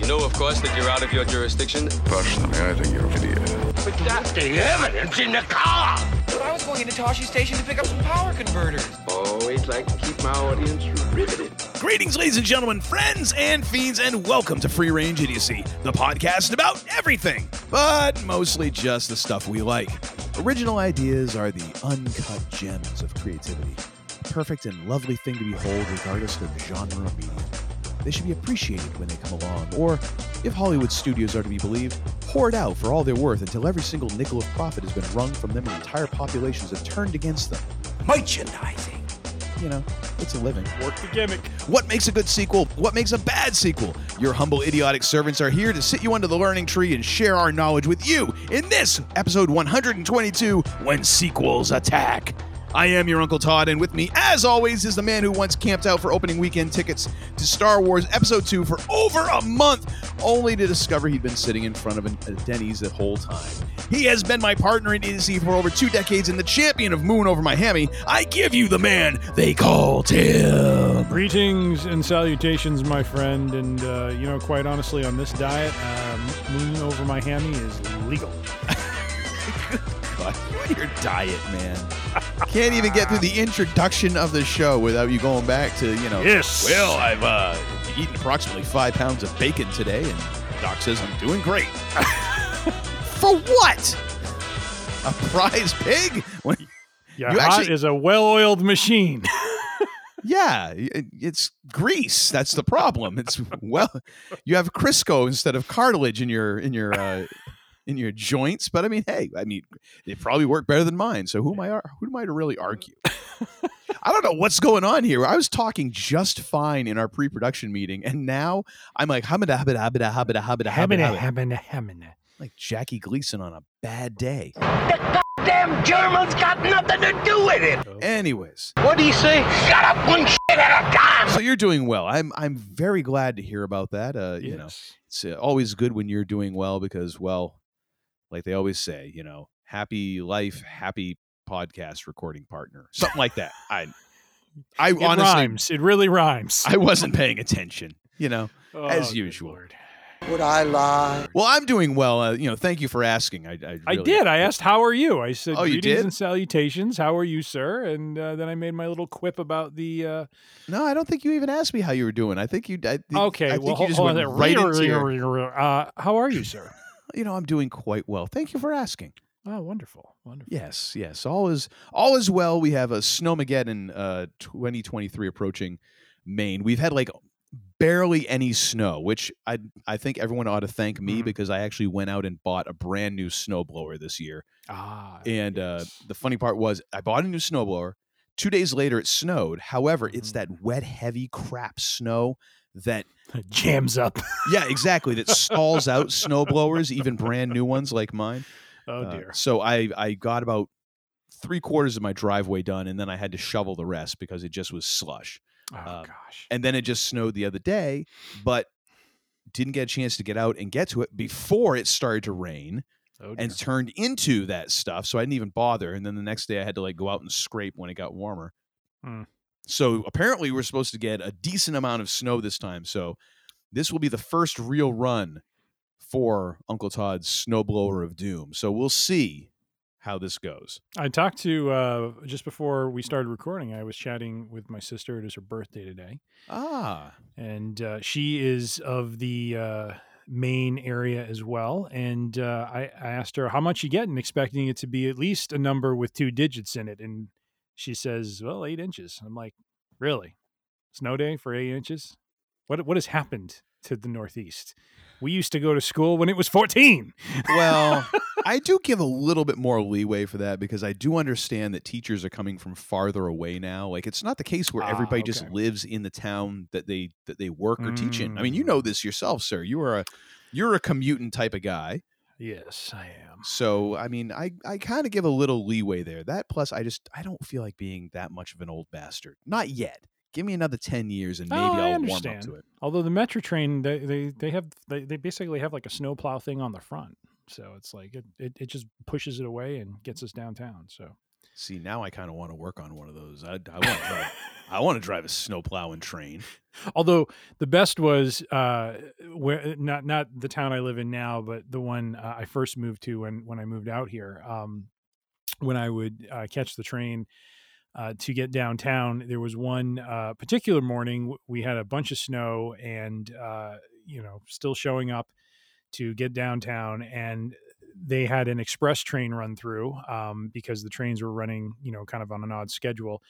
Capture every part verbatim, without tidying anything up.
You know, of course, that you're out of your jurisdiction. Personally, I think you're an idiot. But that's the evidence in the car! But I was going into Toshi Station to pick up some power converters. Always like to keep my audience riveted. Greetings, ladies and gentlemen, friends and fiends, and welcome to Free Range Idiocy, the podcast about everything, but mostly just the stuff we like. Original ideas are the uncut gems of creativity. Perfect and lovely thing to behold regardless of genre or medium. They should be appreciated when they come along, or, if Hollywood studios are to be believed, poured out for all they're worth until every single nickel of profit has been wrung from them and entire populations have turned against them. Merchandising! You know, it's a living. Work the gimmick. What makes a good sequel? What makes a bad sequel? Your humble, idiotic servants are here to sit you under the learning tree and share our knowledge with you in this episode one twenty-two, When Sequels Attack. I am your Uncle Todd, and with me, as always, is the man who once camped out for opening weekend tickets to Star Wars Episode two for over a month, only to discover he'd been sitting in front of a Denny's the whole time. He has been my partner in idiocy for over two decades and the champion of Moon Over My Hammy. I give you the man they call Tim. Greetings and salutations, my friend, and, uh, you know, quite honestly, on this diet, um, Moon Over My Hammy is legal. God, you and your diet, man. Can't even get through the introduction of the show without you going back to, you know, yes. Well, I've uh, eaten approximately five pounds of bacon today, and Doc says I'm doing great. For what? A prize pig? When your you hot actually... is a well-oiled machine. Yeah, it's grease. That's the problem. It's well, you have Crisco instead of cartilage in your in your. Uh, in your joints, but I mean, hey, I mean, they probably work better than mine, so who am I, who am I to really argue? I don't know what's going on here. I was talking just fine in our pre-production meeting, and now I'm like, habada, habada, habada, habada, habada, habada, habada, habada. Like Jackie Gleason on a bad day. The goddamn Germans got nothing to do with it. Anyways. What do you say? Shut up one shit at a time. So you're doing well. I'm I'm very glad to hear about that. Uh, yes. You know, it's uh, always good when you're doing well because, well, like they always say, you know, happy life, happy podcast recording partner, something like that. I, I it honestly, rhymes. It really rhymes. I wasn't paying attention, you know, oh, as usual. Lord. Would I lie? Well, I'm doing well. Uh, you know, thank you for asking. I, I, really I did. I asked, "How are you?" I said, oh, you "Greetings did? And salutations. How are you, sir?" And uh, then I made my little quip about the. Uh... No, I don't think you even asked me how you were doing. I think you. I, okay. I think well, you just hold, went hold right into your... uh, How are you, sir? You know, I'm doing quite well. Thank you for asking. Oh, wonderful. Wonderful. Yes, yes. All is all is well. We have a Snowmageddon uh, twenty twenty-three approaching Maine. We've had like barely any snow, which I I think everyone ought to thank me mm-hmm. because I actually went out and bought a brand new snowblower this year. Ah. And uh, the funny part was I bought a new snowblower. Two days later, it snowed. However, mm-hmm. it's that wet, heavy crap snow that jams up. Yeah, exactly. That stalls out snow blowers, even brand new ones like mine. Oh dear. Uh, so I, I got about three quarters of my driveway done and then I had to shovel the rest because it just was slush. Oh um, gosh. And then it just snowed the other day, but didn't get a chance to get out and get to it before it started to rain. Oh, and turned into that stuff. So I didn't even bother. And then the next day I had to like go out and scrape when it got warmer. Hmm. So apparently we're supposed to get a decent amount of snow this time. So this will be the first real run for Uncle Todd's Snowblower of Doom. So we'll see how this goes. I talked to, uh, just before we started recording, I was chatting with my sister. It is her birthday today. Ah. And uh, she is of the uh, Maine area as well. And uh, I, I asked her how much you get and expecting it to be at least a number with two digits in it. And she says, well, eight inches. I'm like, really? Snow day for eight inches? What what has happened to the Northeast? We used to go to school when it was fourteen. Well, I do give a little bit more leeway for that because I do understand that teachers are coming from farther away now. Like, it's not the case where ah, everybody okay. just lives in the town that they that they work or mm. teach in. I mean, you know this yourself, sir. You are a, you're a commuting type of guy. Yes, I am. So, I mean, I, I kind of give a little leeway there. That plus, I just I don't feel like being that much of an old bastard. Not yet. Give me another ten years and maybe oh, I'll warm up to it. Although the Metro train, they they, they have they, they basically have like a snowplow thing on the front, so it's like it, it, it just pushes it away and gets us downtown. So, see, now I kind of want to work on one of those. I I want to I want to drive a snowplow and train. Although the best was uh, where not not the town I live in now, but the one uh, I first moved to when when I moved out here. Um, when I would uh, catch the train. Uh, to get downtown, there was one uh, particular morning we had a bunch of snow and, uh, you know, still showing up to get downtown. And they had an express train run through um, because the trains were running, you know, kind of on an odd schedule.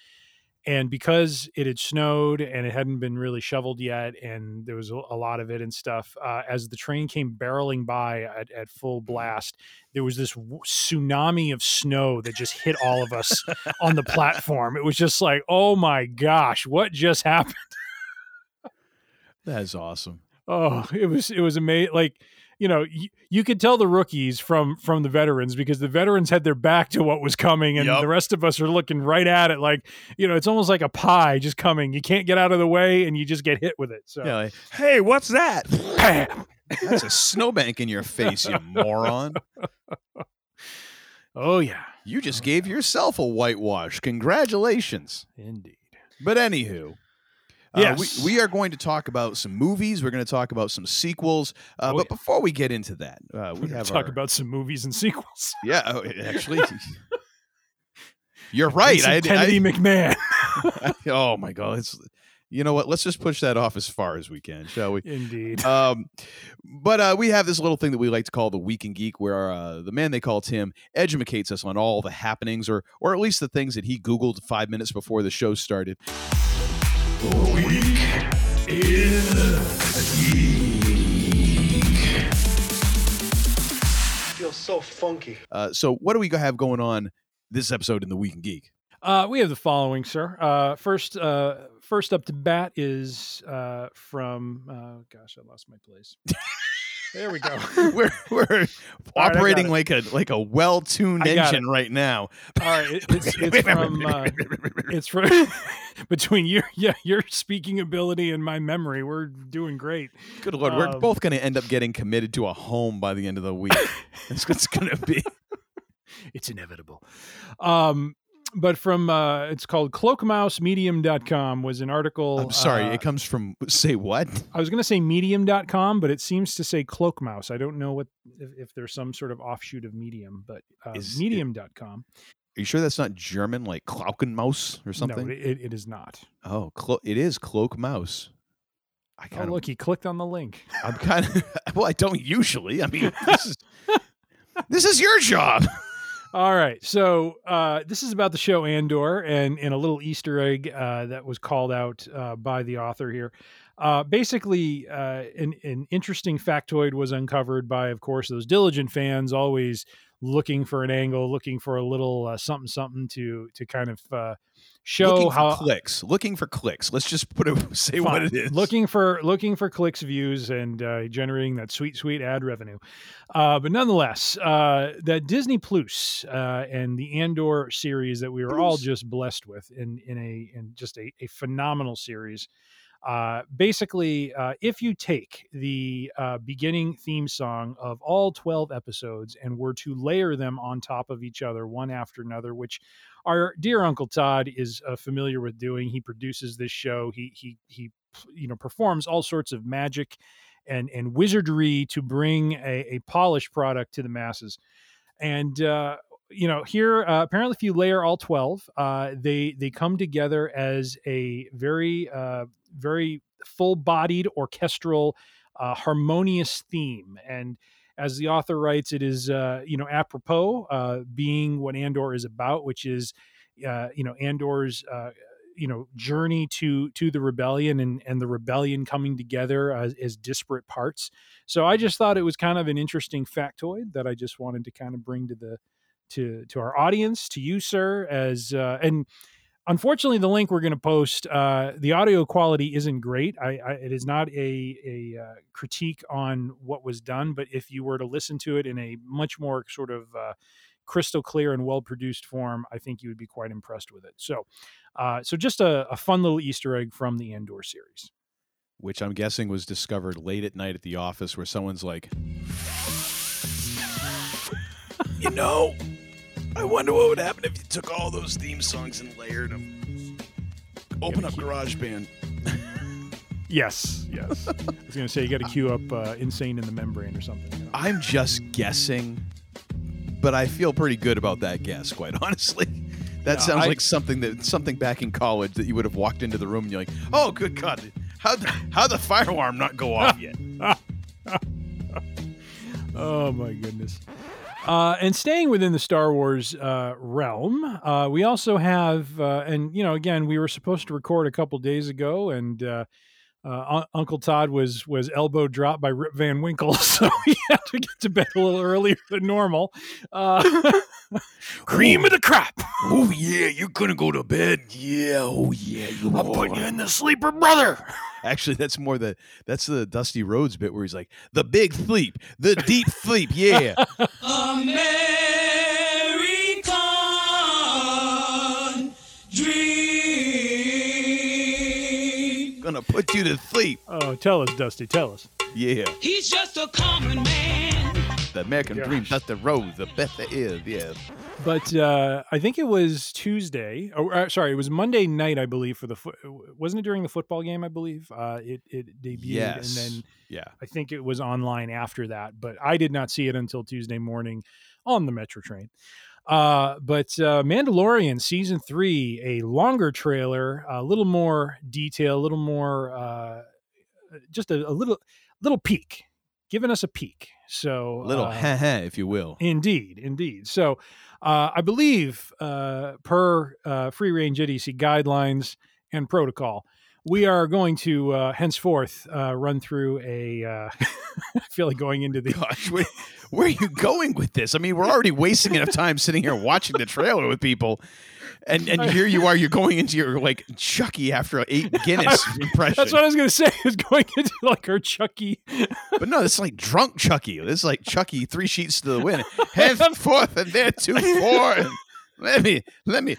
And because it had snowed and it hadn't been really shoveled yet, and there was a lot of it and stuff, uh, as the train came barreling by at, at full blast, there was this w- tsunami of snow that just hit all of us on the platform. It was just like, oh my gosh, what just happened? That is awesome. Oh, it was, it was amazing. Like, you know, you, you could tell the rookies from from the veterans, because the veterans had their back to what was coming, and yep. the rest of us are looking right at it like, you know, it's almost like a pie just coming. You can't get out of the way, and you just get hit with it. So, yeah, like, hey, what's that? That's a snowbank in your face, you moron. Oh, yeah. You just oh, gave yeah. yourself a whitewash. Congratulations. Indeed. But anywho. Yes. Uh, we, we are going to talk about some movies. We're going to talk about some sequels. Uh, oh, but yeah. before we get into that, uh, we have talk our... about some movies and sequels. Yeah, oh, actually, you're right. I, Kennedy I, McMahon. I, oh my God! It's, you know what? Let's just push that off as far as we can, shall we? Indeed. Um, but uh, we have this little thing that we like to call the Week in Geek, where uh, the man they call Tim edumacates us on all the happenings, or or at least the things that he Googled five minutes before the show started. Week in Geek. Feels so funky. Uh, so, what do we have going on this episode in the Week in Geek? Uh, we have the following, sir. Uh, first, uh, first up to bat is uh, from. Uh, gosh, I lost my place. There we go. we're we're operating right, like a like a well-tuned engine it. right now. All right, it, it's, it's from uh, it's from between your yeah your speaking ability and my memory, we're doing great. Good Lord, um, we're both going to end up getting committed to a home by the end of the week. That's what's going to be. It's inevitable. Um, but from uh, it's called cloak mouse medium dot com was an article. I'm sorry, uh, it comes from say what? I was going to say medium dot com, but it seems to say cloakmouse. I don't know what if, if there's some sort of offshoot of medium, but uh, medium dot com. Are you sure that's not German, like Klaukenmaus or something? No, it, it is not. Oh, clo- it is cloakmouse. I kind of oh, look. He clicked on the link. I'm kind of well. I don't usually. I mean, this is, this is your job. All right, so uh, this is about the show Andor and, and a little Easter egg uh, that was called out uh, by the author here. Uh, basically, uh, an, an interesting factoid was uncovered by, of course, those diligent fans always looking for an angle, looking for a little uh, something, something to to kind of uh, show looking how for clicks, looking for clicks. Let's just put it say fine. what it is. Looking for looking for clicks, views, and uh, generating that sweet, sweet ad revenue. Uh, but nonetheless, uh, that Disney Plus uh, and the Andor series that we were Plus. all just blessed with in in a in just a, a phenomenal series. Uh, basically, uh, if you take the uh, beginning theme song of all twelve episodes and were to layer them on top of each other, one after another, which our dear Uncle Todd is uh, familiar with doing. He produces this show. He he he, you know, performs all sorts of magic and and wizardry to bring a, a polished product to the masses. And uh, you know, here uh, apparently, if you layer all twelve, uh, they they come together as a very uh, very full-bodied, orchestral, uh, harmonious theme. And as the author writes, it is, uh, you know, apropos uh, being what Andor is about, which is, uh, you know, Andor's, uh, you know, journey to to the rebellion and, and the rebellion coming together as, as disparate parts. So I just thought it was kind of an interesting factoid that I just wanted to kind of bring to the to to our audience, to you, sir, as uh, and Unfortunately, the link we're going to post, uh, the audio quality isn't great. I, I, it is not a, a uh, critique on what was done, but if you were to listen to it in a much more sort of uh, crystal clear and well-produced form, I think you would be quite impressed with it. So uh, so just a, a fun little Easter egg from the Andor series. Which I'm guessing was discovered late at night at the office where someone's like, you know, I wonder what would happen if you took all those theme songs and layered them. Open up GarageBand. Yes, yes. I was going to say you got to queue up uh, Insane in the Membrane or something. You know? I'm just guessing, but I feel pretty good about that guess, quite honestly. That no, sounds I, like something that something back in college that you would have walked into the room and you're like, oh, good God, how'd the, how'd the fire alarm not go off yet? Oh, my goodness. Uh, and staying within the Star Wars uh, realm, uh, we also have, uh, and, you know, again, we were supposed to record a couple days ago, and uh, uh, Uncle Todd was was elbow dropped by Rip Van Winkle, so we had to get to bed a little earlier than normal. Uh, Cream of the crop. Oh, yeah, you couldn't go to bed. Yeah, oh, yeah. You I'm are. Putting you in the sleeper, brother. Actually, that's more the, that's the Dusty Rhodes bit where he's like, the big sleep, the deep sleep, yeah. American dream. Gonna put you to sleep. Oh, tell us, Dusty, tell us. Yeah. He's just a common man. The American Gosh. Dream, Dusty Rhodes, the best there is, yeah. But uh, I think it was Tuesday. Or, uh, sorry, it was Monday night, I believe. For the fo- wasn't it during the football game? I believe uh, it it debuted, yes. And then yeah, I think it was online after that. But I did not see it until Tuesday morning on the Metro train. Uh, but uh, Mandalorian season three, a longer trailer, a little more detail, a little more, uh, just a, a little little peek, giving us a peek. So little uh, ha-ha, if you will. Indeed, indeed. So. Uh, I believe, uh, per uh, Free Range Idiocy guidelines and protocol, we are going to uh, henceforth uh, run through a. Uh, I feel like going into the. Gosh, where, where are you going with this? I mean, we're already wasting enough time sitting here watching the trailer with people, and and here you are, you're going into your like Chucky after eight Guinness I, impression. That's what I was going to say. Is going into like her Chucky, but no, it's like drunk Chucky. It's like Chucky three sheets to the wind, henceforth and there two four. And let me, let me.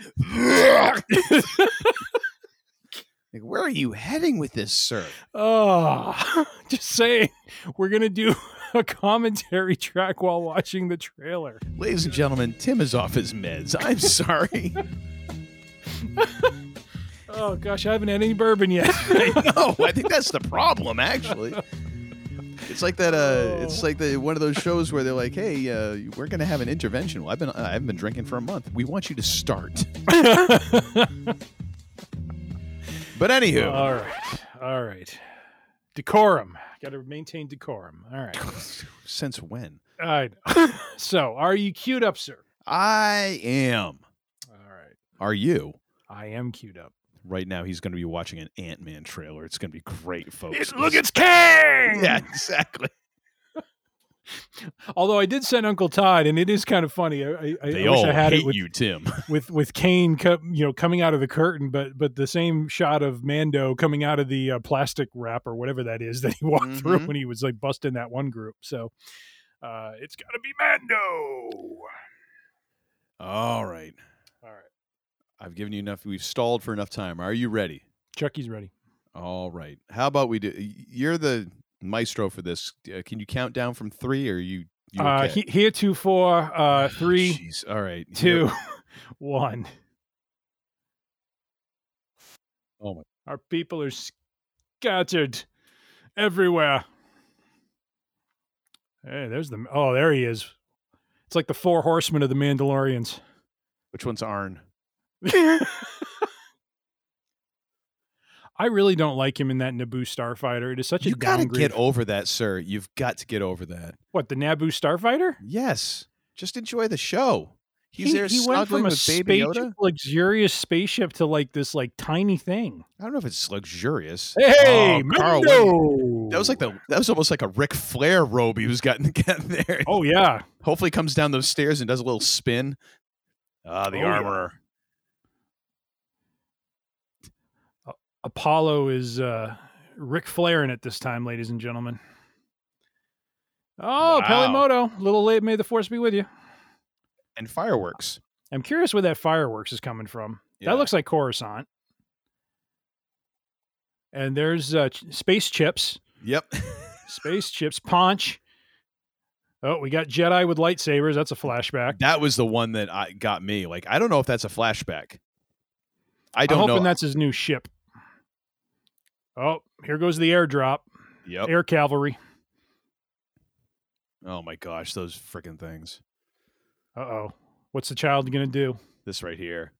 Like, where are you heading with this, sir? Oh, just saying, we're going to do a commentary track while watching the trailer. Ladies and gentlemen, Tim is off his meds. I'm sorry. Oh, gosh, I haven't had any bourbon yet. I know. I think that's the problem, actually. It's like that. Uh, oh. It's like the, one of those shows where they're like, "Hey, uh, we're going to have an intervention. Well, I've been, I haven't been drinking for a month. We want you to start." But anywho. All right. All right. Decorum. Got to maintain decorum. All right. Since when? All right. So, are you queued up, sir? I am. All right. Are you? I am queued up. Right now, he's going to be watching an Ant-Man trailer. It's going to be great, folks. It's, look, it's Kang! Yeah, exactly. Although I did send Uncle Todd, and it is kind of funny. I, I, they I wish all I had hate it with, you, Tim. With with Kane, you know, coming out of the curtain, but but the same shot of Mando coming out of the uh, plastic wrap or whatever that is that he walked mm-hmm. through when he was like busting that one group. So uh, it's got to be Mando. All right, all right. I've given you enough. We've stalled for enough time. Are you ready? Chucky's ready. All right. How about we do? You're the maestro for this. Uh, can you count down from three, or are you, you okay? uh he, here two four uh three Jeez. All right, two here. One. Oh my, our people are scattered everywhere. Hey, there's the oh there he is. It's like the Four Horsemen of the Mandalorians. Which one's Arn? I really don't like him in that Naboo Starfighter. It is such a You've downgrade. You've got to get over that, sir. You've got to get over that. What, the Naboo Starfighter? Yes. Just enjoy the show. He's he, there he went from a baby space, Yoda? Luxurious spaceship to like this like tiny thing. I don't know if it's luxurious. Hey, oh, Carl, that was like the that was almost like a Ric Flair robe he was getting there. Oh yeah. Hopefully comes down those stairs and does a little spin. Ah, uh, the oh, armorer. Yeah. Apollo is uh, Ric Flair in it this time, ladies and gentlemen. Oh, wow. Pelimoto, little late, may the force be with you. And fireworks. I'm curious where that fireworks is coming from. Yeah. That looks like Coruscant. And there's uh, space chips. Yep. Space chips, Ponch. Oh, we got Jedi with lightsabers. That's a flashback. That was the one that I, got me. Like, I don't know if that's a flashback. I don't know. I'm hoping know. That's his new ship. Oh, here goes the airdrop. Yep. Air cavalry. Oh, my gosh. Those freaking things. Uh-oh. What's the child going to do? This right here.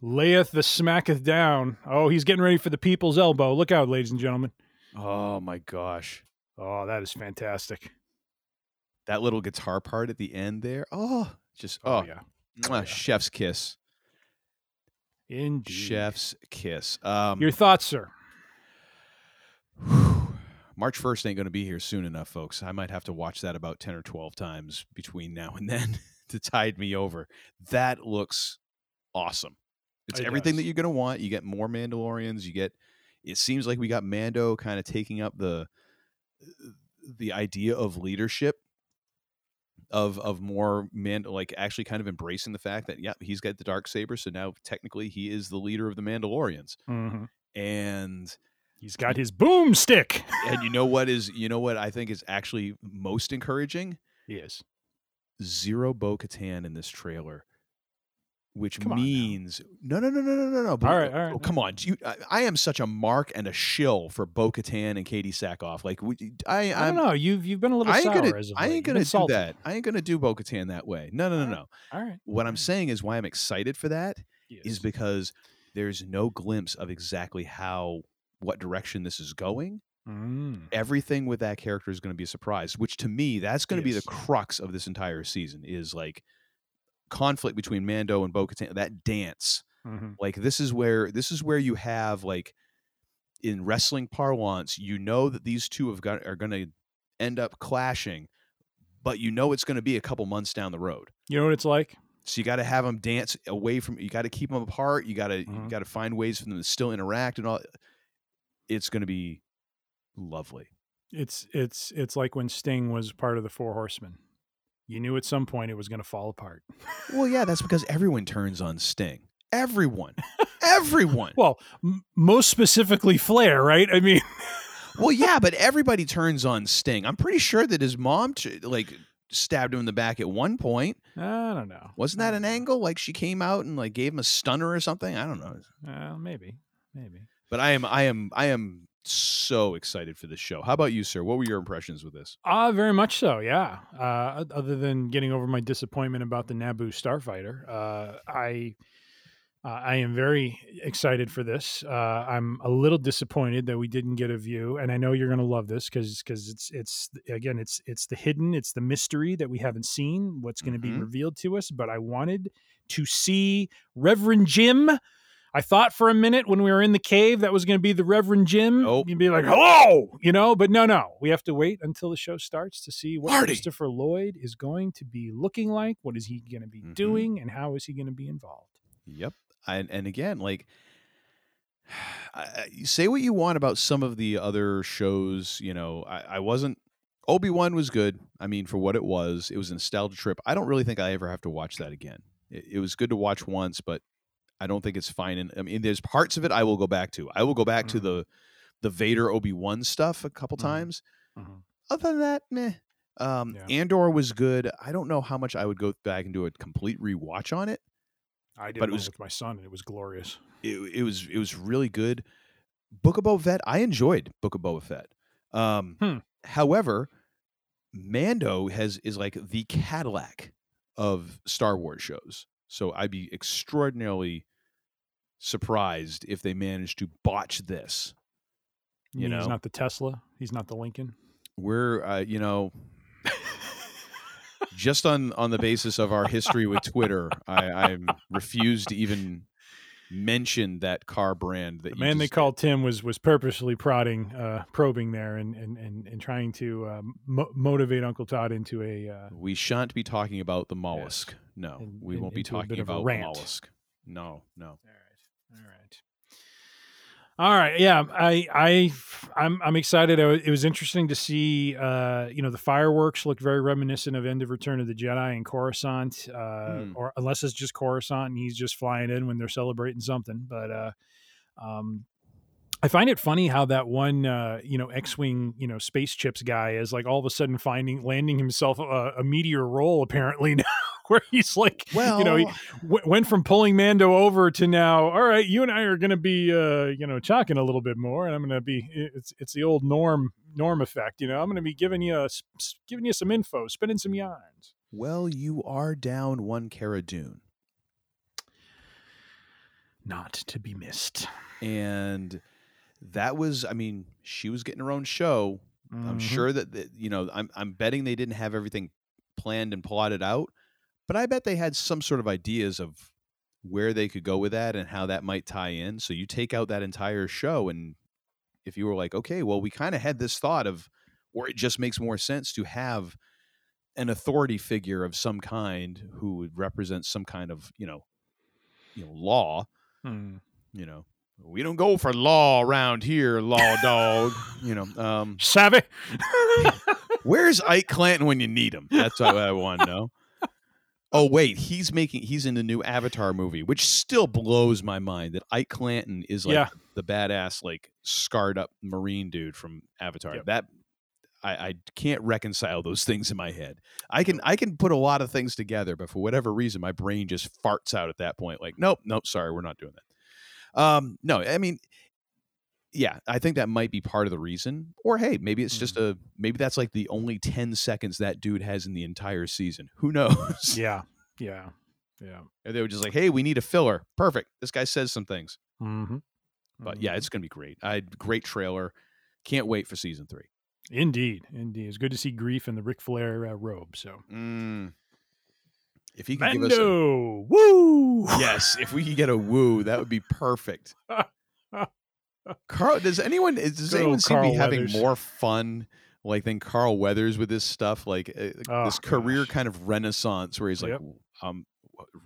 Layeth the smacketh down. Oh, he's getting ready for the people's elbow. Look out, ladies and gentlemen. Oh, my gosh. Oh, that is fantastic. That little guitar part at the end there. Oh, just, oh, oh yeah. Mwah, yeah. Chef's kiss. Indeed. Chef's kiss. Um, Your thoughts, sir? March first ain't going to be here soon enough, folks. I might have to watch that about ten or twelve times between now and then to tide me over. That looks awesome. It's it everything does. That you're going to want. You get more Mandalorians. You get, it seems like we got Mando kind of taking up the, the idea of leadership of, of more Mandal, like actually kind of embracing the fact that, yeah, he's got the dark saber. So now technically he is the leader of the Mandalorians. Mm-hmm. And he's got his boomstick. And you know what is, you know what I think is actually most encouraging? Yes. Zero Bo-Katan in this trailer. Which come means no, no, no, no, no, no, no. But, all right, all right. Oh, come on, you, I, I am such a mark and a shill for Bo-Katan and Katie Sackhoff. Like we, I, I'm, I don't know. You've you've been a little. I ain't sour gonna. As I ain't gonna do salty. That. I ain't gonna do Bo-Katan that way. No, no, no, no. All right. All right. What I'm saying is why I'm excited for that yes. is because there's no glimpse of exactly how what direction this is going. Mm. Everything with that character is going to be a surprise. Which to me, that's going to yes. be the crux of this entire season. Is like. Conflict between Mando and Bo-Katan, that dance, mm-hmm. like this is where this is where you have like in wrestling parlance, you know that these two have got are going to end up clashing, but you know it's going to be a couple months down the road. You know what it's like. So you got to have them dance away from. You got to keep them apart. You got to mm-hmm. you got to find ways for them to still interact and all. It's going to be lovely. It's it's it's like when Sting was part of the Four Horsemen. You knew at some point it was going to fall apart. Well, yeah, that's because everyone turns on Sting. Everyone. Everyone. Well, m- most specifically Flair, right? I mean. Well, yeah, but everybody turns on Sting. I'm pretty sure that his mom, t- like, stabbed him in the back at one point. I don't know. Wasn't that an angle? Like, she came out and, like, gave him a stunner or something? I don't know. Uh, maybe. Maybe. But I am, I am, I am... so excited for this show. How about you, sir? What were your impressions with this? Ah, uh, very much so. Yeah. Uh, other than getting over my disappointment about the Naboo Starfighter, uh, I uh, I am very excited for this. Uh, I'm a little disappointed that we didn't get a view, and I know you're going to love this because because it's it's again it's it's the hidden, it's the mystery that we haven't seen. What's going to mm-hmm. be revealed to us? But I wanted to see Reverend Jim. I thought for a minute when we were in the cave that was going to be the Reverend Jim. Oh. You'd be like, hello, you know, but no, no. We have to wait until the show starts to see what Marty. Christopher Lloyd is going to be looking like. What is he going to be mm-hmm. doing and how is he going to be involved? Yep. And, and again, like, I, say what you want about some of the other shows. You know, I, I wasn't. Obi-Wan was good. I mean, for what it was, it was a nostalgia trip. I don't really think I ever have to watch that again. It, it was good to watch once, but I don't think it's fine. And I mean, there's parts of it I will go back to. I will go back mm-hmm. to the the Vader Obi-Wan stuff a couple mm-hmm. times. Mm-hmm. Other than that, meh. Um, yeah. Andor was good. I don't know how much I would go back and do a complete rewatch on it. I did but it was, with my son, and it was glorious. It, it was it was really good. Book of Boba Fett, I enjoyed Book of Boba Fett. Um, hmm. However, Mando has is like the Cadillac of Star Wars shows. So I'd be extraordinarily surprised if they managed to botch this. You, you know, he's not the Tesla. He's not the Lincoln. We're, uh, you know, just on, on the basis of our history with Twitter, I, I refuse to even mention that car brand. That the man they called Tim was was purposely prodding, uh, probing there, and and and, and trying to uh, mo- motivate Uncle Todd into a. Uh, we shan't be talking about the mollusk. Yes. No, and, we and, won't be talking about mollusk. No, no. All right, all right. All right. Yeah. I, I, I'm, I'm excited. It was interesting to see, uh, you know, the fireworks looked very reminiscent of End of Return of the Jedi and Coruscant, uh, mm. or unless it's just Coruscant and he's just flying in when they're celebrating something. But, uh, um, I find it funny how that one, uh, you know, X-Wing, you know, space chips guy is like all of a sudden finding, landing himself a, a meteor roll apparently now. Where he's like, well, you know, he w- went from pulling Mando over to now, all right, you and I are going to be, uh, you know, talking a little bit more, and I'm going to be, it's it's the old norm norm effect, you know, I'm going to be giving you a, giving you some info, spinning some yarns. Well, you are down one Cara Dune, not to be missed, and that was, I mean, she was getting her own show. Mm-hmm. I'm sure that, that you know, I'm I'm betting they didn't have everything planned and plotted out. But I bet they had some sort of ideas of where they could go with that and how that might tie in. So you take out that entire show, and if you were like, okay, well, we kind of had this thought of, or it just makes more sense to have an authority figure of some kind who would represent some kind of, you know, you know, law. Hmm. You know, we don't go for law around here, law dog. You know, um, savvy. Where's Ike Clanton when you need him? That's what I want to know. Oh, wait, he's making he's in the new Avatar movie, which still blows my mind that Ike Clanton is like yeah. the badass, like scarred up Marine dude from Avatar. Yep. That I, I can't reconcile those things in my head. I can I can put a lot of things together, but for whatever reason, my brain just farts out at that point. Like, nope, nope, sorry, we're not doing that. Um, no, I mean, yeah, I think that might be part of the reason. Or, hey, maybe it's mm-hmm. just a maybe that's like the only ten seconds that dude has in the entire season. Who knows? Yeah. Yeah. Yeah. And they were just like, hey, we need a filler. Perfect. This guy says some things. Mm-hmm. But mm-hmm. yeah, it's going to be great. I great trailer. Can't wait for season three. Indeed. Indeed. It's good to see Grief in the Ric Flair uh, robe. So mm. if he could Mando. Give us a woo. Yes. If we could get a woo, that would be perfect. Carl, does anyone does Good anyone seem Carl to be having Weathers. More fun like than Carl Weathers with this stuff? Like uh, oh, this career gosh. Kind of renaissance where he's like, yep. um,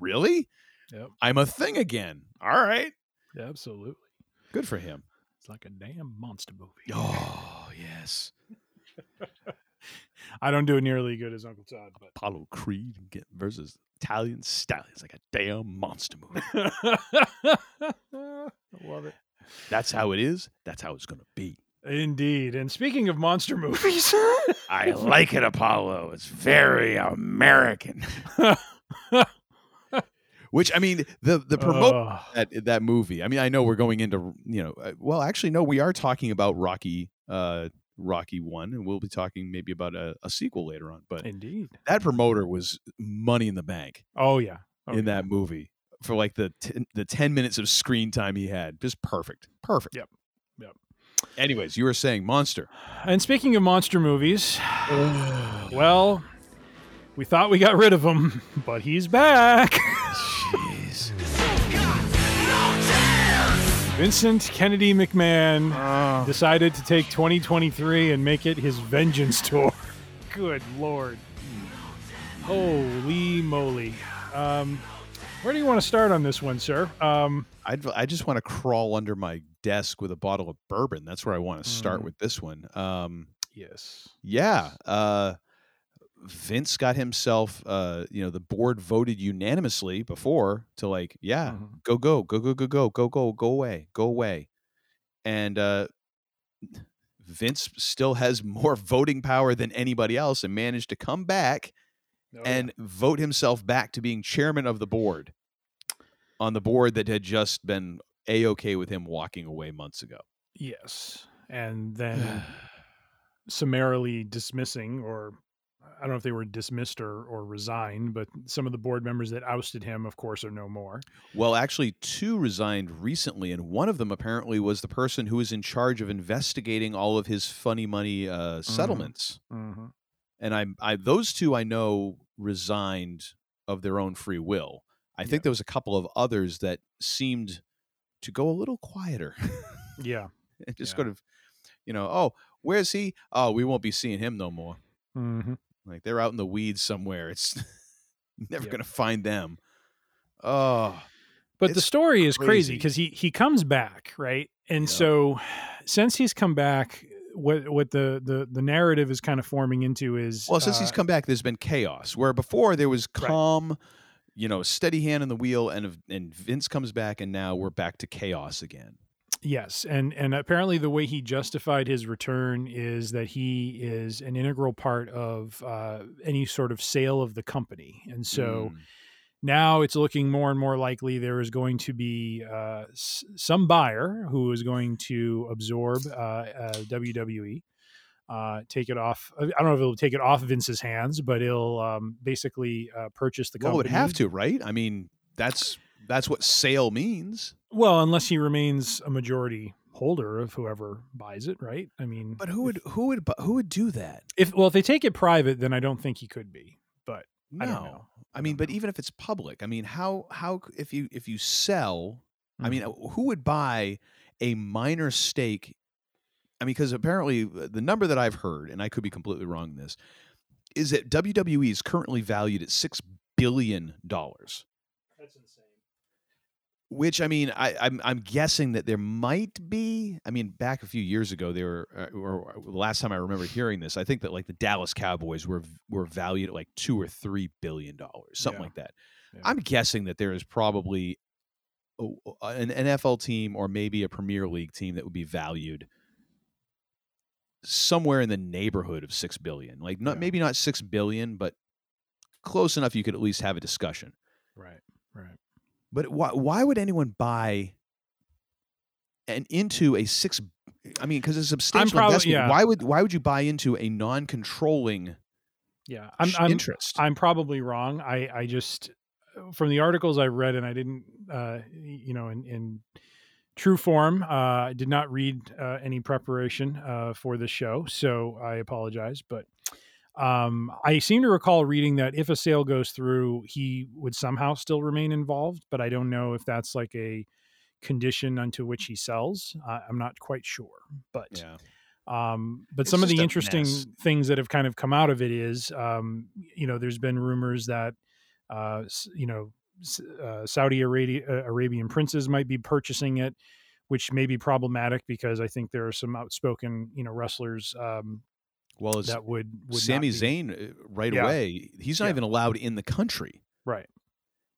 really? Yep. I'm a thing again. All right, yeah, absolutely. Good for him. It's like a damn monster movie. Oh yes. I don't do it nearly good as Uncle Todd, but Apollo Creed versus Italian style. It's like a damn monster movie. I love it. That's how it is. That's how it's going to be. Indeed. And speaking of monster movies, I like it, Apollo. It's very American. Which, I mean, the the promote uh, that that movie. I mean, I know we're going into, you know, well, actually, no, we are talking about Rocky, uh, Rocky One, and we'll be talking maybe about a, a sequel later on. But indeed, that promoter was money in the bank. Oh yeah, okay. In that movie. For like the ten, the ten minutes of screen time he had, just perfect, perfect. Yep, yep. Anyways, you were saying monster. And speaking of monster movies, oh. well, we thought we got rid of him, but he's back. Jeez. Vincent Kennedy McMahon oh. decided to take twenty twenty-three and make it his vengeance tour. Good Lord, holy moly. Um. Where do you want to start on this one, sir? Um, I'd, I just want to crawl under my desk with a bottle of bourbon. That's where I want to start mm. with this one. Um, yes. Yeah. Uh, Vince got himself, uh, you know, the board voted unanimously before to like, yeah, mm-hmm. go, go, go, go, go, go, go, go, go away, go away. And uh, Vince still has more voting power than anybody else and managed to come back oh, and yeah. vote himself back to being chairman of the board. On the board that had just been A-okay with him walking away months ago. Yes. And then summarily dismissing, or I don't know if they were dismissed or, or resigned, but some of the board members that ousted him, of course, are no more. Well, actually, two resigned recently, and one of them apparently was the person who was in charge of investigating all of his funny money uh, settlements. Mm-hmm. Mm-hmm. And I, I, those two I know resigned of their own free will. I think yeah. there was a couple of others that seemed to go a little quieter. yeah. Just yeah. sort of, you know, oh, where's he? Oh, we won't be seeing him no more. Mm-hmm. Like they're out in the weeds somewhere. It's never yeah. going to find them. Oh, But it's the story is crazy because he, he comes back, right? And yeah. so since he's come back, what what the, the, the narrative is kind of forming into is... Well, since uh, he's come back, there's been chaos, where before there was calm, right. you know, steady hand on the wheel, and and Vince comes back, and now we're back to chaos again. Yes, and and apparently the way he justified his return is that he is an integral part of uh, any sort of sale of the company. And so... Mm. Now it's looking more and more likely there is going to be uh, s- some buyer who is going to absorb uh, uh, W W E, uh, take it off. I don't know if it'll take it off Vince's hands, but it'll um, basically uh, purchase the company. Well, it would have to, right? I mean, that's that's what sale means. Well, unless he remains a majority holder of whoever buys it, right? I mean, but who would if, who would who would do that? If well, if they take it private, then I don't think he could be. But no. I don't know. I mean, but even if it's public, I mean, how, how, if you, if you sell, mm-hmm. I mean, who would buy a minor stake? I mean, because apparently the number that I've heard, and I could be completely wrong in this, is that W W E is currently valued at six billion dollars. That's insane. Which, I mean, I, I'm, I'm guessing that there might be, I mean, back a few years ago, they were, or the last time I remember hearing this, I think that like the Dallas Cowboys were, were valued at like two or three billion dollars, something yeah. like that. Yeah. I'm guessing that there is probably a, an N F L team or maybe a Premier League team that would be valued somewhere in the neighborhood of six billion dollars, like not, yeah. maybe not six billion dollars, but close enough. You could at least have a discussion. Right. Right. But why, why would anyone buy an into a six? I mean, because it's a substantial probably, investment. Yeah. Why would why would you buy into a non-controlling? Yeah, I'm, I'm interest. I'm probably wrong. I, I just from the articles I read, and I didn't, uh, you know, in, in true form, uh, I did not read uh, any preparation uh, for the show, so I apologize, but. Um, I seem to recall reading that if a sale goes through, he would somehow still remain involved, but I don't know if that's like a condition unto which he sells. Uh, I'm not quite sure, but, yeah. um, but it's some of the interesting mess. Things that have kind of come out of it is, um, you know, there's been rumors that, uh, you know, uh, Saudi Arabia, Arabian princes might be purchasing it, which may be problematic because I think there are some outspoken, you know, wrestlers, um, Well, that would, would Sami Zayn right yeah. away. He's not yeah. even allowed in the country, right?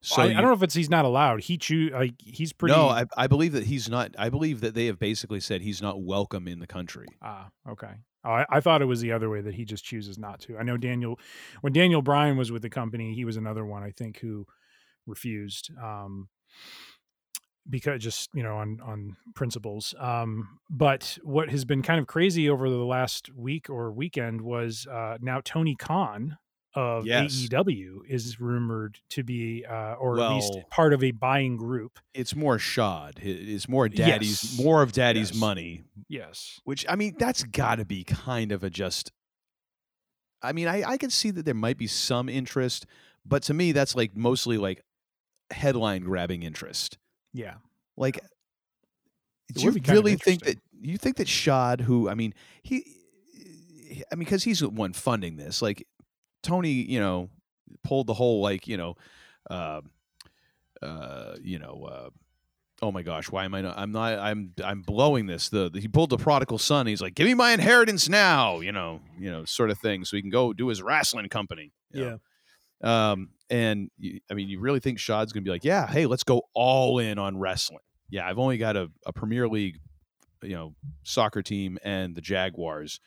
So well, I, you, I don't know if it's he's not allowed. He choose like he's pretty. No, I, I believe that he's not. I believe that they have basically said he's not welcome in the country. Ah, okay. Oh, I, I thought it was the other way that he just chooses not to. I know Daniel when Daniel Bryan was with the company, he was another one I think who refused. Um, Because just, you know, on, on principles. Um, but what has been kind of crazy over the last week or weekend was uh, now Tony Khan of yes. A E W is rumored to be, uh, or well, at least part of a buying group. It's more Shad. It's more daddy's, yes. more of daddy's yes. money. Yes. Which, I mean, that's got to be kind of a just, I mean, I, I can see that there might be some interest, but to me, that's like mostly like headline grabbing interest. Yeah. Like, do you really think that you think that Shad, who, I mean, he, I mean, because he's the one funding this, like Tony, you know, pulled the whole, like, you know, uh, uh, you know, uh, oh my gosh, why am I not, I'm not, I'm, I'm blowing this. The, the he pulled the prodigal son. He's like, give me my inheritance now, you know, you know, sort of thing. So he can go do his wrestling company. You know? Yeah. Um, and you, I mean, you really think Shad's going to be like, yeah, hey, let's go all in on wrestling. Yeah. I've only got a, a Premier League, you know, soccer team and the Jaguars.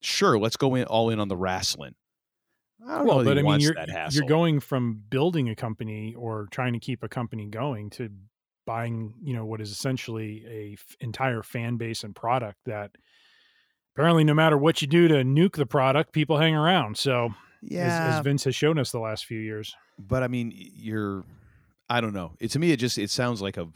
Sure. Let's go in all in on the wrestling. I don't well, know but I mean, you're, you're going from building a company or trying to keep a company going to buying, you know, what is essentially a f- entire fan base and product that apparently no matter what you do to nuke the product, people hang around. So yeah, as, as Vince has shown us the last few years. But I mean, you're, I don't know. It, to me, it just, it sounds like a,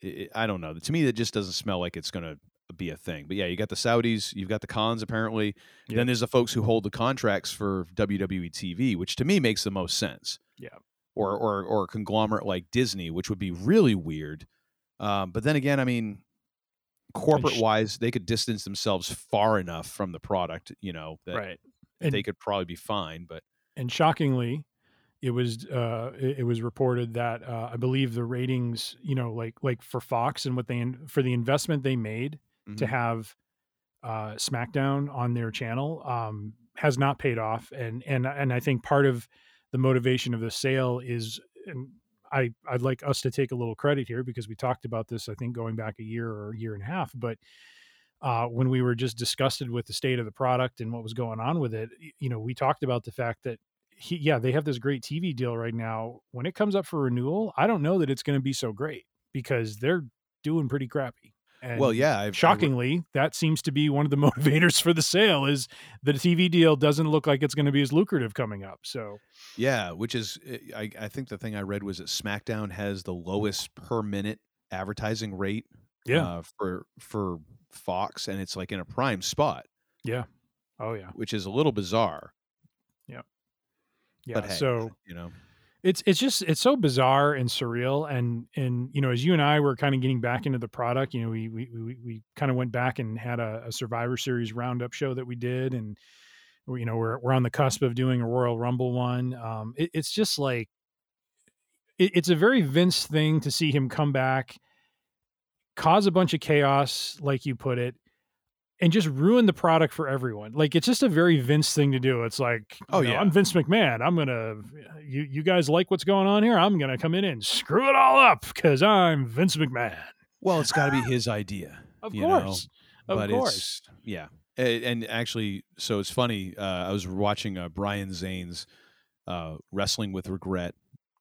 it, I don't know. To me, it just doesn't smell like it's going to be a thing. But yeah, you got the Saudis, you've got the Khans apparently. Yeah. Then there's the folks who hold the contracts for W W E T V, which to me makes the most sense. Yeah. Or, or, or a conglomerate like Disney, which would be really weird. Um, but then again, I mean, corporate wise, they could distance themselves far enough from the product, you know, that, right. And, they could probably be fine, but and shockingly, it was uh, it, it was reported that uh, I believe the ratings, you know, like like for Fox and what they in, for the investment they made mm-hmm. to have uh, SmackDown on their channel um, has not paid off, and and and I think part of the motivation of the sale is, and I I'd like us to take a little credit here because we talked about this, I think, going back a year or a year and a half, but. Uh, when we were just disgusted with the state of the product and what was going on with it, you know, we talked about the fact that, he, yeah, they have this great T V deal right now. When it comes up for renewal, I don't know that it's going to be so great because they're doing pretty crappy. And well, yeah, I've, shockingly, I've... that seems to be one of the motivators for the sale is the T V deal doesn't look like it's going to be as lucrative coming up. So, yeah, which is, I, I think the thing I read was that SmackDown has the lowest per minute advertising rate. Yeah, uh, for for Fox, and it's like in a prime spot. Yeah, oh yeah, which is a little bizarre. Yeah, yeah. But hey, so you know, it's it's just it's so bizarre and surreal, and and you know, as you and I were kind of getting back into the product, you know, we we we, we kind of went back and had a, a Survivor Series roundup show that we did, and we, you know, we're we're on the cusp of doing a Royal Rumble one. Um, it, it's just like it, it's a very Vince thing to see him come back. Cause a bunch of chaos, like you put it, and just ruin the product for everyone. Like, it's just a very Vince thing to do. It's like, oh you know, yeah, I'm Vince McMahon. I'm going to, you you guys like what's going on here? I'm going to come in and screw it all up because I'm Vince McMahon. Well, it's got to be his idea. Of you course. Know? Of but course. Yeah. And actually, so it's funny. Uh, I was watching uh, Brian Zane's uh, Wrestling with Regret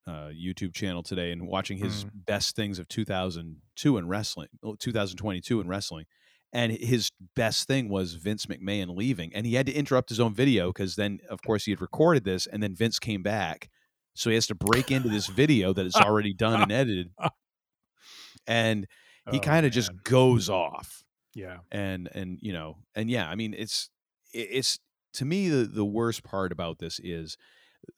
Uh, YouTube channel today and watching his mm. best things of two thousand two in wrestling, two thousand twenty-two in wrestling, and his best thing was Vince McMahon leaving, and he had to interrupt his own video because then, of course, he had recorded this, and then Vince came back, so he has to break into this video that is already done and edited, and he oh, kind of just goes off, yeah, and and you know, and yeah, I mean, it's it's to me the, the worst part about this is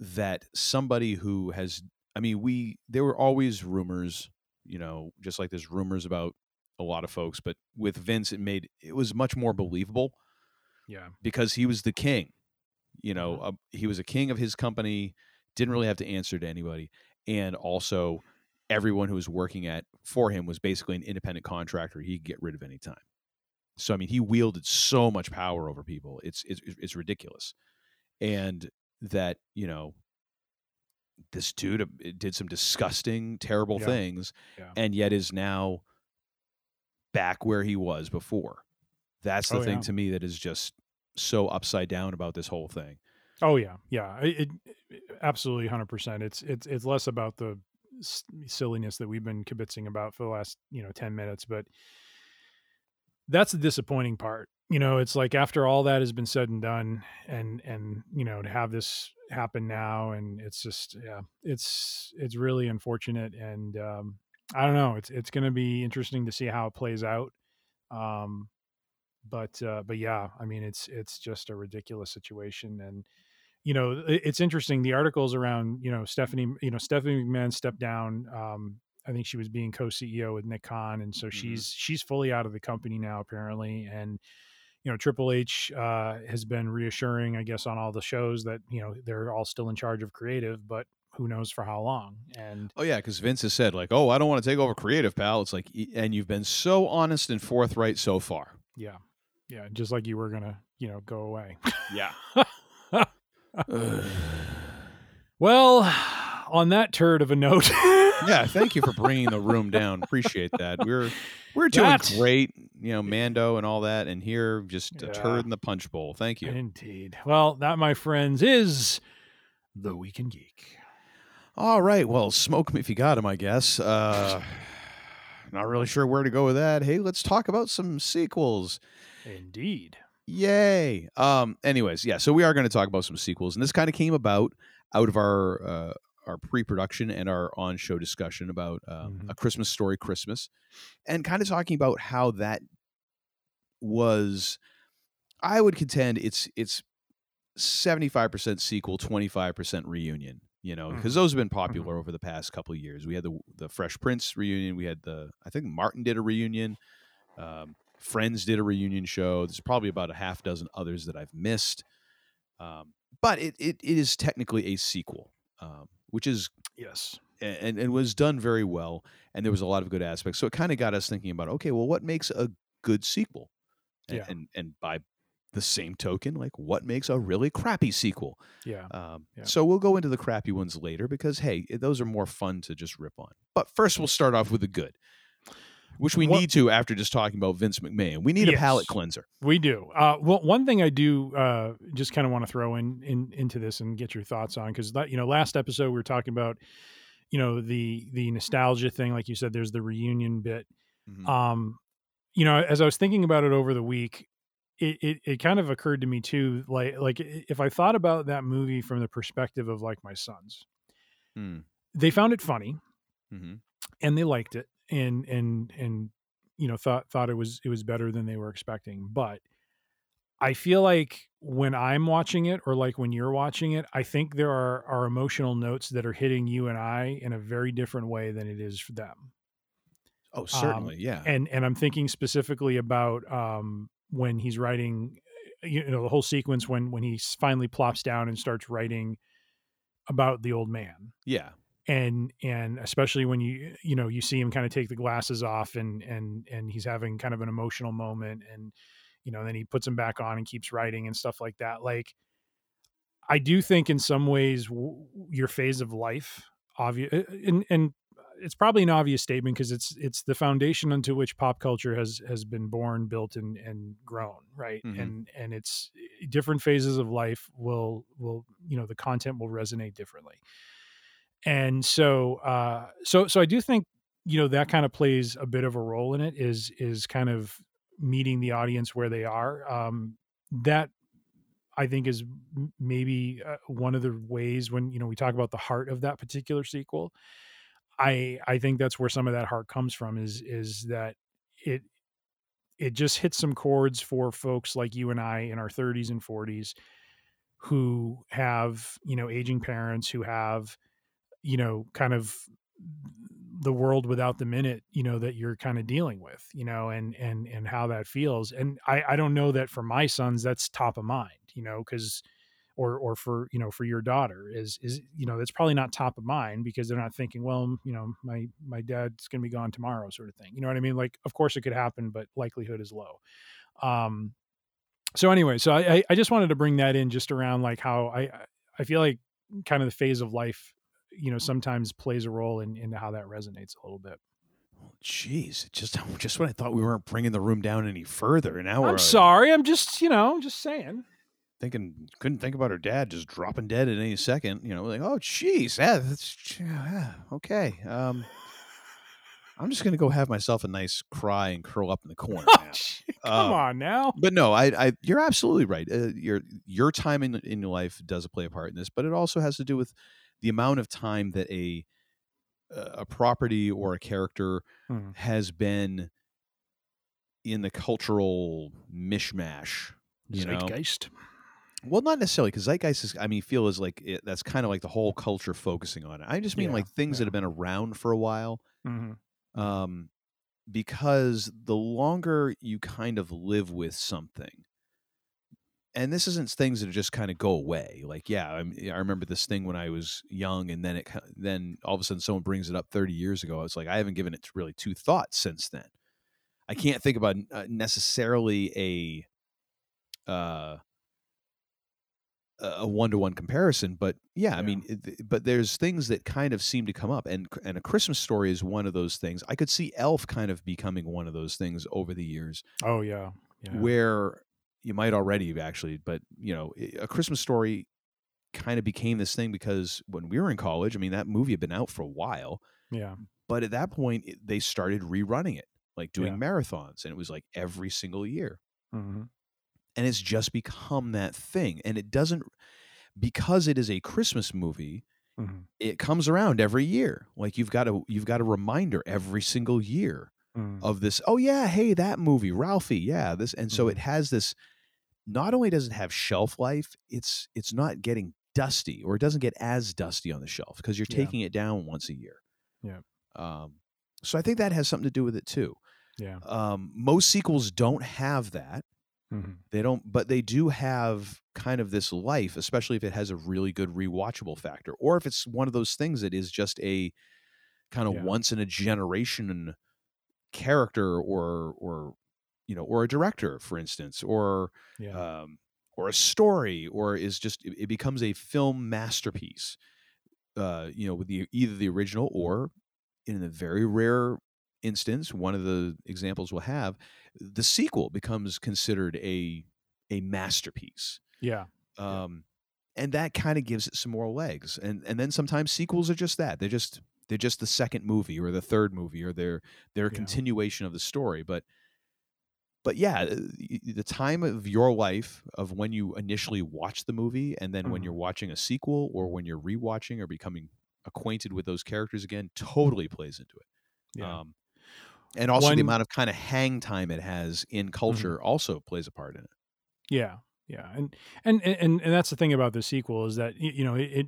that somebody who has. I mean, we, there were always rumors, you know, just like there's rumors about a lot of folks, but with Vince, it made, it was much more believable. Yeah. Because he was the king, you know, uh, he was a king of his company, didn't really have to answer to anybody. And also everyone who was working at for him was basically an independent contractor he could get rid of any time. So, I mean, he wielded so much power over people. It's, it's, it's ridiculous. And that, you know, this dude did some disgusting, terrible yeah. things, yeah. and yet is now back where he was before. That's the oh, thing yeah. to me that is just so upside down about this whole thing. Oh yeah, yeah, it, it, absolutely, one hundred percent. It's it's it's less about the silliness that we've been kibitzing about for the last you know ten minutes, but that's the disappointing part. You know, it's like after all that has been said and done, and and you know, to have this happen now, and it's just yeah, it's it's really unfortunate, and um, I don't know, it's it's going to be interesting to see how it plays out, um, but uh, but yeah, I mean, it's it's just a ridiculous situation, and you know, it's interesting the articles around you know Stephanie, you know Stephanie McMahon stepped down. Um, I think she was being co-C E O with Nick Khan, and so mm-hmm. she's she's fully out of the company now apparently, and. You know, Triple H uh, has been reassuring, I guess, on all the shows that, you know, they're all still in charge of creative, but who knows for how long. And oh, yeah, because Vince has said, like, oh, I don't want to take over creative, pal. It's like, and you've been so honest and forthright so far. Yeah. Yeah. Just like you were going to, you know, go away. Yeah. Well, on that turd of a note. Yeah. Thank you for bringing the room down. Appreciate that. We're. We're doing that. Great, you know, Mando and all that, and here just yeah. a turd in the punch bowl. Thank you. Indeed. Well, that, my friends, is The Week in Geek. All right. Well, smoke me if you got him, I guess. Uh, not really sure where to go with that. Hey, let's talk about some sequels. Indeed. Yay. Um. Anyways, yeah, so we are going to talk about some sequels, and this kind of came about out of our uh, our pre-production and our on-show discussion about um, mm-hmm. A Christmas Story Christmas, and kind of talking about how that was, I would contend it's, it's seventy-five percent sequel, twenty-five percent reunion, you know, because mm-hmm. those have been popular mm-hmm. over the past couple of years. We had the, the Fresh Prince reunion. We had the, I think Martin did a reunion. Um, Friends did a reunion show. There's probably about a half dozen others that I've missed. Um, but it, it, it is technically a sequel. Um, which is yes, and and was done very well, and there was a lot of good aspects. So it kind of got us thinking about, okay, well, what makes a good sequel? And, yeah. and and by the same token, like, what makes a really crappy sequel? Yeah. Um, yeah. So we'll go into the crappy ones later because, hey, those are more fun to just rip on. But first, we'll start off with the good, which we what, need to after just talking about Vince McMahon. We need yes, a palate cleanser. We do. Uh, well, one thing I do uh, just kind of want to throw in, in into this and get your thoughts on, because, you know, last episode we were talking about, you know, the the nostalgia thing. Like you said, there's the reunion bit. Mm-hmm. Um, you know, as I was thinking about it over the week, It, it it kind of occurred to me too, like like if I thought about that movie from the perspective of, like, my sons, mm. they found it funny, mm-hmm. and they liked it, and and and you know thought thought it was it was better than they were expecting. But I feel like when I'm watching it, or like when you're watching it, I think there are are emotional notes that are hitting you and I in a very different way than it is for them. Oh, certainly, um, yeah. And and I'm thinking specifically about. Um, when he's writing, you know, the whole sequence when, when he finally plops down and starts writing about the old man. Yeah. And, and especially when you, you know, you see him kind of take the glasses off and, and, and he's having kind of an emotional moment, and, you know, then he puts them back on and keeps writing and stuff like that. Like, I do think in some ways w- your phase of life, obvious, and, and it's probably an obvious statement because it's it's the foundation unto which pop culture has has been born, built, and and grown, right? Mm-hmm. And and it's different phases of life will will you know the content will resonate differently, and so uh, so so I do think you know that kind of plays a bit of a role in it, is is kind of meeting the audience where they are. Um, that I think is maybe one of the ways when you know we talk about the heart of that particular sequel. I, I think that's where some of that heart comes from, is is that it it just hits some chords for folks like you and I in our thirties and forties who have, you know, aging parents, who have, you know, kind of the world without them in it, you know, that you're kind of dealing with, you know, and and and how that feels. And I, I don't know that for my sons that's top of mind, you know, because or, or for, you know, for your daughter is, is, you know, that's probably not top of mind because they're not thinking, well, you know, my, my dad's going to be gone tomorrow sort of thing. You know what I mean? Like, of course it could happen, but likelihood is low. Um, so anyway, so I, I just wanted to bring that in just around like how I, I feel like kind of the phase of life, you know, sometimes plays a role in, in how that resonates a little bit. Jeez, just just when I thought we weren't bringing the room down any further. And now we're I'm sorry. I'm just, you know, just saying. Thinking, couldn't think about her dad just dropping dead at any second. You know, like, oh, geez, yeah, that's yeah, okay. Um, I'm just gonna go have myself a nice cry and curl up in the corner. Oh, geez, come um, on now. But no, I, I, you're absolutely right. Uh, your your time in in your life does play a part in this, but it also has to do with the amount of time that a a property or a character mm-hmm. has been in the cultural mishmash. You Zeitgeist. Know? Well, not necessarily, because zeitgeist is, I mean, feel is like, it, that's kind of like the whole culture focusing on it. I just mean yeah, like things yeah. that have been around for a while, mm-hmm. um, because the longer you kind of live with something, and this isn't things that just kind of go away. Like, yeah, I'm, I remember this thing when I was young, and then it, then all of a sudden someone brings it up thirty years ago. It's like, I haven't given it really two thoughts since then. I can't think about necessarily a, uh, a one-to-one comparison, but yeah, yeah. I mean, it, but there's things that kind of seem to come up, and and A Christmas Story is one of those things. I could see Elf kind of becoming one of those things over the years. Oh yeah, yeah. Where you might already have actually, but you know, A Christmas Story kind of became this thing because when we were in college, I mean, that movie had been out for a while. Yeah. But at that point, it, they started rerunning it, like doing yeah. marathons, and it was like every single year. Mm-hmm. And it's just become that thing. And it doesn't, because it is a Christmas movie, mm-hmm. it comes around every year. Like you've got a, you've got a reminder every single year mm. of this. Oh yeah. Hey, that movie, Ralphie. Yeah. This. And mm-hmm. so it has this, not only does it have shelf life, it's, it's not getting dusty, or it doesn't get as dusty on the shelf because you're taking yeah. it down once a year. Yeah. Um, so I think that has something to do with it too. Yeah. Um, most sequels don't have that. Mm-hmm. They don't, but they do have kind of this life, especially if it has a really good rewatchable factor, or if it's one of those things that is just a kind of yeah. once in a generation character or, or, you know, or a director, for instance, or, yeah. um, or a story, or is just, it, it becomes a film masterpiece, uh, you know, with the, either the original or in the very rare instance, one of the examples we'll have, the sequel becomes considered a, a masterpiece. Yeah. Um, and that kind of gives it some more legs. And, and then sometimes sequels are just that. They're just, they're just the second movie or the third movie, or they're, they're a yeah. continuation of the story. But, but yeah, the time of your life of when you initially watch the movie, and then mm-hmm. when you're watching a sequel, or when you're rewatching or becoming acquainted with those characters again, totally plays into it. Yeah. Um, and also One... the amount of kind of hang time it has in culture mm-hmm. also plays a part in it. Yeah. Yeah. And, and, and, and that's the thing about the sequel, is that, you know, it, it,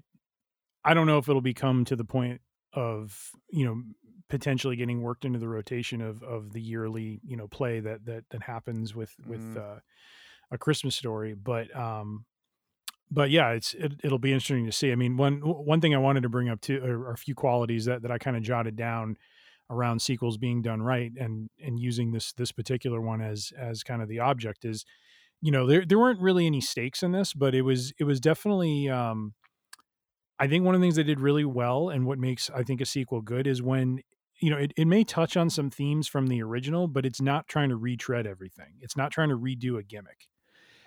I don't know if it'll become to the point of, you know, potentially getting worked into the rotation of, of the yearly, you know, play that, that, that happens with, with, mm. uh, A Christmas Story. But, um, but yeah, it's, it, it'll be interesting to see. I mean, one, one thing I wanted to bring up too, are, are a few qualities that, that I kind of jotted down around sequels being done right. And, and using this, this particular one as, as kind of the object is, you know, there there weren't really any stakes in this, but it was it was definitely, um, I think one of the things they did really well, and what makes, I think, a sequel good is when, you know, it, it may touch on some themes from the original, but it's not trying to retread everything. It's not trying to redo a gimmick.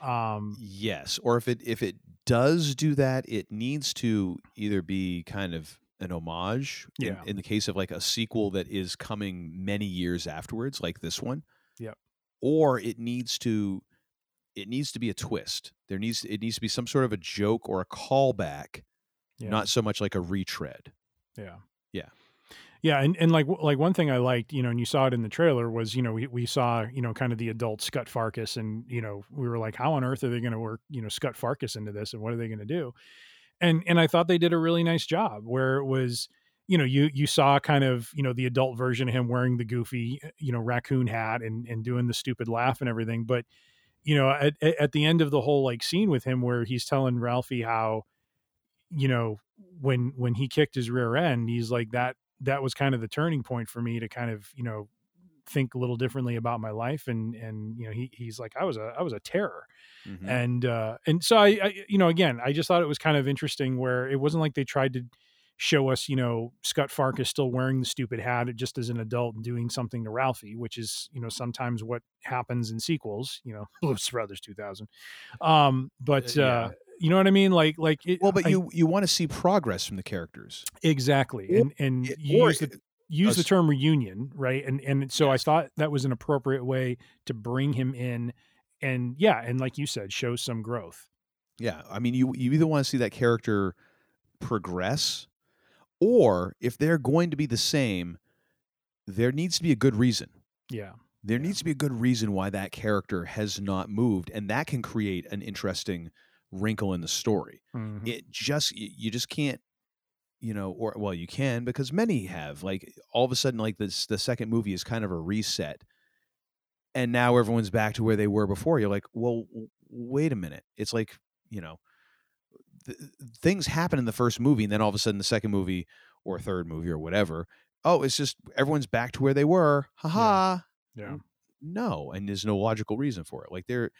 Um, yes. Or if it if it does do that, it needs to either be kind of an homage in, yeah. in the case of like a sequel that is coming many years afterwards, like this one. Yeah. Or it needs to It needs to be a twist. There needs it needs to be some sort of a joke or a callback, yeah. not so much like a retread. Yeah, yeah, yeah. And and like like one thing I liked, you know, and you saw it in the trailer, was, you know, we we saw, you know, kind of the adult Scut Farkas, and, you know, we were like, how on earth are they going to work, you know, Scut Farkas into this, and what are they going to do? And and I thought they did a really nice job where it was, you know, you, you saw kind of, you know, the adult version of him wearing the goofy, you know, raccoon hat and and doing the stupid laugh and everything, but. You know, at, at the end of the whole like scene with him where he's telling Ralphie how, you know, when when he kicked his rear end, he's like, that that was kind of the turning point for me to kind of, you know, think a little differently about my life. And, and you know, he he's like, I was a I was a terror. Mm-hmm. And uh, and so, I, I, you know, again, I just thought it was kind of interesting where it wasn't like they tried to show us, you know, Scut Farkas still wearing the stupid hat just as an adult and doing something to Ralphie, which is, you know, sometimes what happens in sequels, you know, Blues Brothers two thousand. Um, but, uh, yeah. you know what I mean? Like, like, it, well, but I, you, you want to see progress from the characters. Exactly. And, and it, you use, it, the, use uh, the term reunion. Right. And, and so yes. I thought that was an appropriate way to bring him in and yeah. And like you said, show some growth. Yeah. I mean, you, you either want to see that character progress, or if they're going to be the same, there needs to be a good reason. Yeah. There yeah. needs to be a good reason why that character has not moved. And that can create an interesting wrinkle in the story. Mm-hmm. It just, you just can't, you know, or, well, you can, because many have, like, all of a sudden, like, this, the second movie is kind of a reset. And now everyone's back to where they were before. You're like, well, wait a minute. It's like, you know, things happen in the first movie, and then all of a sudden the second movie or third movie or whatever, oh, it's just everyone's back to where they were. Ha ha. Yeah. yeah. No. And there's no logical reason for it. Like there,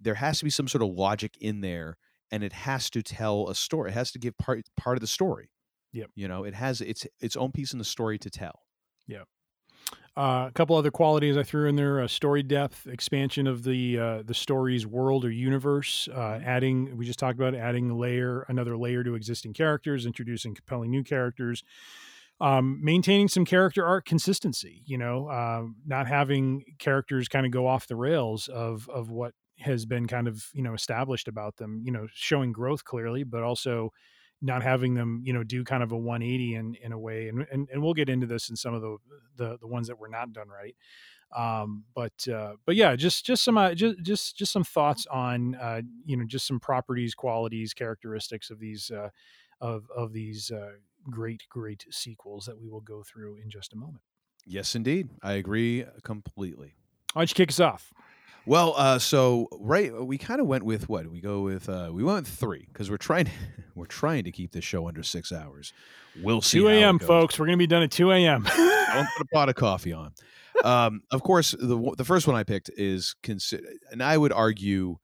there has to be some sort of logic in there, and it has to tell a story. It has to give part, part of the story. Yeah. You know, it has its, its own piece in the story to tell. Yeah. Uh, a couple other qualities I threw in there: uh, story depth, expansion of the uh, the story's world or universe, uh, adding we just talked about it, adding a layer, another layer to existing characters, introducing compelling new characters, um, maintaining some character arc consistency. You know, uh, not having characters kind of go off the rails of of what has been kind of, you know, established about them. You know, showing growth clearly, but also not having them, you know, do kind of a one eighty in, in a way. And, and, and we'll get into this in some of the, the, the ones that were not done right. Um, but, uh, but yeah, just, just some, uh, just, just, just some thoughts on, uh, you know, just some properties, qualities, characteristics of these, uh, of, of these, uh, great, great sequels that we will go through in just a moment. Yes, indeed. I agree completely. Why don't you kick us off? Well, uh, so right, we kind of went with what we go with. Uh, we went with three because we're trying, we're trying to keep this show under six hours. We'll see. two a.m. folks, we're gonna be done at two a.m. I want to put a pot of coffee on. Um, of course, the the first one I picked is consider, and I would argue,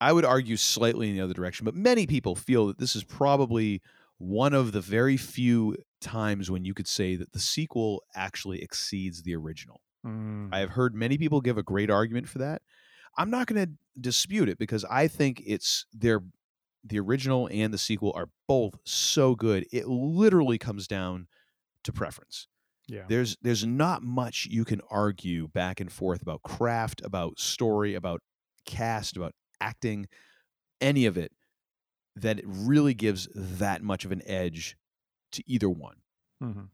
I would argue slightly in the other direction, but many people feel that this is probably one of the very few times when you could say that the sequel actually exceeds the original. Mm. I have heard many people give a great argument for that. I'm not going to dispute it because I think it's their the original and the sequel are both so good. It literally comes down to preference. Yeah. There's there's not much you can argue back and forth about craft, about story, about cast, about acting, any of it, that it really gives that much of an edge to either one. Mm-hmm.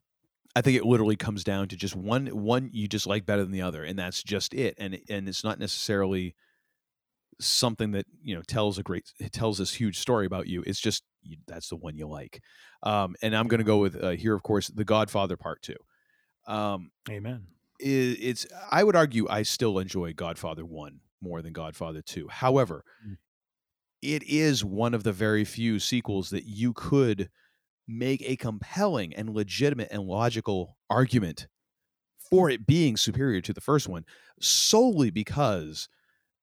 I think it literally comes down to just one one you just like better than the other, and that's just it. And and it's not necessarily something that, you know, tells a great it tells this huge story about you. It's just you, that's the one you like. Um, and I'm going to go with uh, here, of course, The Godfather Part Two. Um, Amen. It, it's I would argue I still enjoy Godfather One more than Godfather Two. However, mm. it is one of the very few sequels that you could make a compelling and legitimate and logical argument for it being superior to the first one, solely because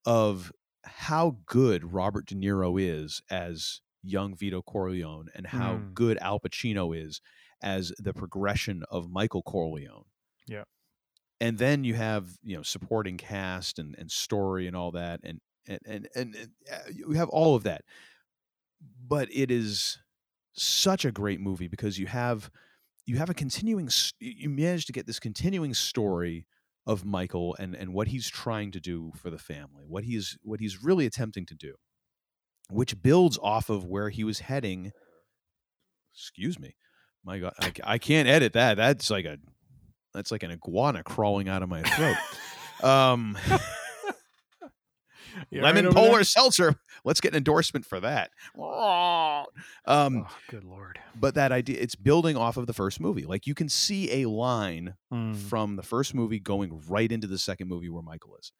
of how good Robert De Niro is as young Vito Corleone and how mm. good Al Pacino is as the progression of Michael Corleone. Yeah. And then you have, you know, supporting cast and, and story and all that. And, and, and, and, and you have all of that, but it is such a great movie because you have, you have a continuing, you manage to get this continuing story of Michael and, and what he's trying to do for the family, what he's, what he's really attempting to do, which builds off of where he was heading. Excuse me. My God, I, I can't edit that. That's like a, That's like an iguana crawling out of my throat. um, lemon right polar seltzer. Let's get an endorsement for that. Um, oh, good Lord. But that idea, it's building off of the first movie. Like you can see a line mm. from the first movie going right into the second movie where Michael is.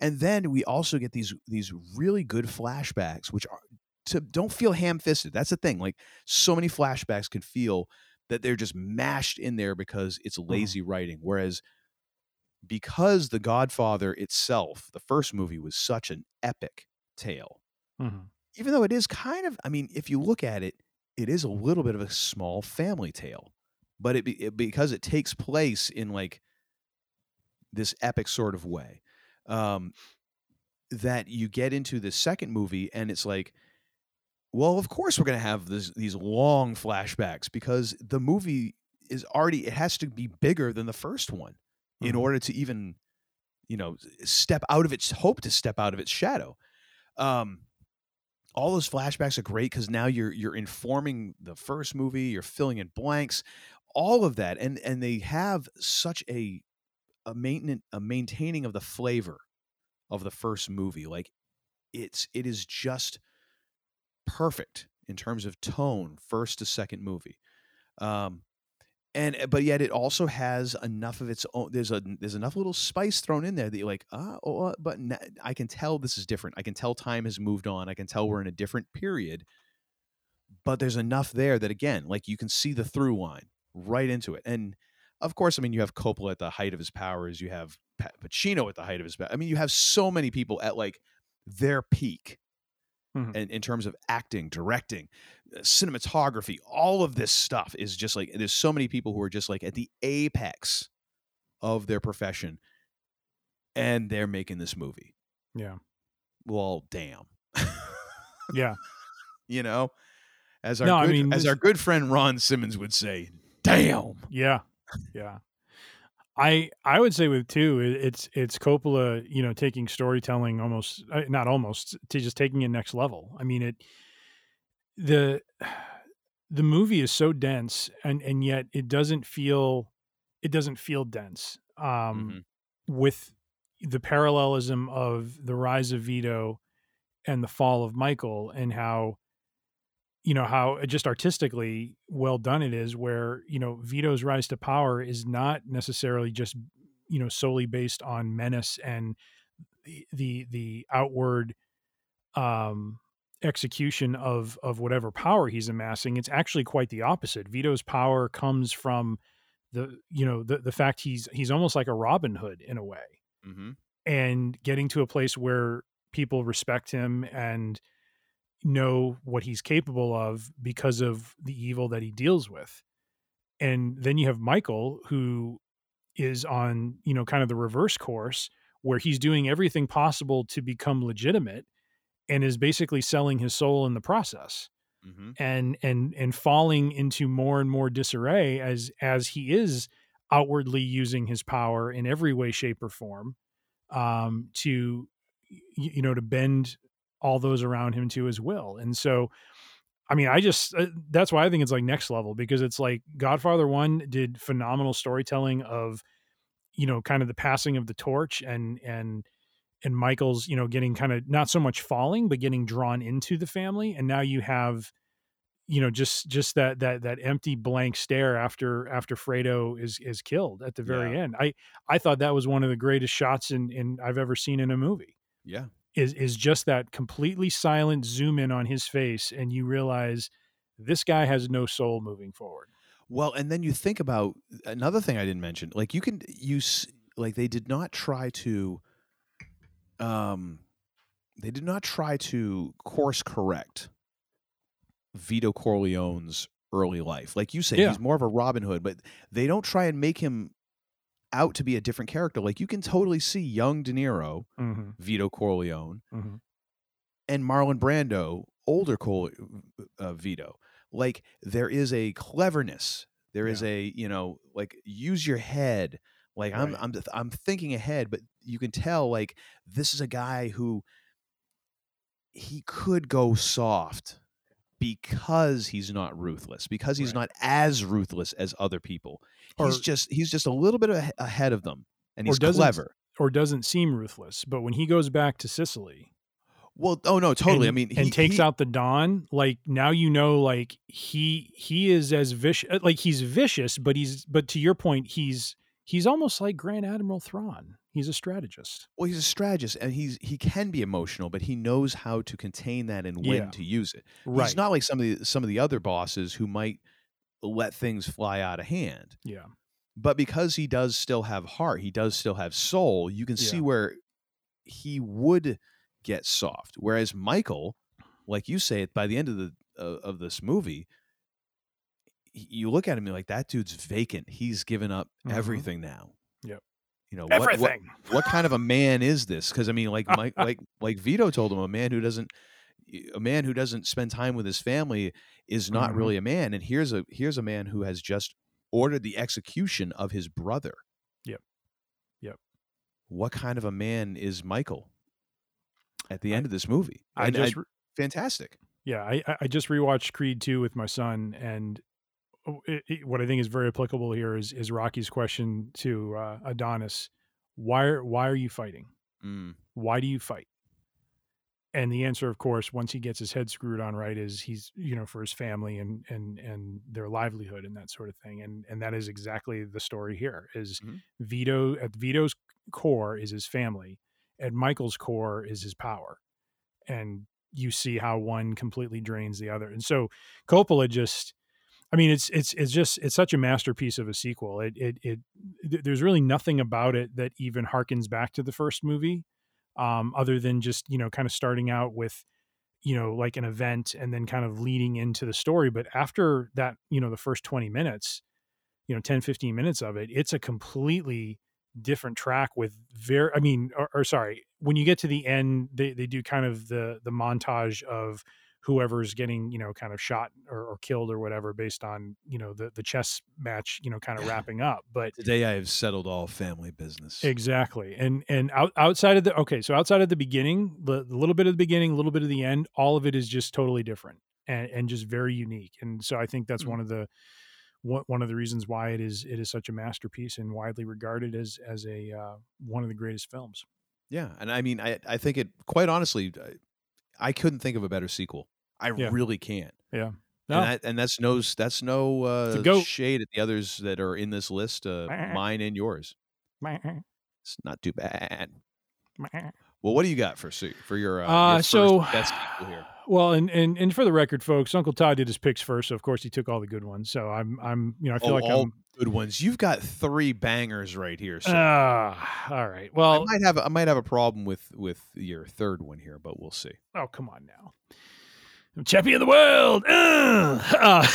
And then we also get these, these really good flashbacks, which are to don't feel ham fisted. That's the thing. Like so many flashbacks can feel that they're just mashed in there because it's lazy oh. writing. Whereas because The Godfather itself, the first movie, was such an epic tale, mm-hmm. even though it is kind of, I mean, if you look at it, it is a little bit of a small family tale, but it, it because it takes place in like this epic sort of way, um, that you get into the second movie and it's like, well, of course we're going to have this, these long flashbacks because the movie is already, it has to be bigger than the first one mm-hmm. in order to even, you know, step out of its, hope to step out of its shadow. Um, all those flashbacks are great because now you're you're informing the first movie, you're filling in blanks, all of that. And and they have such a a, maintain, a maintaining of the flavor of the first movie. Like it's it is just... perfect in terms of tone, first to second movie, um, and but yet it also has enough of its own. There's a there's enough little spice thrown in there that you're like, ah, oh, oh, but na- I can tell this is different. I can tell time has moved on. I can tell we're in a different period. But there's enough there that again, like you can see the through line right into it. And of course, I mean, you have Coppola at the height of his powers. You have Pacino at the height of his. I mean, you have so many people at like their peak. Mm-hmm. And in terms of acting, directing, cinematography, all of this stuff is just like, there's so many people who are just like at the apex of their profession and they're making this movie. Yeah. Well, damn. yeah. You know, as our, no, good, I mean, as this... our good friend, Ron Simmons would say, damn. Yeah. Yeah. I, I would say with two, it's it's Coppola, you know, taking storytelling almost not almost to just taking it next level. I mean, it the the movie is so dense and, and yet it doesn't feel it doesn't feel dense um, mm-hmm. with the parallelism of the rise of Vito and the fall of Michael and how. You know, how just artistically well done it is where, you know, Vito's rise to power is not necessarily just, you know, solely based on menace and the the outward um, execution of of whatever power he's amassing. It's actually quite the opposite. Vito's power comes from the you know the the fact he's he's almost like a Robin Hood in a way, mm-hmm. and getting to a place where people respect him and know what he's capable of because of the evil that he deals with. And then you have Michael, who is on, you know, kind of the reverse course, where he's doing everything possible to become legitimate and is basically selling his soul in the process, mm-hmm. and, and, and falling into more and more disarray as, as he is outwardly using his power in every way, shape, or form, um, to, you know, to bend all those around him to his will. And so, I mean, I just, uh, that's why I think it's like next level, because it's like Godfather One did phenomenal storytelling of, you know, kind of the passing of the torch and, and, and Michael's, you know, getting kind of not so much falling, but getting drawn into the family. And now you have, you know, just, just that, that, that empty blank stare after, after Fredo is, is killed at the very yeah. end. I, I thought that was one of the greatest shots in, in I've ever seen in a movie. Yeah. Is is just that completely silent zoom in on his face, and you realize this guy has no soul moving forward. Well, and then you think about another thing I didn't mention. Like you can use, like they did not try to, um, they did not try to course correct Vito Corleone's early life. Like you say, yeah. he's more of a Robin Hood, but they don't try and make him out to be a different character. Like you can totally see young De Niro, mm-hmm. Vito Corleone, mm-hmm. and Marlon Brando, older Cor- uh, Vito. Like there is a cleverness. There yeah. is a, you know, like use your head. Like right. I'm, I'm, I'm thinking ahead, but you can tell like this is a guy who he could go soft because he's not ruthless, because he's right. not as ruthless as other people. Or, he's just he's just a little bit ahead of them, and he's or clever. Or doesn't seem ruthless, but when he goes back to Sicily... Well, oh no, totally. And, I mean, he, and takes he, out the Don, like now you know, like he he is as vicious, like he's vicious, but he's but to your point, he's he's almost like Grand Admiral Thrawn. He's a strategist. Well, he's a strategist, and he's he can be emotional, but he knows how to contain that and when yeah. to use it. Right. He's not like some of the some of the other bosses who might let things fly out of hand. Yeah. But because he does still have heart, he does still have soul. You can yeah. see where he would get soft. Whereas Michael, like you say, by the end of the uh, of this movie, you look at him and you're like, that dude's vacant. He's given up mm-hmm. everything now. Yep. You know, what, what, what kind of a man is this? Because I mean, like Mike, like like Vito told him, a man who doesn't, a man who doesn't spend time with his family is not mm-hmm. really a man. And here's a here's a man who has just ordered the execution of his brother. Yep, yep. What kind of a man is Michael at the I, end of this movie? I, I just I, fantastic. Yeah, I I just rewatched Creed two with my son, and It, it, what I think is very applicable here is, is Rocky's question to uh, Adonis. Why are, why are you fighting? Mm. Why do you fight? And the answer, of course, once he gets his head screwed on right, is he's, you know, for his family and, and, and their livelihood and that sort of thing. And, and that is exactly the story here is mm-hmm. Vito at Vito's core is his family. At Michael's core is his power. And you see how one completely drains the other. And so Coppola just, I mean, it's it's it's just it's such a masterpiece of a sequel. It it it there's really nothing about it that even harkens back to the first movie, um, other than just, you know, kind of starting out with, you know, like an event and then kind of leading into the story. But after that, you know, the first twenty minutes, you know, ten, fifteen minutes of it, it's a completely different track with very. I mean, or, or sorry, when you get to the end, they they do kind of the the montage of whoever's getting, you know, kind of shot or, or killed or whatever based on, you know, the, the chess match, you know, kind of wrapping up. But today I have settled all family business. Exactly. And and out, outside of the, okay, so outside of the beginning, the, the little bit of the beginning, a little bit of the end, all of it is just totally different and, and just very unique. And so I think that's mm-hmm. one of the one of the reasons why it is it is such a masterpiece and widely regarded as as a uh, one of the greatest films. Yeah. And I mean, I, I think it, quite honestly, I, I couldn't think of a better sequel. I yeah. really can't. Yeah. No. And, that, and that's no, that's no uh, shade at the others that are in this list, uh, mine and yours. It's not too bad. Well, what do you got for for your, uh, uh, your first so, best people here? Well, and, and and for the record, folks, Uncle Todd did his picks first, so of course he took all the good ones. So I'm I'm you know I feel oh, like all I'm good ones. You've got three bangers right here. So uh, all right. Well, I might have I might have a problem with with your third one here, but we'll see. Oh, come on now, I'm champion of the world. Uh, uh,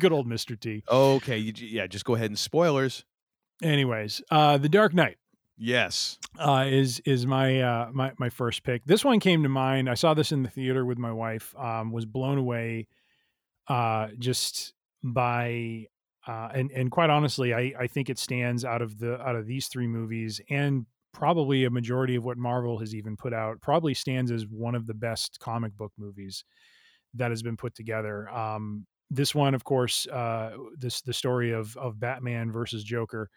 good old Mister T. Okay, you, yeah, just go ahead and spoilers. Anyways, uh, the Dark Knight. Yes, uh, is is my uh, my my first pick. This one came to mind. I saw this in the theater with my wife. Um, was blown away, uh, just by uh, and and quite honestly, I, I think it stands out of the out of these three movies, and probably a majority of what Marvel has even put out. Probably stands as one of the best comic book movies that has been put together. Um, this one, of course, uh, this the story of of Batman versus Joker,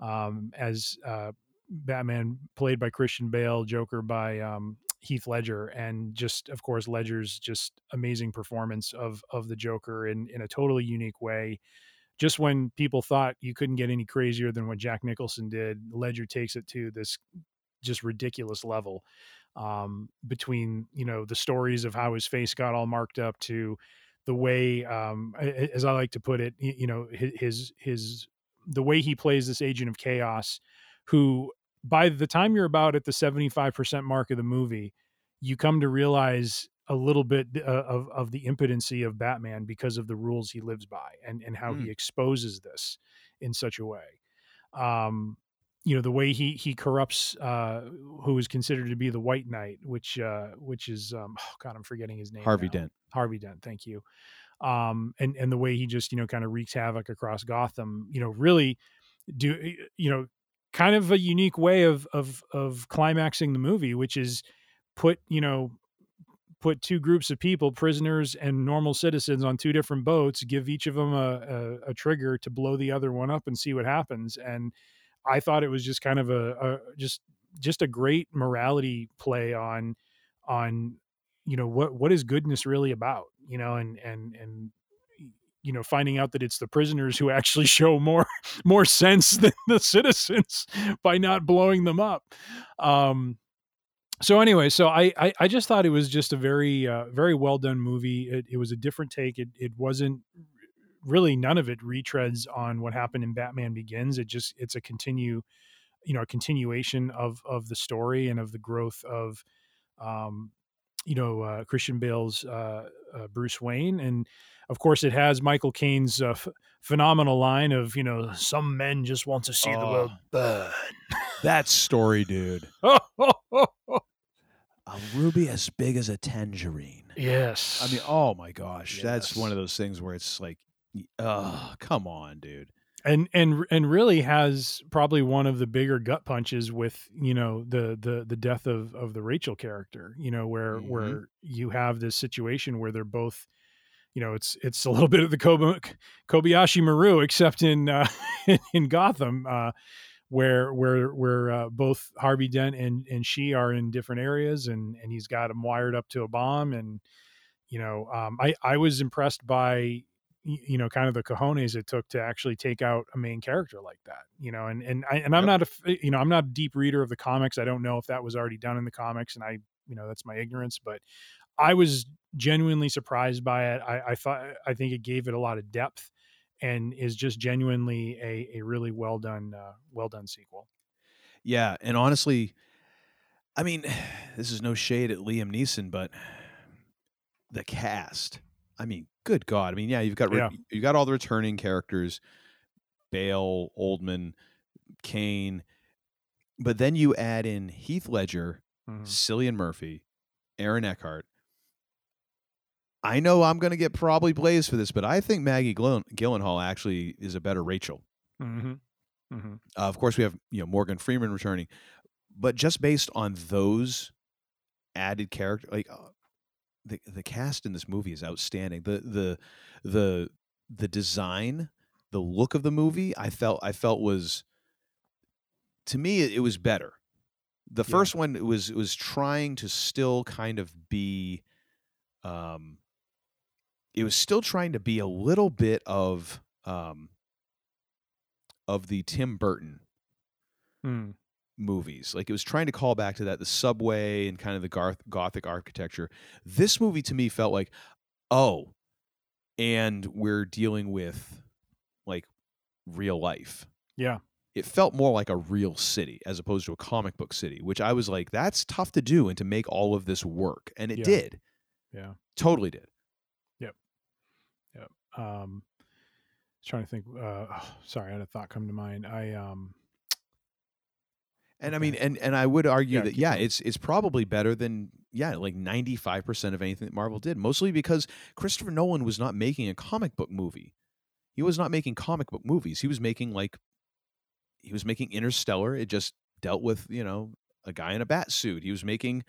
um, as uh, Batman played by Christian Bale, Joker by um, Heath Ledger, and just, of course, Ledger's just amazing performance of of the Joker in, in a totally unique way. Just when people thought you couldn't get any crazier than what Jack Nicholson did, Ledger takes it to this just ridiculous level, um, between, you know, the stories of how his face got all marked up to the way, um, as I like to put it, you know, his, his, the way he plays this agent of chaos, who by the time you're about at the seventy-five percent mark of the movie, you come to realize a little bit of, of the impotency of Batman because of the rules he lives by, and, and how mm. he exposes this in such a way. Um, you know, the way he, he corrupts, uh, who is considered to be the White Knight, which, uh, which is, um, oh God, I'm forgetting his name. Harvey now. Dent. Harvey Dent. Thank you. Um, and, and the way he just, you know, kind of wreaks havoc across Gotham, you know, really do, you know, kind of a unique way of, of, of climaxing the movie, which is put, you know, put two groups of people, prisoners and normal citizens, on two different boats, give each of them a, a, a trigger to blow the other one up and see what happens. And I thought it was just kind of a, a just, just a great morality play on, on, you know, what, what is goodness really about, you know, and, and, and, you know, finding out that it's the prisoners who actually show more, more sense than the citizens by not blowing them up. Um, so anyway, so I, I, I just thought it was just a very, uh, very well done movie. It, it was a different take. It, it wasn't really, none of it retreads on what happened in Batman Begins. It just, it's a continue, you know, a continuation of, of the story and of the growth of, um, you know, uh, Christian Bale's uh, uh, Bruce Wayne. And of course it has Michael Caine's uh, f- phenomenal line of, you know, some men just want to see oh, the world burn. That story, dude. Oh, oh, oh, oh. A ruby as big as a tangerine. Yes. I mean, oh my gosh. Yes. That's one of those things where it's like, oh, come on, dude. And, and, and really has probably one of the bigger gut punches with, you know, the, the, the death of, of the Rachel character, you know, where, mm-hmm. where you have this situation where they're both, you know, it's, it's a little bit of the Kob- Kobayashi Maru, except in, uh, in Gotham, uh, where, where, where, uh, both Harvey Dent and, and she are in different areas, and, and he's got him wired up to a bomb. And, you know, um, I, I was impressed by, you know, kind of the cojones it took to actually take out a main character like that, you know, and, and I, and I'm yep. not a, you know, I'm not a deep reader of the comics. I don't know if that was already done in the comics, and I, you know, that's my ignorance, but I was genuinely surprised by it. I, I thought, I think it gave it a lot of depth, and is just genuinely a, a really well done, uh, well done sequel. Yeah. And honestly, I mean, this is no shade at Liam Neeson, but the cast, I mean, good God. I mean, yeah, you've got, yeah. you've got all the returning characters, Bale, Oldman, Kane, but then you add in Heath Ledger, mm-hmm. Cillian Murphy, Aaron Eckhart. I know I'm going to get probably blazed for this, but I think Maggie Gyllenhaal actually is a better Rachel. Mm-hmm. Mm-hmm. Uh, of course we have, you know, Morgan Freeman returning, but just based on those added character, like, uh, The, the cast in this movie is outstanding. The the the the design, the look of the movie, I felt I felt was, to me, it was better. The yeah. first one was was trying to still kind of be, um, it was still trying to be a little bit of um, of the Tim Burton. Hmm. movies. Like, it was trying to call back to that, the subway and kind of the Garth, Gothic architecture. This movie to me felt like, oh, and we're dealing with like real life. Yeah. It felt more like a real city as opposed to a comic book city, which I was like, that's tough to do and to make all of this work. And it yeah. did. Yeah. Totally did. Yep. Yep. Um, I was trying to think. Uh, oh, sorry, I had a thought come to mind. I, um, And I mean, and, and I would argue yeah, that, yeah, going. it's it's probably better than, yeah, like ninety-five percent of anything that Marvel did, mostly because Christopher Nolan was not making a comic book movie. He was not making comic book movies. He was making like, he was making Interstellar. It just dealt with, you know, a guy in a bat suit. He was making,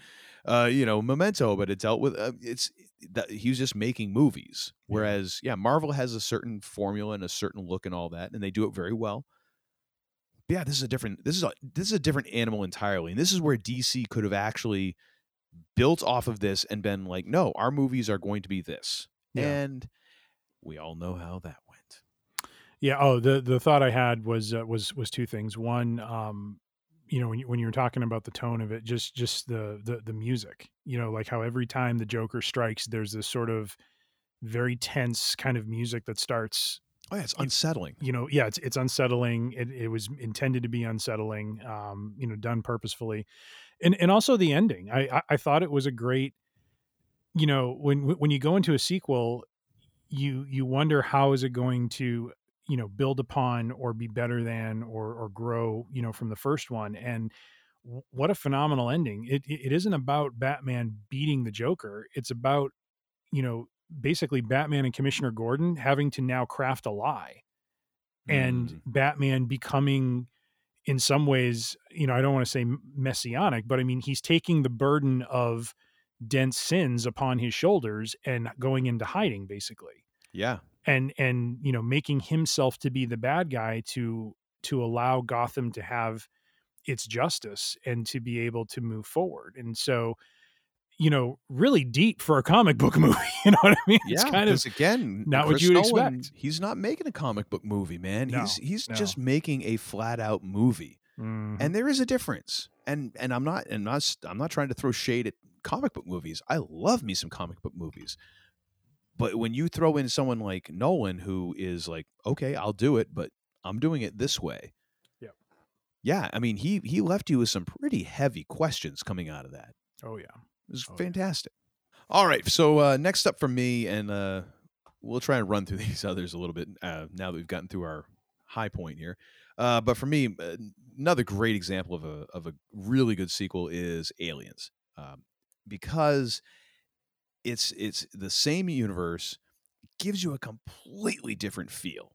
uh, you know, Memento, but it dealt with, uh, it's, that he was just making movies. Whereas, yeah, Marvel has a certain formula and a certain look and all that, and they do it very well. Yeah, this is a different this is a, this is a different animal entirely. And this is where D C could have actually built off of this and been like, no, our movies are going to be this. Yeah. And we all know how that went. Yeah, oh, the the thought I had was uh, was was two things. One, um, you know, when you, when you were talking about the tone of it, just just the the the music. You know, like how every time the Joker strikes, there's this sort of very tense kind of music that starts. Oh yeah, it's unsettling. You know, yeah, it's it's unsettling. It it was intended to be unsettling, um, you know, done purposefully. And and also the ending. I, I I thought it was a great, you know, when when you go into a sequel, you you wonder how is it going to, you know, build upon or be better than or or grow, you know, from the first one. And what a phenomenal ending. It it isn't about Batman beating the Joker. It's about, you know, basically Batman and Commissioner Gordon having to now craft a lie and mm. Batman becoming in some ways, you know, I don't want to say messianic, but I mean, he's taking the burden of Dent's sins upon his shoulders and going into hiding basically. Yeah. And, and, you know, making himself to be the bad guy to, to allow Gotham to have its justice and to be able to move forward. And so, you know, really deep for a comic book movie. You know what I mean? It's yeah, kind of again, not Chris what you would Nolan, expect. He's not making a comic book movie, man. No, he's he's no. just making a flat out movie, mm. and there is a difference. And and I'm not and not I'm not trying to throw shade at comic book movies. I love me some comic book movies, but when you throw in someone like Nolan, who is like, okay, I'll do it, but I'm doing it this way. Yeah, yeah. I mean, he he left you with some pretty heavy questions coming out of that. Oh yeah. It was oh, fantastic. Yeah. All right. So uh, next up for me, and uh, we'll try and run through these others a little bit uh, now that we've gotten through our high point here. Uh, but for me, another great example of a of a really good sequel is Aliens, um, because it's it's the same universe, gives you a completely different feel.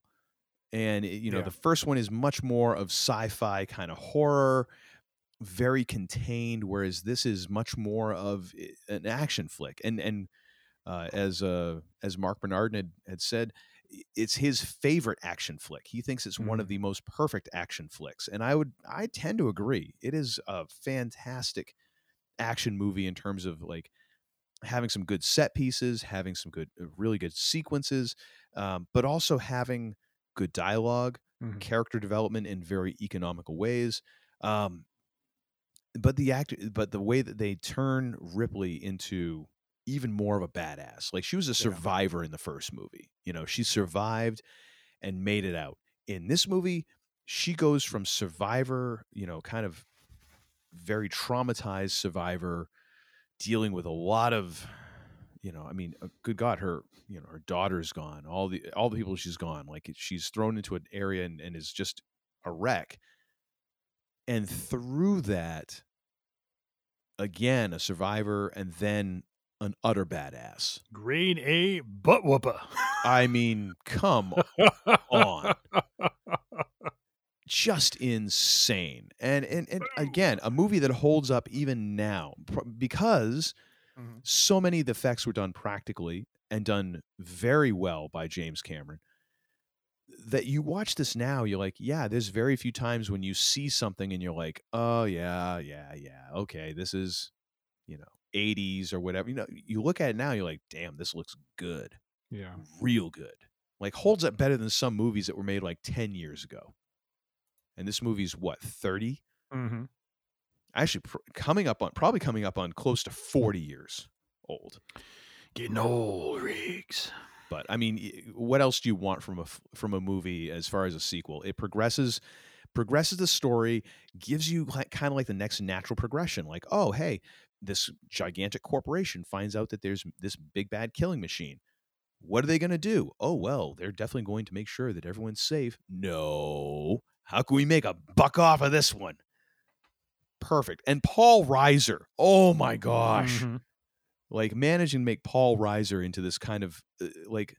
And, it, you know, yeah. the first one is much more of sci-fi kind of horror, very contained, whereas this is much more of an action flick. And and uh, as uh, as Mark Bernardin had, had said, it's his favorite action flick. He thinks it's mm-hmm. one of the most perfect action flicks, and I would I tend to agree. It is a fantastic action movie in terms of like having some good set pieces, having some good, really good sequences, um, but also having good dialogue, mm-hmm. character development in very economical ways. Um, But the act, but the way that they turn Ripley into even more of a badass, like she was a survivor yeah. in the first movie, you know, she survived and made it out. In this movie, she goes from survivor, you know, kind of very traumatized survivor, dealing with a lot of, you know, I mean, good God, her, you know, her daughter's gone, all the all the people she's gone, like she's thrown into an area and, and is just a wreck. And through that, again, a survivor and then an utter badass. Grade A butt whooper. I mean, come on. Just insane. And, and and again, a movie that holds up even now because mm-hmm. so many of the effects were done practically and done very well by James Cameron. That you watch this now, you're like, yeah, there's very few times when you see something and you're like, oh yeah, yeah, yeah. Okay. This is, you know, eighties or whatever, you know, you look at it now, you're like, damn, this looks good. Yeah. Real good. Like holds up better than some movies that were made like ten years ago. And this movie's what? thirty Mm-hmm. actually pr- coming up on probably coming up on close to forty years old. Getting old, Riggs. But I mean, what else do you want from a from a movie as far as a sequel? It progresses progresses the story, gives you like, kind of like the next natural progression. Like, oh, hey, this gigantic corporation finds out that there's this big bad killing machine. What are they going to do? Oh, well, they're definitely going to make sure that everyone's safe. No. How can we make a buck off of this one? Perfect. And Paul Reiser. Oh, my gosh. Mm-hmm. Like, managing to make Paul Reiser into this kind of, uh, like,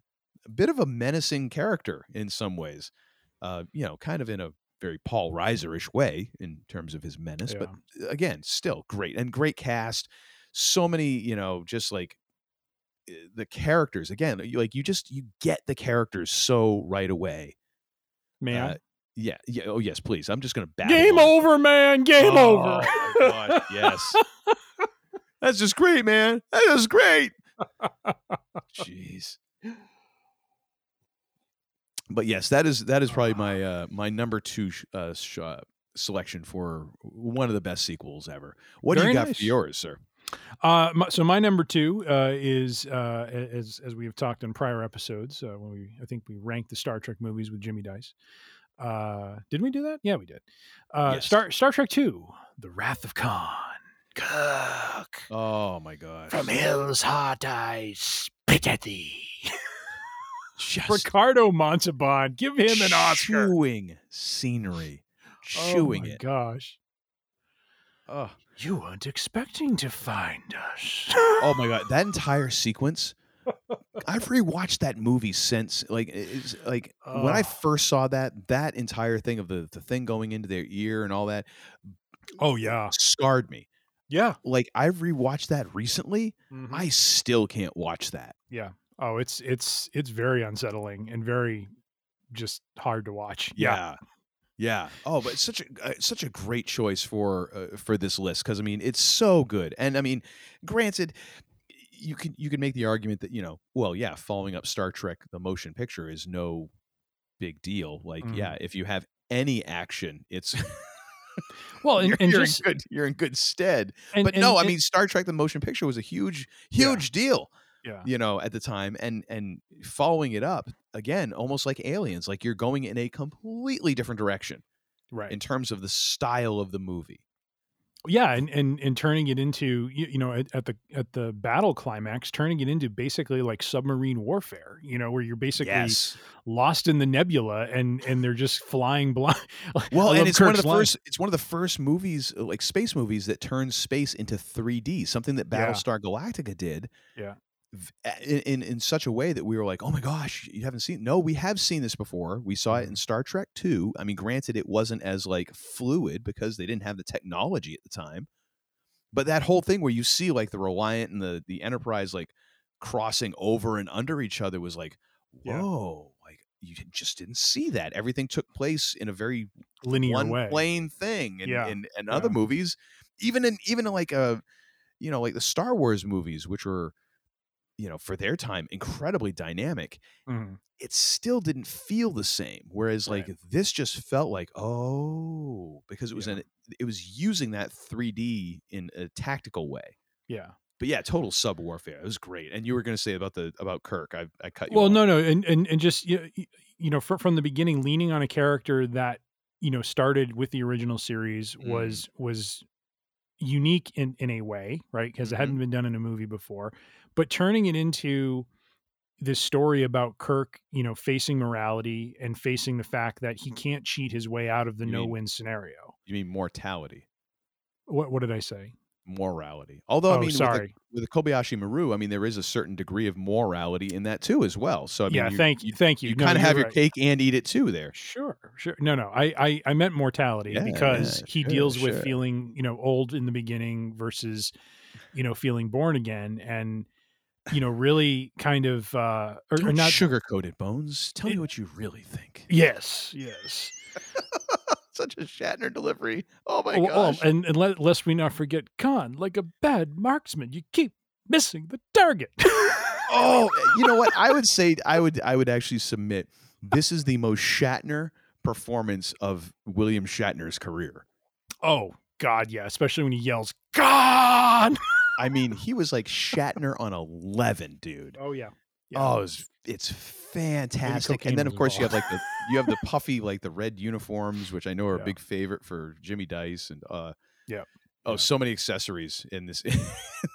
a bit of a menacing character in some ways. Uh, you know, kind of in a very Paul Reiser-ish way in terms of his menace. Yeah. But, again, still great. And great cast. So many, you know, just, like, the characters again, you, like you just you get the characters so right away, man. Uh, yeah, yeah. Oh yes, please. I'm just gonna bat. Game over, over, man. Game oh, over. Oh my God. Yes. That's just great, man. That is great. Jeez. But yes, that is that is probably my uh, my number two sh- uh, sh- uh, selection for one of the best sequels ever. What Very do you got nice. for yours, sir? Uh, my, so my number two uh, is uh, as as we have talked in prior episodes uh, when we I think we ranked the Star Trek movies with Jimmy Dice. Uh, didn't we do that? Yeah, we did. Uh, yes. Star Star Trek Two: The Wrath of Khan. Cook. Oh my gosh! From hell's heart, I spit at thee. Just Ricardo Montalban, give him an Oscar. Chewing scenery, chewing it. Oh my it. gosh! Oh. You weren't expecting to find us. Oh my God, that entire sequence! I've rewatched that movie since, like, it's, like oh. when I first saw that, that entire thing of the the thing going into their ear and all that. Oh yeah, scarred me. Yeah, like I've rewatched that recently. Mm-hmm. I still can't watch that. Yeah. Oh, it's it's it's very unsettling and very just hard to watch. Yeah. yeah. Yeah. Oh, but it's such a uh, such a great choice for uh, for this list because I mean it's so good. And I mean, granted, you can you can make the argument that you know, well, yeah, following up Star Trek the motion picture is no big deal. Like, mm. yeah, if you have any action, it's well, and, you're, and you're just, in good you're in good stead. And, but and, no, and, I mean, Star Trek the motion picture was a huge huge yeah. deal. Yeah. You know, at the time and and following it up again, almost like Aliens, like you're going in a completely different direction, right? In terms of the style of the movie. Yeah. And, and, and turning it into, you, you know, at, at the, at the battle climax, turning it into basically like submarine warfare, you know, where you're basically yes. lost in the nebula and, and they're just flying blind. Well, and it's Kirk's one of the line. first, it's one of the first movies, like space movies that turns space into three D, something that Battlestar yeah. Galactica did. Yeah. In, in in such a way that we were like, oh my gosh, you haven't seen? No, we have seen this before. We saw it in Star Trek Two. I mean, granted, it wasn't as like fluid because they didn't have the technology at the time. But that whole thing where you see like the Reliant and the the Enterprise like crossing over and under each other was like, whoa, yeah. like you just didn't see that. Everything took place in a very linear one way. Plain thing. And yeah. in, in other yeah. movies, even in even in like a you know like the Star Wars movies, which were you know, for their time, incredibly dynamic, mm. it still didn't feel the same. Whereas right. like this just felt like, oh, because it was, yeah. an, it was using that three D in a tactical way. Yeah. But yeah, total sub warfare. It was great. And you were going to say about the, about Kirk, I I cut you off. Well, no, no. And, and, and just, you know, from the beginning, leaning on a character that, you know, started with the original series mm. was, was unique in, in a way, right? Because mm-hmm. it hadn't been done in a movie before. But turning it into this story about Kirk, you know, facing morality and facing the fact that he can't cheat his way out of the you no-win mean, scenario. You mean mortality? What What did I say? Morality. Although, oh, I mean, sorry. With, the, with the Kobayashi Maru, I mean, there is a certain degree of morality in that too as well. So I mean, yeah, you, thank you, thank you. You no, kind of have right. your cake and eat it too there. Sure, sure. No, no, I I, I meant mortality yeah, because yeah, he sure, deals with sure. feeling, you know, old in the beginning versus, you know, feeling born again and, you know, really kind of, uh, or, or not sugar-coated bones. Tell it, me what you really think. Yes. Yes. Such a Shatner delivery. Oh my oh, gosh. Oh, and, and let, lest we not forget Khan, like a bad marksman, you keep missing the target. Oh, you know what? I would say, I would, I would actually submit this is the most Shatner performance of William Shatner's career. Oh, God, yeah, especially when he yells, God! I mean, he was like Shatner on eleven, dude. Oh, yeah. yeah. Oh, it was, it's fantastic. And then, of course, you have like the you have the puffy, like the red uniforms, which I know are yeah. a big favorite for Jimmy Dice. And uh, yeah. Oh, yeah. so many accessories in this, in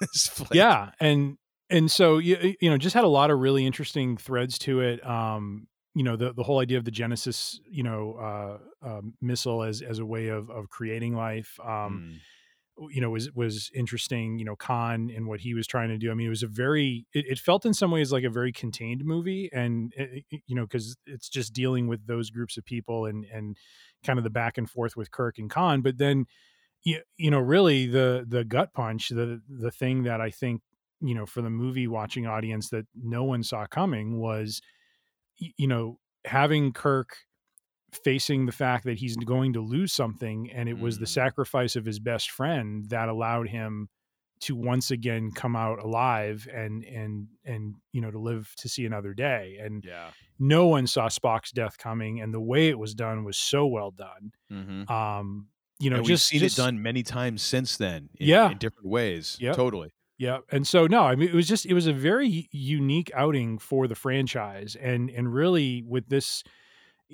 this flick. Yeah. And and so, you, you know, just had a lot of really interesting threads to it. Um, you know, the, the whole idea of the Genesis, you know, uh, uh, missile as, as a way of, of creating life, um, mm. you know, was, was interesting, you know, Khan and what he was trying to do. I mean, it was a very, it, it felt in some ways like a very contained movie, and, it, you know, cause it's just dealing with those groups of people and, and kind of the back and forth with Kirk and Khan. But then, you, you know, really the, the gut punch, the, the thing that I think, you know, for the movie watching audience that no one saw coming was, you know, having Kirk facing the fact that he's going to lose something. And it was mm. the sacrifice of his best friend that allowed him to once again come out alive and, and, and, you know, to live to see another day. And yeah. no one saw Spock's death coming, and the way it was done was so well done. Mm-hmm. Um, you know, and just we've seen just, it done many times since then in, yeah. in different ways. Yep. Totally. Yeah. And so, no, I mean, it was just, it was a very unique outing for the franchise. And, and really with this,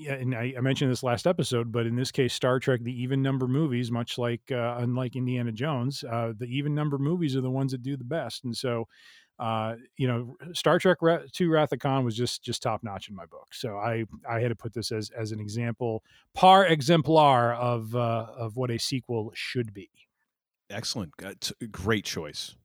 and I, I mentioned this last episode, but in this case, Star Trek, the even number movies, much like, uh, unlike Indiana Jones, uh, the even number movies are the ones that do the best. And so, uh, you know, Star Trek two Wrath of Khan was just, just top notch in my book. So I, I had to put this as, as an example, par exemplar of, uh, of what a sequel should be. Excellent. Great choice.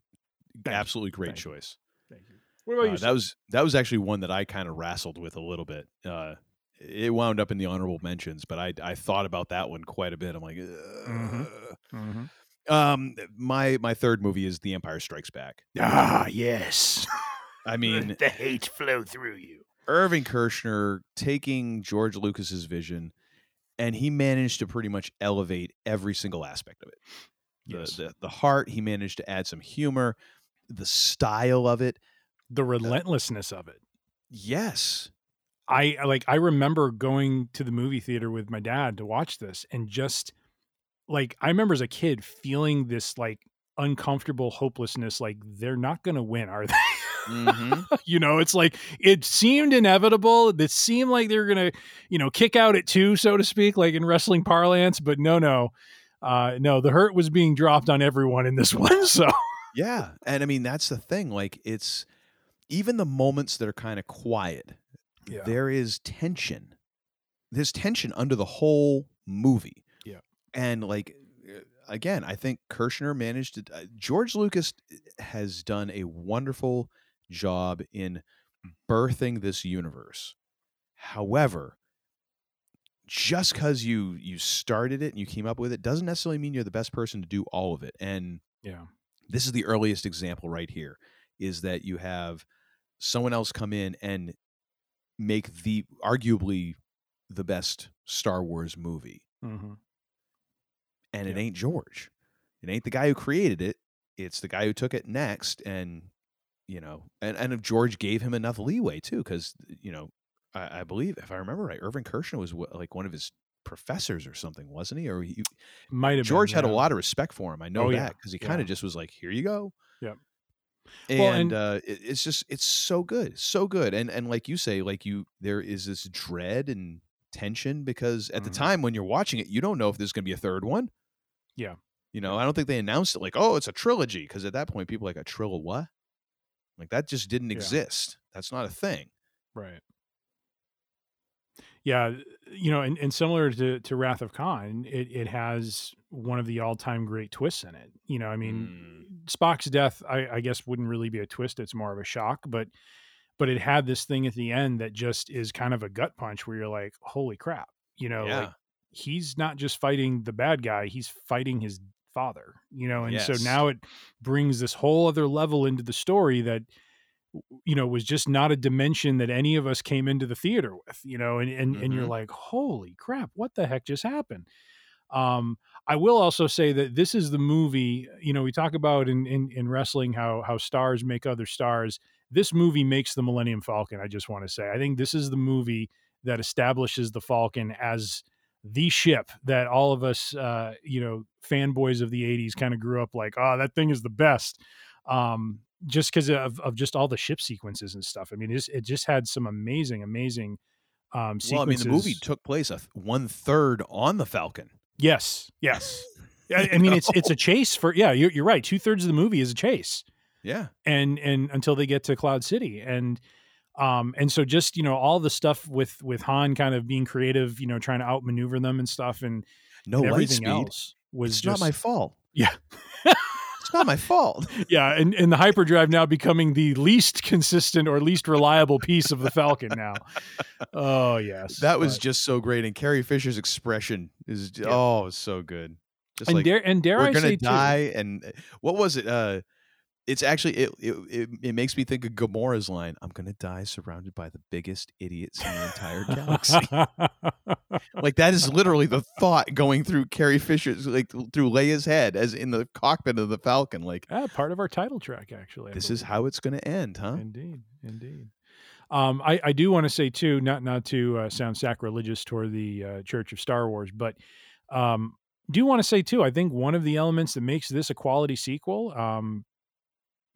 Thank Absolutely you. great Thank choice. You. Thank you. What about uh, you? That was that was actually one that I kind of wrestled with a little bit. Uh, it wound up in the honorable mentions, but I I thought about that one quite a bit. I'm like, mm-hmm. Mm-hmm. um, my my third movie is The Empire Strikes Back. Ah, yes. I mean, let the hate flow through you. Irving Kershner taking George Lucas's vision, and he managed to pretty much elevate every single aspect of it. The, yes. the the heart, he managed to add some humor. The style of it, the relentlessness uh, of it. Yes. I like, I remember going to the movie theater with my dad to watch this, and just like, I remember as a kid feeling this like uncomfortable hopelessness. Like, they're not going to win, are they? Mm-hmm. You know, it's like, it seemed inevitable. It seemed like they were going to, you know, kick out at two, so to speak, like in wrestling parlance, but no, no, uh, no, the hurt was being dropped on everyone in this one. So. Yeah. And I mean, that's the thing. Like, it's even the moments that are kind of quiet, yeah. there is tension. There's tension under the whole movie. Yeah. And like, again, I think Kershner managed to, uh, George Lucas has done a wonderful job in birthing this universe. However, just because you, you started it and you came up with it doesn't necessarily mean you're the best person to do all of it. And yeah. this is the earliest example right here, is that you have someone else come in and make the arguably the best Star Wars movie. Mm-hmm. And yeah. it ain't George. It ain't the guy who created it. It's the guy who took it next. And, you know, and, and if George gave him enough leeway too, because, you know, I, I believe, if I remember right, Irving Kershner was like one of his professors or something, wasn't he? Or he might have George been, yeah. had a lot of respect for him. I know oh, that because yeah. he kind of yeah. just was like, here you go. Yeah. And, well, and uh, it, it's just, it's so good. So good. And, and like you say, like you, there is this dread and tension because at mm-hmm. the time when you're watching it, you don't know if there's going to be a third one. Yeah. You know, I don't think they announced it like, oh, it's a trilogy. Cause at that point people were like, a trill what? Like that just didn't yeah. exist. That's not a thing. Right. Yeah, you know, and, and similar to, to Wrath of Khan, it, it has one of the all-time great twists in it. You know, I mean, mm. Spock's death, I, I guess, wouldn't really be a twist. It's more of a shock, but but it had this thing at the end that just is kind of a gut punch where you're like, holy crap, you know, yeah. like, he's not just fighting the bad guy, he's fighting his father, you know, and yes. so now it brings this whole other level into the story that, you know, was just not a dimension that any of us came into the theater with, you know, and, and, mm-hmm. and you're like, holy crap, what the heck just happened? Um, I will also say that this is the movie, you know, we talk about in, in, in wrestling, how, how stars make other stars. This movie makes the Millennium Falcon. I just want to say, I think this is the movie that establishes the Falcon as the ship that all of us, uh, you know, fanboys of the eighties kind of grew up like, oh, that thing is the best. Um, just because of, of just all the ship sequences and stuff. I mean, it just, it just had some amazing, amazing um, sequences. Well, I mean, the movie took place a th- one third on the Falcon. Yes. Yes. I, I mean, no. it's, it's a chase for, yeah, you're, you're right. Two thirds of the movie is a chase. Yeah. And, and until they get to Cloud City. And, Um, and so just, you know, all the stuff with, with Han kind of being creative, you know, trying to outmaneuver them and stuff and, no and everything else was it's just not my fault. Yeah. It's not my fault. Yeah. And, and the hyperdrive now becoming the least consistent or least reliable piece of the Falcon now. Oh yes. That was but. just so great. And Carrie Fisher's expression is, yeah. oh, it's so good. Just and like, dare, and dare we're I gonna say die too. And what was it? Uh, It's actually it, it it it makes me think of Gamora's line. I'm gonna die surrounded by the biggest idiots in the entire galaxy. Like that is literally the thought going through Carrie Fisher's like through Leia's head as in the cockpit of the Falcon. Like ah, part of our title track actually. I this believe. Is how it's gonna end, huh? Indeed, indeed. Um, I I do want to say too, not not to uh, sound sacrilegious toward the uh, Church of Star Wars, but um, do want to say too. I think one of the elements that makes this a quality sequel. Um,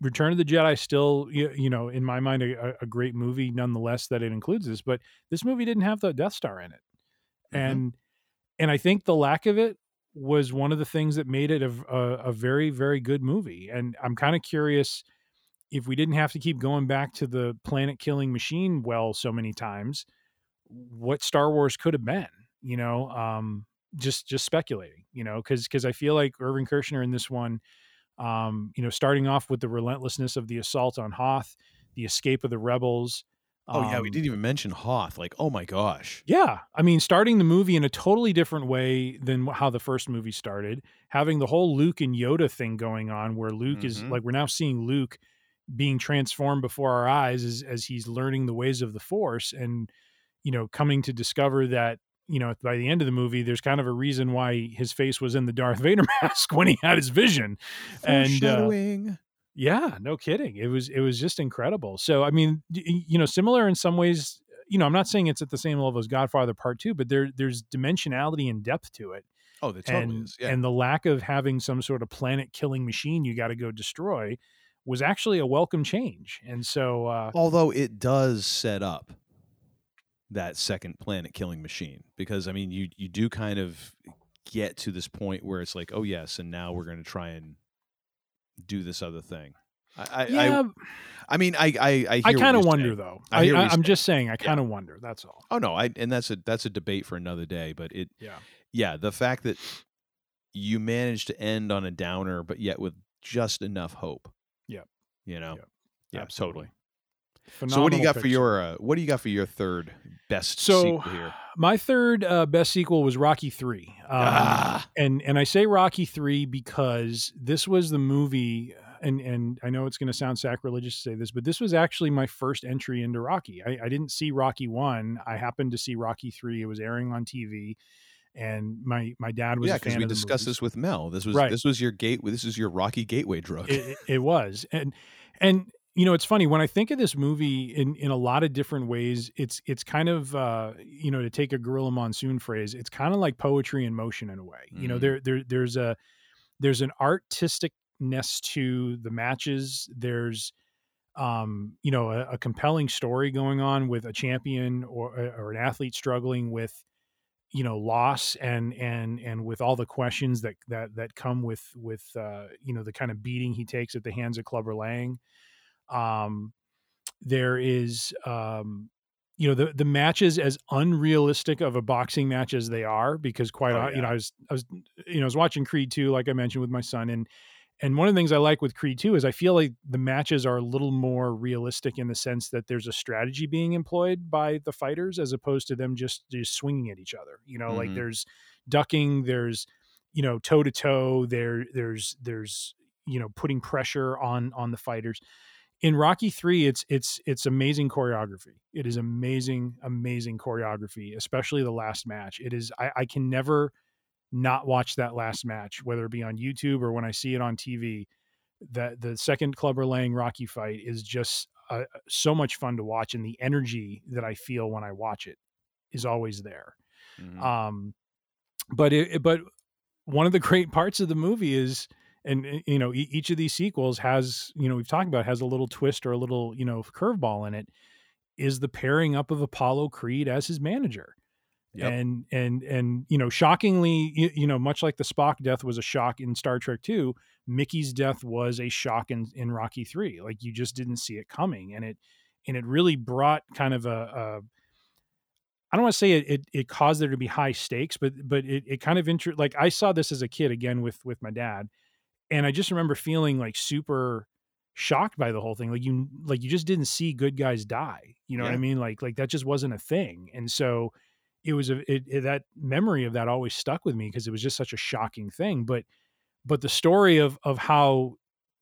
Return of the Jedi still, you, you know, in my mind, a, a great movie, nonetheless, that it includes this, but this movie didn't have the Death Star in it. And, mm-hmm. and I think the lack of it was one of the things that made it a, a, a very, very good movie. And I'm kind of curious if we didn't have to keep going back to the planet killing machine. Well, so many times what Star Wars could have been, you know, um, just, just speculating, you know, cause, cause I feel like Irvin Kershner in this one, Um, you know, starting off with the relentlessness of the assault on Hoth, the escape of the rebels. Um, oh yeah, we didn't even mention Hoth. Like, oh my gosh. Yeah, I mean, starting the movie in a totally different way than how the first movie started. Having the whole Luke and Yoda thing going on, where Luke mm-hmm. is like, we're now seeing Luke being transformed before our eyes as, as he's learning the ways of the Force, and you know, coming to discover that. You know, by the end of the movie, there's kind of a reason why his face was in the Darth Vader mask when he had his vision. And uh, yeah, no kidding. It was, it was just incredible. So, I mean, you know, similar in some ways, you know, I'm not saying it's at the same level as Godfather Part Two, but there, there's dimensionality and depth to it. Oh, the totally and, is. Yeah. And the lack of having some sort of planet killing machine you got to go destroy was actually a welcome change. And so, uh, although it does set up that second planet killing machine, because I mean, you, you do kind of get to this point where it's like, oh yes. And now we're going to try and do this other thing. I, yeah. I, I mean, I, I, I, I kind of wonder saying. though, I, I, I'm just saying, I kind of yeah. wonder that's all. Oh no. I, and that's a, that's a debate for another day, but it, yeah. yeah, the fact that you managed to end on a downer, but yet with just enough hope. Yeah. You know? Yep. Yeah, absolutely. Totally. Phenomenal. So what do you got picture. for your uh, what do you got for your third best so, sequel here? My third uh, best sequel was Rocky three. Um, ah. and and I say Rocky three because this was the movie, and and I know it's going to sound sacrilegious to say this, but this was actually my first entry into Rocky. I, I didn't see Rocky one. I happened to see Rocky three. It was airing on T V, and my my dad was yeah, a fan of the movie. Yeah, because we discussed this with Mel. This was right. this was your gate. This is your Rocky gateway drug. It, it, it was, and and. You know, it's funny when I think of this movie in, in a lot of different ways, it's, it's kind of, uh, you know, to take a Gorilla Monsoon phrase, it's kind of like poetry in motion in a way, mm-hmm. you know, there, there, there's a, there's an artisticness to the matches. There's, um, you know, a, a compelling story going on with a champion or, or an athlete struggling with, you know, loss and, and, and with all the questions that, that, that come with, with, uh, you know, the kind of beating he takes at the hands of Clubber Lang. Um, there is, um, you know, the, the matches as unrealistic of a boxing match as they are, because quite, oh, yeah. you know, I was, I was, you know, I was watching Creed two, like I mentioned with my son. And, and one of the things I like with Creed two is I feel like the matches are a little more realistic in the sense that there's a strategy being employed by the fighters, as opposed to them just, just swinging at each other, you know, mm-hmm. like there's ducking, there's, you know, toe to toe there, there's, there's, you know, putting pressure on, on the fighters. In Rocky three, it's it's it's amazing choreography. It is amazing, amazing choreography, especially the last match. It is I, I can never not watch that last match, whether it be on YouTube or when I see it on T V. That the second Clubber Lang Rocky fight is just uh, so much fun to watch, and the energy that I feel when I watch it is always there. Mm-hmm. Um, But it, but one of the great parts of the movie is, and you know, each of these sequels has, you know, we've talked about, has a little twist or a little, you know, curveball in it, is the pairing up of Apollo Creed as his manager. Yep. And, and, and, you know, shockingly, you, you know, much like the Spock death was a shock in Star Trek two, Mickey's death was a shock in, in Rocky three. Like, you just didn't see it coming. And it, and it really brought kind of a, a I don't want to say it, it, it caused there to be high stakes, but, but it, it kind of, inter- like I saw this as a kid again with, with my dad. And I just remember feeling like super shocked by the whole thing. Like you, like you just didn't see good guys die. You know yeah. what I mean? Like, like that just wasn't a thing. And so it was a, it, it, that memory of that always stuck with me because it was just such a shocking thing. But, but the story of, of how,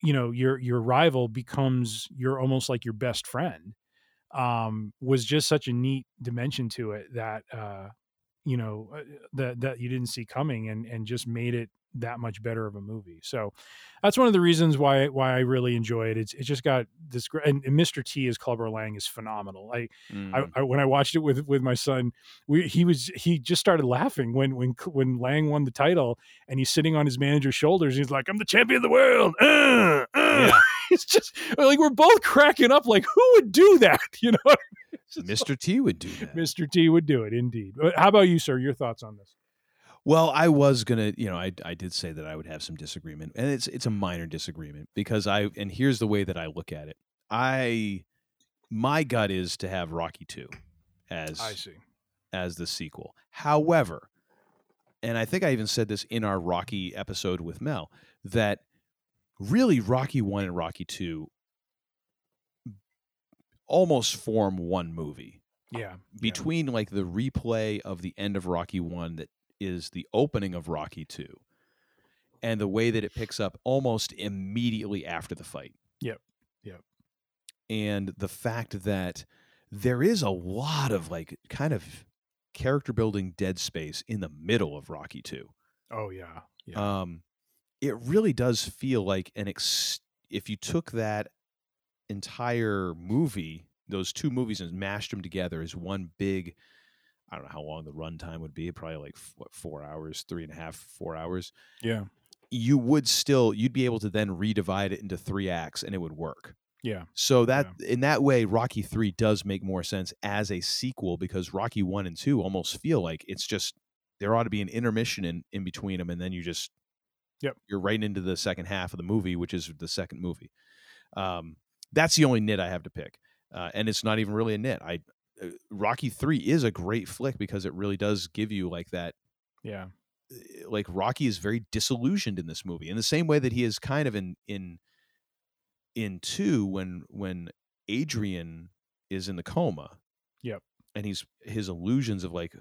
you know, your, your rival becomes your, almost like your best friend, um, was just such a neat dimension to it that, uh, you know, that, that you didn't see coming, and, and just made it that much better of a movie. So that's one of the reasons why why I really enjoy it. It's it just got this great, and Mister T as Clubber Lang is phenomenal. I, mm. I, I when I watched it with with my son, we he was he just started laughing when when when Lang won the title, and he's sitting on his manager's shoulders. He's like, "I'm the champion of the world." Uh, uh. Yeah. It's just like we're both cracking up. Like, who would do that? You know, Mister Like, T would do that. Mister T would do it indeed. How about you, sir? Your thoughts on this? Well, I was gonna, you know, I I did say that I would have some disagreement, and it's it's a minor disagreement because I and here's the way that I look at it. I my gut is to have Rocky two as I see as the sequel. However, and I think I even said this in our Rocky episode with Mel, that really Rocky one and Rocky two almost form one movie. Yeah, between yeah. like the replay of the end of Rocky one that is the opening of Rocky two, and the way that it picks up almost immediately after the fight. Yep. Yep. And the fact that there is a lot of like kind of character building dead space in the middle of Rocky two. Oh yeah. yeah. Um, it really does feel like an ex- if you took that entire movie, those two movies, and mashed them together as one big, I don't know how long the runtime would be, probably like what, four hours, three and a half, four hours. Yeah. You would still, you'd be able to then redivide it into three acts and it would work. Yeah. So that yeah. in that way, Rocky three does make more sense as a sequel, because Rocky one and two almost feel like it's just, there ought to be an intermission in, in between them. And then you just, yep. you're right into the second half of the movie, which is the second movie. Um, that's the only nit I have to pick. Uh, and it's not even really a nit. I, Rocky three is a great flick because it really does give you like that. Yeah. Like Rocky is very disillusioned in this movie in the same way that he is kind of in, in, in two when, when Adrian is in the coma. Yep. And he's, his illusions of like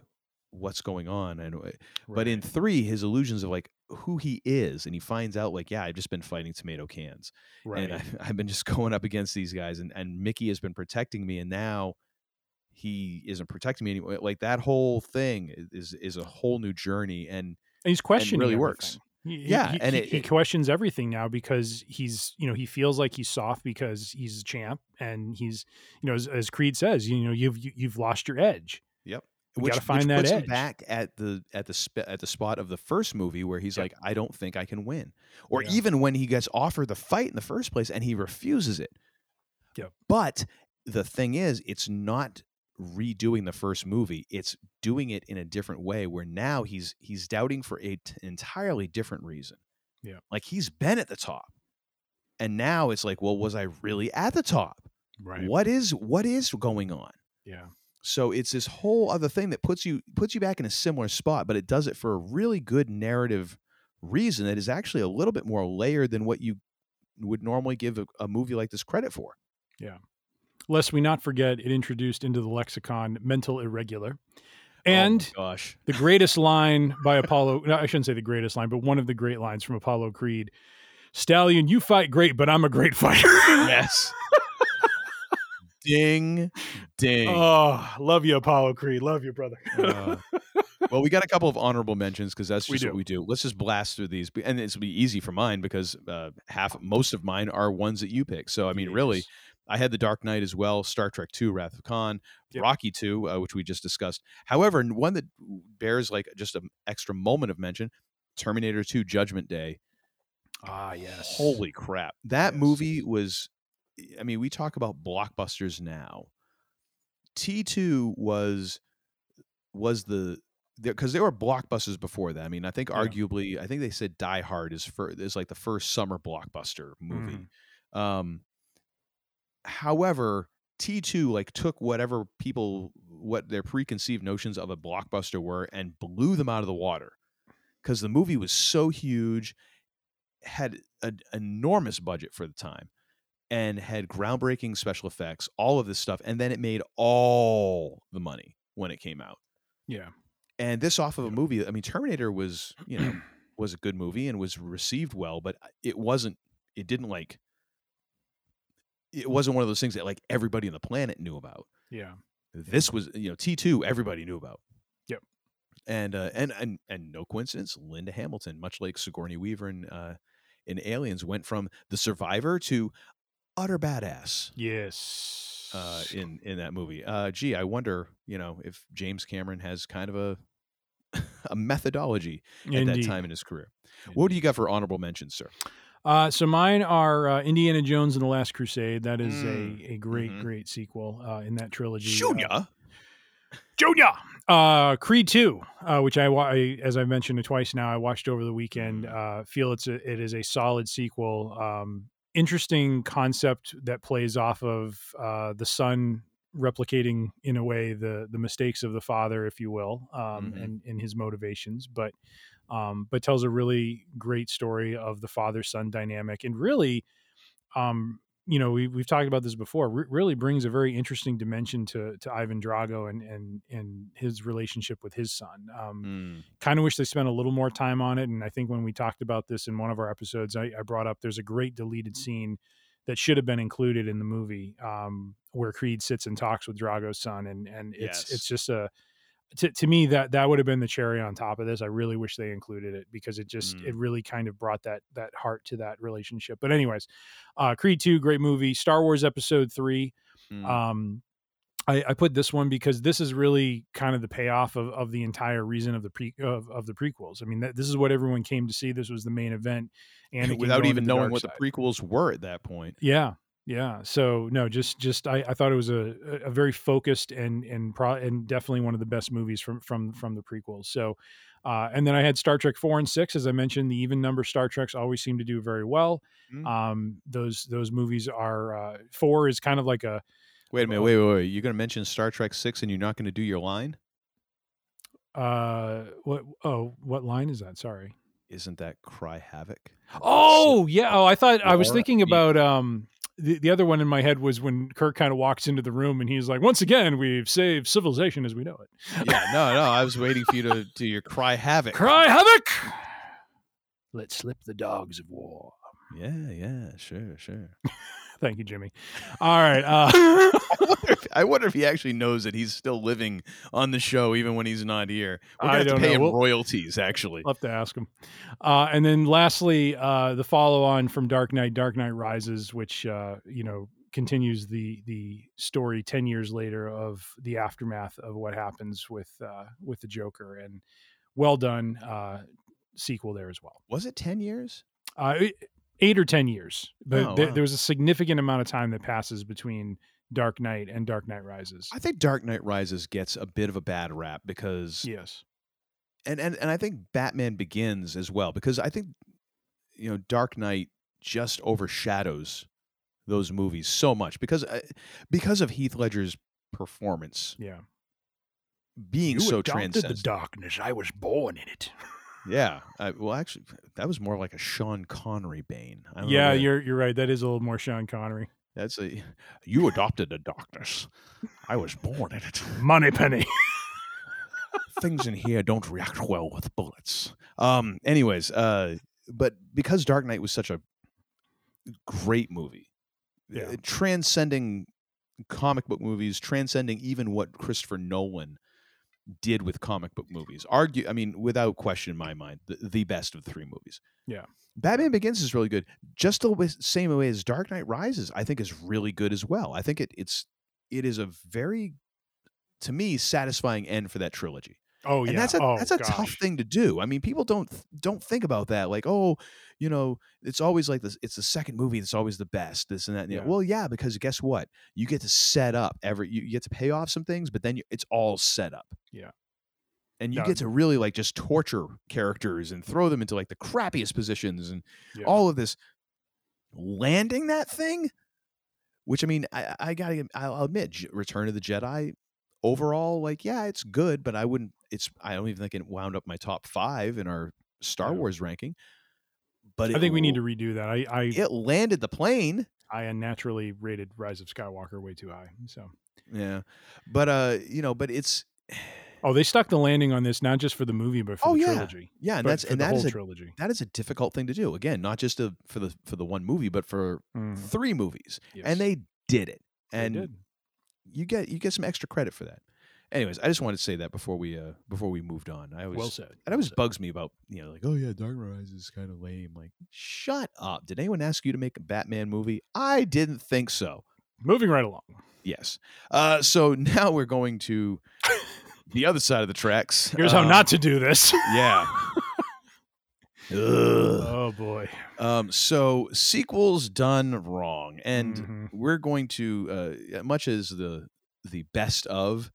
what's going on. And, right. but in three, his illusions of like who he is. And he finds out like, yeah, I've just been fighting tomato cans. Right. And I've, I've been just going up against these guys, and, and Mickey has been protecting me. And now, he isn't protecting me anymore. Like that whole thing is is a whole new journey, and, and he's questioning. And really everything. Works. He, yeah, he, and he, it, he questions everything now because he's you know he feels like he's soft because he's a champ, and he's you know as, as Creed says, you know you've you, you've lost your edge. Yep, you got to find which that puts edge him back at the at the sp- at the spot of the first movie where he's yep. like, I don't think I can win, or yeah. even when he gets offered the fight in the first place and he refuses it. Yep. But the thing is, it's not redoing the first movie, it's doing it in a different way where now he's he's doubting for a t- entirely different reason. Yeah, like he's been at the top, and now it's like, well, was I really at the top? Right. What is what is going on? Yeah. So it's this whole other thing that puts you puts you back in a similar spot, but it does it for a really good narrative reason that is actually a little bit more layered than what you would normally give a, a movie like this credit for. Yeah. Lest we not forget, it introduced into the lexicon mental irregular. And oh gosh. The greatest line by Apollo, no, I shouldn't say the greatest line, but one of the great lines from Apollo Creed, Stallion, you fight great, but I'm a great fighter. Yes. Ding, ding. Oh, love you, Apollo Creed. Love you, brother. uh, well, we got a couple of honorable mentions because that's just we what we do. Let's just blast through these. And this will be easy for mine because uh, half, most of mine are ones that you pick. So, I mean, yes. really, I had The Dark Knight as well, Star Trek Two, Wrath of Khan, yep. Rocky Two, uh, which we just discussed. However, one that bears like just an extra moment of mention, Terminator Two, Judgment Day. Ah, yes. Holy crap. That yes. movie was, I mean, we talk about blockbusters now. T two was was the, because there were blockbusters before that. I mean, I think yeah. arguably, I think they said Die Hard is, for, is like the first summer blockbuster movie. Mm. Um, however, T two like took whatever people, what their preconceived notions of a blockbuster were and blew them out of the water because the movie was so huge, had an enormous budget for the time, and had groundbreaking special effects, all of this stuff. And then it made all the money when it came out. Yeah. And this off of a movie, I mean, Terminator was, you know, was a good movie and was received well, but it wasn't, it didn't like, it wasn't one of those things that like everybody on the planet knew about. Yeah. This was, you know, T two, everybody knew about. Yep. And, uh, and, and, and no coincidence, Linda Hamilton, much like Sigourney Weaver in, uh, in Aliens, went from the survivor to utter badass. Yes. Uh, in, in that movie. Uh, gee, I wonder, you know, if James Cameron has kind of a a methodology at Indeed. that time in his career. Indeed. What do you got for honorable mentions, sir? Uh, so mine are uh, Indiana Jones and the Last Crusade. That is mm. a, a great, mm-hmm. great sequel uh, in that trilogy. Junior! Uh, Junior! Uh, Creed two, uh, which I, I, as I've mentioned it twice now, I watched over the weekend. Uh, feel it's a, it is a solid sequel. Um, interesting concept that plays off of uh, the son replicating in a way the the mistakes of the father, if you will, um, mm-hmm. and in his motivations, but um, but tells a really great story of the father-son dynamic, and really, um, you know, we, we've talked about this before. Re- really brings a very interesting dimension to to Ivan Drago and and and his relationship with his son. Um, mm. Kind of wish they spent a little more time on it. And I think when we talked about this in one of our episodes, I, I brought up there's a great deleted scene that should have been included in the movie, um, where Creed sits and talks with Drago's son, and and it's yes. it's just a. To, to me, that that would have been the cherry on top of this. I really wish they included it because it just mm. it really kind of brought that that heart to that relationship. But anyways, uh, Creed two, great movie. Star Wars Episode three. Mm. Um, I, I put this one because this is really kind of the payoff of, of the entire reason of the pre of, of the prequels. I mean, that, this is what everyone came to see. This was the main event, and without even knowing what side. the prequels were at that point. Yeah. Yeah. So no, just, just, I, I thought it was a, a very focused and, and pro and definitely one of the best movies from, from, from the prequels. So, uh, and then I had Star Trek four and six, as I mentioned, the even number Star Treks always seem to do very well. Mm-hmm. Um, those, those movies are, uh, four is kind of like a, wait a minute, uh, wait, wait, wait, you're going to mention Star Trek six and you're not going to do your line? Uh, what, oh, what line is that? Sorry. Isn't that Cry Havoc? Oh yeah. Oh, I thought or, I was thinking about, um, The, the other one in my head was when Kirk kind of walks into the room and he's like, once again, we've saved civilization as we know it. Yeah, no, no. I was waiting for you to do your Cry Havoc. Cry Havoc! Let's slip the dogs of war. Yeah, yeah, sure, sure. Thank you, Jimmy. All right. Uh... I, wonder if, I wonder if he actually knows that he's still living on the show, even when he's not here. We're going to have to pay him we'll, royalties, actually. I'll have to ask him. Uh, and then lastly, uh, the follow-on from Dark Knight, Dark Knight Rises, which, uh, you know, continues the the story ten years later of the aftermath of what happens with uh, with the Joker. And well done uh, sequel there as well. Was it ten years? Uh, it, Eight or ten years, but oh, th- wow. there was a significant amount of time that passes between Dark Knight and Dark Knight Rises. I think Dark Knight Rises gets a bit of a bad rap because yes, and and and I think Batman Begins as well, because I think, you know, Dark Knight just overshadows those movies so much because uh, because of Heath Ledger's performance. Yeah, being you so transcendent. The darkness, I was born in it. Yeah, I, well, actually, that was more like a Sean Connery Bane. I don't yeah, know you're you're right. That is a little more Sean Connery. That's a you adopted the darkness. I was born in it. Moneypenny. Things in here don't react well with bullets. Um. Anyways, uh, but because Dark Knight was such a great movie, yeah. uh, transcending comic book movies, transcending even what Christopher Nolan did with comic book movies. Argue, I mean, without question in my mind, the, the best of the three movies. Yeah. Batman Begins is really good. Just the same way as Dark Knight Rises, I think, is really good as well. I think it it's it is a very, to me, satisfying end for that trilogy. Oh, yeah. And that's a, oh, that's a tough thing to do. I mean, people don't don't think about that. Like, oh, you know, it's always like this. It's the second movie that's always the best, this and that. And yeah. Well, yeah, because guess what? You get to set up every, you, you get to pay off some things, but then you, it's all set up. Yeah. And you yeah. get to really like just torture characters and throw them into like the crappiest positions and yeah. all of this. Landing that thing, which I mean, I, I gotta, I'll admit, Return of the Jedi. Overall, like, yeah, it's good, but I wouldn't, it's, I don't even think it wound up my top five in our Star Wars ranking. But it, I think we need to redo that. I, I, it landed the plane. I unnaturally rated Rise of Skywalker way too high. So, yeah, but, uh, you know, but it's, oh, they stuck the landing on this, not just for the movie, but for oh, the yeah. trilogy. Yeah. And for, that's, for and that is, a, trilogy. that is a difficult thing to do. Again, not just a, for the, for the one movie, but for mm. three movies. Yes. And they did it. And they did. You get you get some extra credit for that. Anyways, I just wanted to say that before we uh, before we moved on. I always well said. It always bugs me about, you know, like, oh yeah, Dark Knight Rises is kind of lame. Like, shut up. Did anyone ask you to make a Batman movie? I didn't think so. Moving right along. Yes. Uh, so now we're going to the other side of the tracks. Here's um, how not to do this. Yeah. Oh boy. Um, so sequels done wrong, and mm-hmm. we're going to, uh, much as the the best of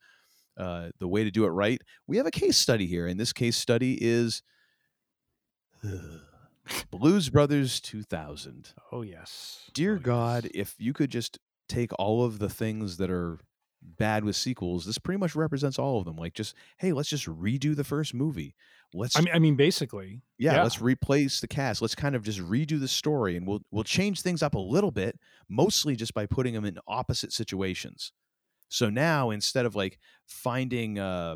uh, the way to do it right, we have a case study here, and this case study is uh, Blues Brothers two thousand. Oh yes. Dear oh, God, yes. If you could just take all of the things that are bad with sequels, this pretty much represents all of them. Like, just, hey, let's just redo the first movie. Let's I mean I mean basically. Yeah, yeah, let's replace the cast. Let's kind of just redo the story, and we'll we'll change things up a little bit, mostly just by putting them in opposite situations. So now, instead of like finding uh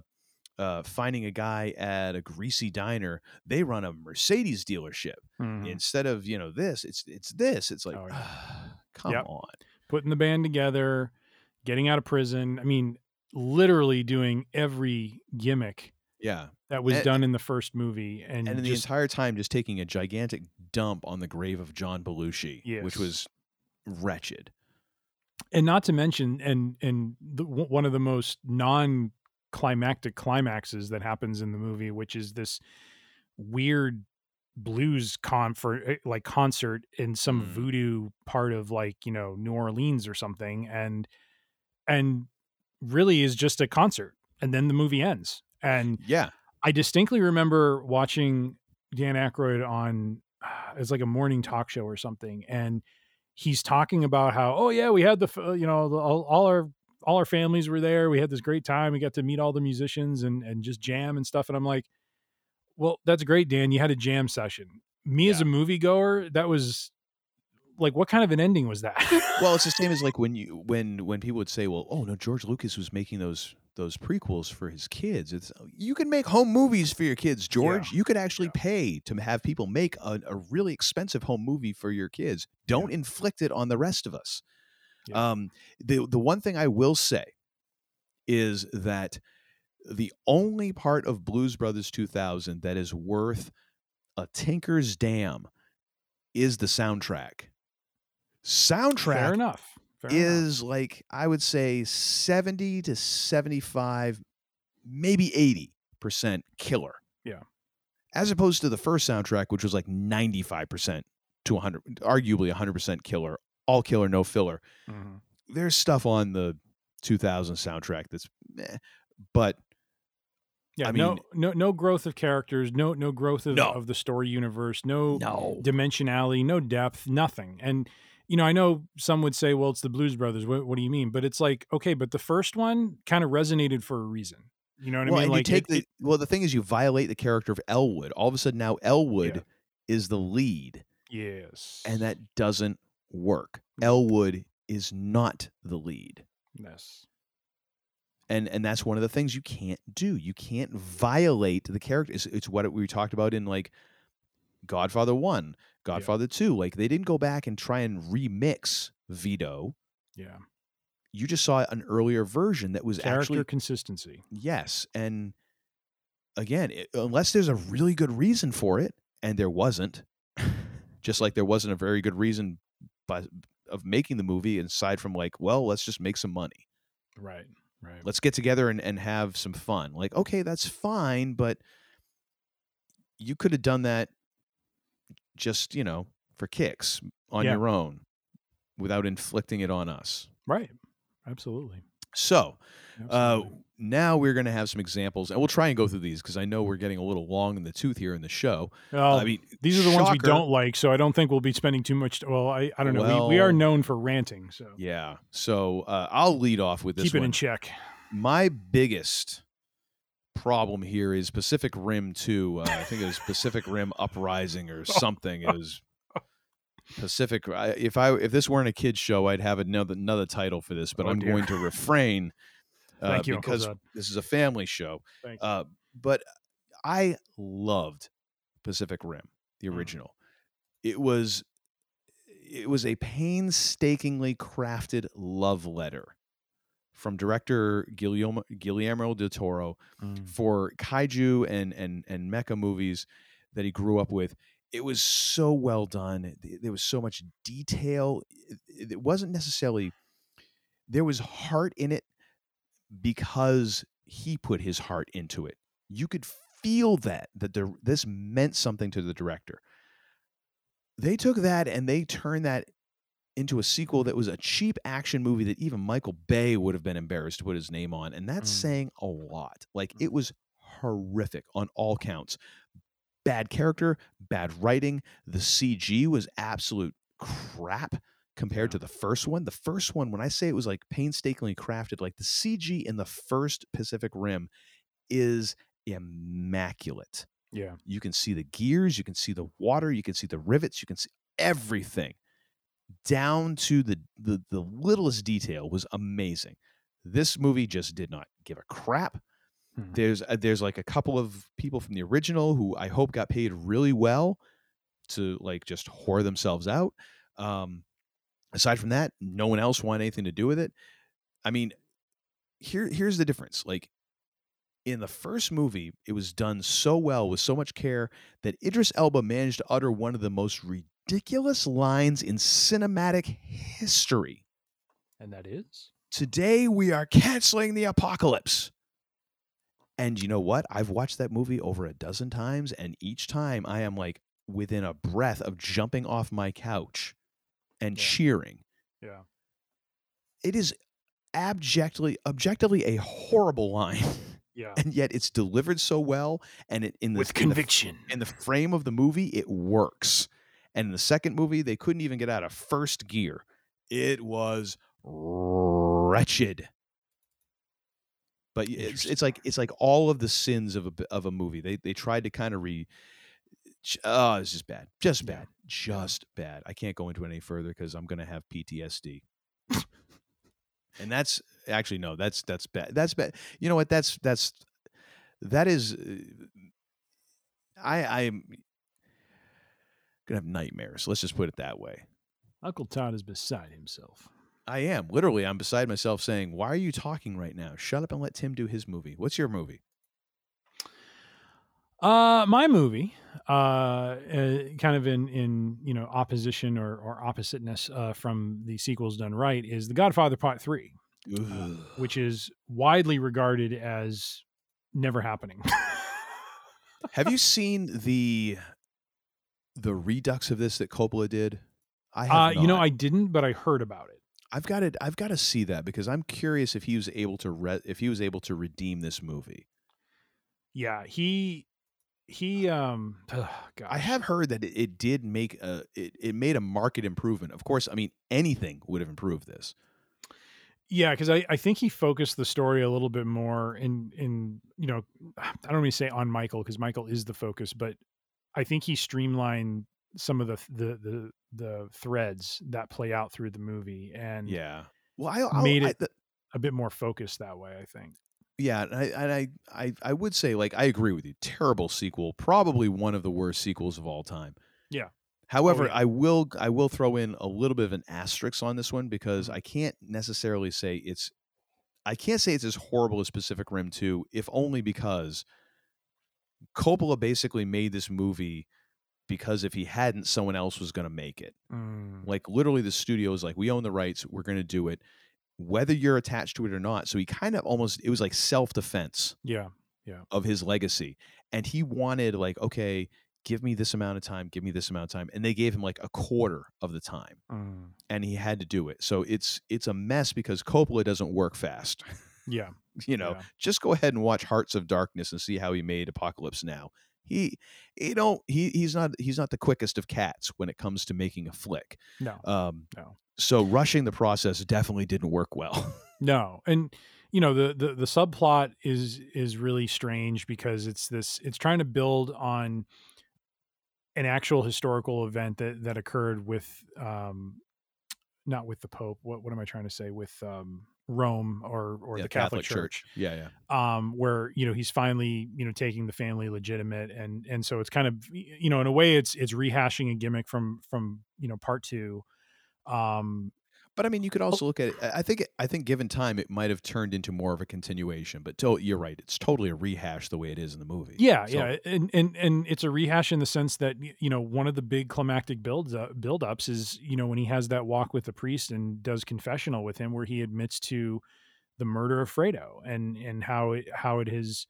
uh finding a guy at a greasy diner, they run a Mercedes dealership. Mm-hmm. Instead of, you know, this, it's it's this. It's like oh, yeah. come yep. on. Putting the band together, getting out of prison. I mean, literally doing every gimmick. Yeah, that was and, done in the first movie, and, and just, the entire time just taking a gigantic dump on the grave of John Belushi, yes. which was wretched. And not to mention, and and the, one of the most non-climactic climaxes that happens in the movie, which is this weird blues con for, like concert in some mm. voodoo part of, like, you know, New Orleans or something, and and really is just a concert, and then the movie ends. And yeah, I distinctly remember watching Dan Aykroyd on, it's like a morning talk show or something. And he's talking about how, oh yeah, we had the, you know, all, all our, all our families were there. We had this great time. We got to meet all the musicians and, and just jam and stuff. And I'm like, well, that's great, Dan. You had a jam session. Me yeah. as a moviegoer, that was like, what kind of an ending was that? Well, it's the same as like when you, when, when people would say, well, oh no, George Lucas was making those those prequels for his kids. It's, you can make home movies for your kids, George. Yeah. You could actually yeah. pay to have people make a, a really expensive home movie for your kids. Don't yeah. inflict it on the rest of us. Yeah. Um, the, the one thing I will say is that the only part of Blues Brothers two thousand that is worth a tinker's damn is the soundtrack. Soundtrack. Fair enough. Fair is enough. Like, I would say seventy to seventy-five, maybe eighty percent killer. Yeah. As opposed to the first soundtrack, which was like ninety-five percent to one hundred, arguably one hundred percent killer, all killer, no filler. Mm-hmm. There's stuff on the two thousand soundtrack that's meh, but yeah, I mean, no, no, no growth of characters, no, no growth of, no. of the story universe, no, no dimensionality, no depth, nothing. And you know, I know some would say, well, it's the Blues Brothers. What, what do you mean? But it's like, okay, but the first one kind of resonated for a reason. You know what well, I mean? And like, you take it, the, it, well, the thing is, you violate the character of Elwood. All of a sudden now Elwood yeah. is the lead. Yes. And that doesn't work. Elwood is not the lead. Yes. And and that's one of the things you can't do. You can't violate the character. It's, it's what we talked about in like Godfather one. Godfather yeah. two, like, they didn't go back and try and remix Vito. Yeah. you just saw an earlier version that was character actually consistency. Yes. And again, it, unless there's a really good reason for it, and there wasn't, just like there wasn't a very good reason by, of making the movie aside from like, well, let's just make some money. Right. Right. Let's get together and, and have some fun. Like, okay, that's fine, but you could have done that just, you know, for kicks on yeah. your own without inflicting it on us. Right. Absolutely. So Absolutely. Uh, now we're going to have some examples, and we'll try and go through these because I know we're getting a little long in the tooth here in the show. Uh, I mean, these are the shocker. ones we don't like, so I don't think we'll be spending too much. T- well, I, I don't know. Well, we, we are known for ranting. So yeah. So uh, I'll lead off with this Keep it one. in check. My biggest problem here is Pacific Rim two. Uh, I think it was Pacific Rim Uprising or something. It was Pacific. If I if this weren't a kids show, I'd have another another title for this, but oh, I'm dear. going to refrain uh, you, because this is a family show. Thank uh, but I loved Pacific Rim, the original. Mm. It was it was a painstakingly crafted love letter from director Guillermo, Guillermo del Toro mm. for kaiju and and and mecha movies that he grew up with. It was so well done. There was so much detail. It wasn't necessarily, there was heart in it because he put his heart into it. You could feel that, that there, this meant something to the director. They took that and they turned that into a sequel that was a cheap action movie that even Michael Bay would have been embarrassed to put his name on. And that's mm. saying a lot. Like, it was horrific on all counts. Bad character, bad writing. The C G was absolute crap compared to the first one. The first one, when I say it was like painstakingly crafted, like the C G in the first Pacific Rim is immaculate. Yeah. You can see the gears, you can see the water, you can see the rivets, you can see everything down to the the, the littlest detail was amazing. This movie just did not give a crap. Hmm. There's uh, there's like a couple of people from the original who I hope got paid really well to like just whore themselves out. Um, aside from that, no one else wanted anything to do with it. I mean, here here's the difference. Like in the first movie, it was done so well with so much care that Idris Elba managed to utter one of the most ridiculous lines in cinematic history. And that is? Today we are canceling the apocalypse. And you know what? I've watched that movie over a dozen times, and each time I am like within a breath of jumping off my couch and yeah. cheering. Yeah. It is abjectly, objectively a horrible line. Yeah. And yet it's delivered so well, and it in the with conviction. In the, in the frame of the movie, it works. And in the second movie, they couldn't even get out of first gear. It was wretched. But it's it's like it's like all of the sins of a of a movie. They they tried to kind of re. Oh, it's just bad, just bad, just bad. I can't go into it any further because I'm gonna have P T S D. And that's actually no, that's that's bad. That's bad. You know what? That's that's that is. I I'm gonna have nightmares. Let's just put it that way. Uncle Todd is beside himself. I am. Literally, I'm beside myself saying, why are you talking right now? Shut up and let Tim do his movie. What's your movie? Uh, my movie, uh, uh, kind of in, in you know, opposition or, or oppositeness uh, from the sequels done right, is The Godfather Part Three, uh, which is widely regarded as never happening. Have you seen the the redux of this that Coppola did? I have uh, not. You know, I didn't, but I heard about it. I've got to I've got to see that because I'm curious if he was able to re, if he was able to redeem this movie. Yeah, he he um oh, gosh. I have heard that it, it did make a it, it made a market improvement. Of course, I mean anything would have improved this. Yeah, because I, I think he focused the story a little bit more in in you know I don't want to say on Michael because Michael is the focus, but I think he streamlined some of the the the the threads that play out through the movie and yeah well I I'll, made it I, the, a bit more focused that way I think yeah and I, and I I I would say like I agree with you terrible sequel probably one of the worst sequels of all time yeah However, oh, yeah. I will I will throw in a little bit of an asterisk on this one, because I can't necessarily say it's I can't say it's as horrible as Pacific Rim two, if only because Coppola basically made this movie because if he hadn't, someone else was going to make it. Mm. Like, literally the studio is like, we own the rights, we're going to do it, whether you're attached to it or not. So he kind of almost, it was like self-defense yeah, yeah. of his legacy. And he wanted, like, okay, give me this amount of time, give me this amount of time. And they gave him like a quarter of the time. Mm. And he had to do it. So it's it's a mess because Coppola doesn't work fast. Yeah. you know, yeah. Just go ahead and watch Hearts of Darkness and see how he made Apocalypse Now. He you know, he he's not he's not the quickest of cats when it comes to making a flick. No. Um no. So rushing the process definitely didn't work well. No. And you know, the, the the subplot is is really strange because it's this it's trying to build on an actual historical event that, that occurred with, um, not with the Pope. What, what am I trying to say with, um, Rome or, or yeah, the Catholic, Catholic Church. Church. Yeah. Yeah. Um, where, you know, he's finally, you know, taking the family legitimate. And, and so it's kind of, you know, in a way it's, it's rehashing a gimmick from, from, you know, part two. Um, But I mean, you could also look at it. I think, I think given time, it might have turned into more of a continuation. But to, you're right; it's totally a rehash the way it is in the movie. Yeah, so. yeah, and, and and it's a rehash in the sense that, you know, one of the big climactic builds up, build ups is, you know, when he has that walk with the priest and does confessional with him, where he admits to the murder of Fredo and and how it how it has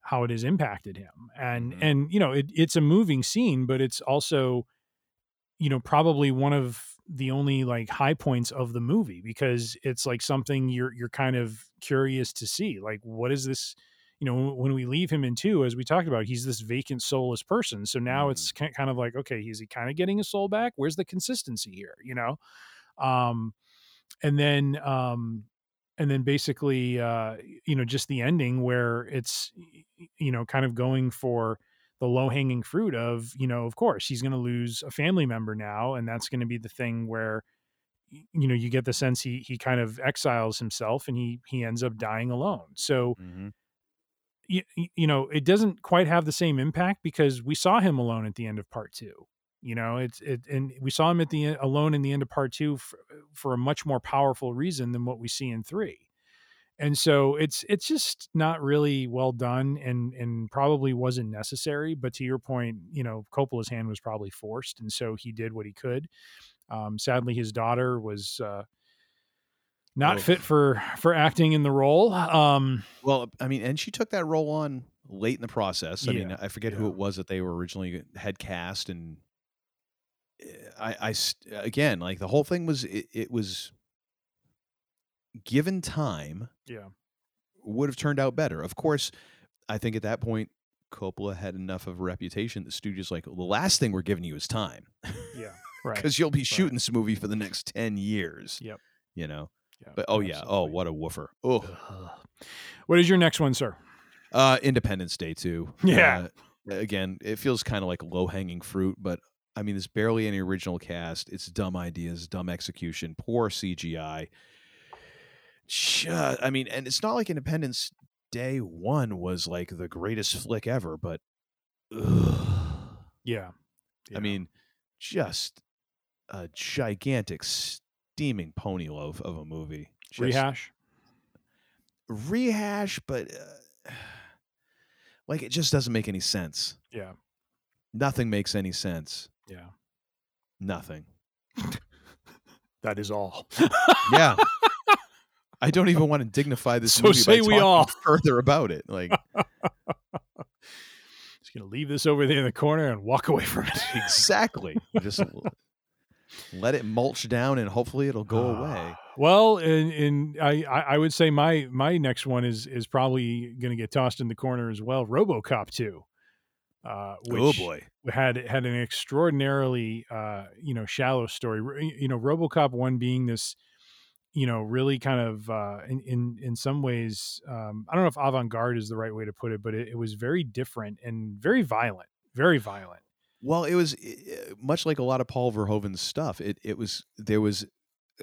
how it has impacted him. And mm-hmm. and you know, it, it's a moving scene, but it's also, you know, probably one of the only like high points of the movie, because it's like something you're, you're kind of curious to see, like, what is this, you know, when we leave him in two, as we talked about, he's this vacant, soulless person. So now mm. it's kind of like, okay, is he kind of getting his soul back? Where's the consistency here? You know? Um, and then, um, and then basically, uh, you know, just the ending where it's, you know, kind of going for the low-hanging fruit of, you know, of course he's going to lose a family member now. And that's going to be the thing where, you know, you get the sense he, he kind of exiles himself and he, he ends up dying alone. So, mm-hmm. you, you know, it doesn't quite have the same impact because we saw him alone at the end of part two, you know, it's, it, and we saw him at the alone in the end of part two for, for a much more powerful reason than what we see in three. And so it's it's just not really well done, and and probably wasn't necessary. But to your point, you know, Coppola's hand was probably forced, and so he did what he could. Um, sadly, his daughter was uh, not oh. fit for for acting in the role. Um, well, I mean, and she took that role on late in the process. I yeah, mean, I forget yeah. who it was that they were originally had cast, and I, I again, like the whole thing was it, it was. Given time, yeah, would have turned out better. Of course, I think at that point, Coppola had enough of a reputation that the studio's like, the last thing we're giving you is time. Yeah, right. Because you'll be shooting right. this movie for the next ten years. Yep. You know? Yeah, but oh, absolutely. yeah. Oh, what a woofer. Oh. Ugh. What is your next one, sir? Uh, Independence Day two. Yeah. Uh, again, it feels kind of like low-hanging fruit, but I mean, there's barely any original cast. It's dumb ideas, dumb execution, poor C G I. Just, I mean, and it's not like Independence Day one was like the greatest flick ever, but yeah. yeah, I mean, just a gigantic steaming pony loaf of a movie. Just rehash, rehash, but uh, like it just doesn't make any sense. Yeah, nothing makes any sense. Yeah, nothing. That is all. Yeah. I don't even want to dignify this so movie say by we talking all. further about it. Like, just gonna leave this over there in the corner and walk away from it. Exactly. Just let it mulch down, and hopefully it'll go uh, away. Well, and, and I, I would say my my next one is is probably gonna get tossed in the corner as well. RoboCop two, uh, which oh boy, had had an extraordinarily uh, you know shallow story. You know, RoboCop one being this. you know, really kind of, uh, in, in, in some ways, um, I don't know if avant-garde is the right way to put it, but it, it was very different and very violent, very violent. Well, it was it, much like a lot of Paul Verhoeven's stuff. It, it was, there was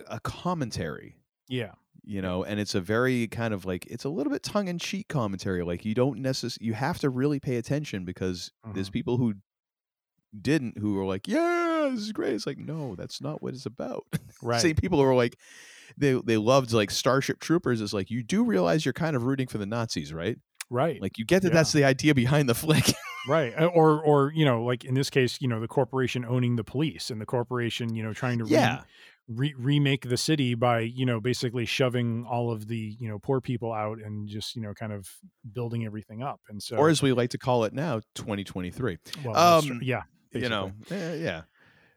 a commentary, yeah, you know, and it's a very kind of like, it's a little bit tongue in cheek commentary. Like you don't necessarily, you have to really pay attention because mm-hmm. there's people who didn't, who were like, yeah, yeah, this is great. It's like, no, that's not what it's about. Right. Same people who are like, they they loved like Starship Troopers. It's like, you do realize you're kind of rooting for the Nazis, right? Right. Like, you get that yeah. that's the idea behind the flick. Right. Or, or, you know, like in this case, you know, the corporation owning the police and the corporation, you know, trying to yeah. re- re- remake the city by, you know, basically shoving all of the, you know, poor people out and just, you know, kind of building everything up. And so, or as we like to call it now, twenty twenty-three. Well, um, yeah. Basically. You know, yeah, yeah.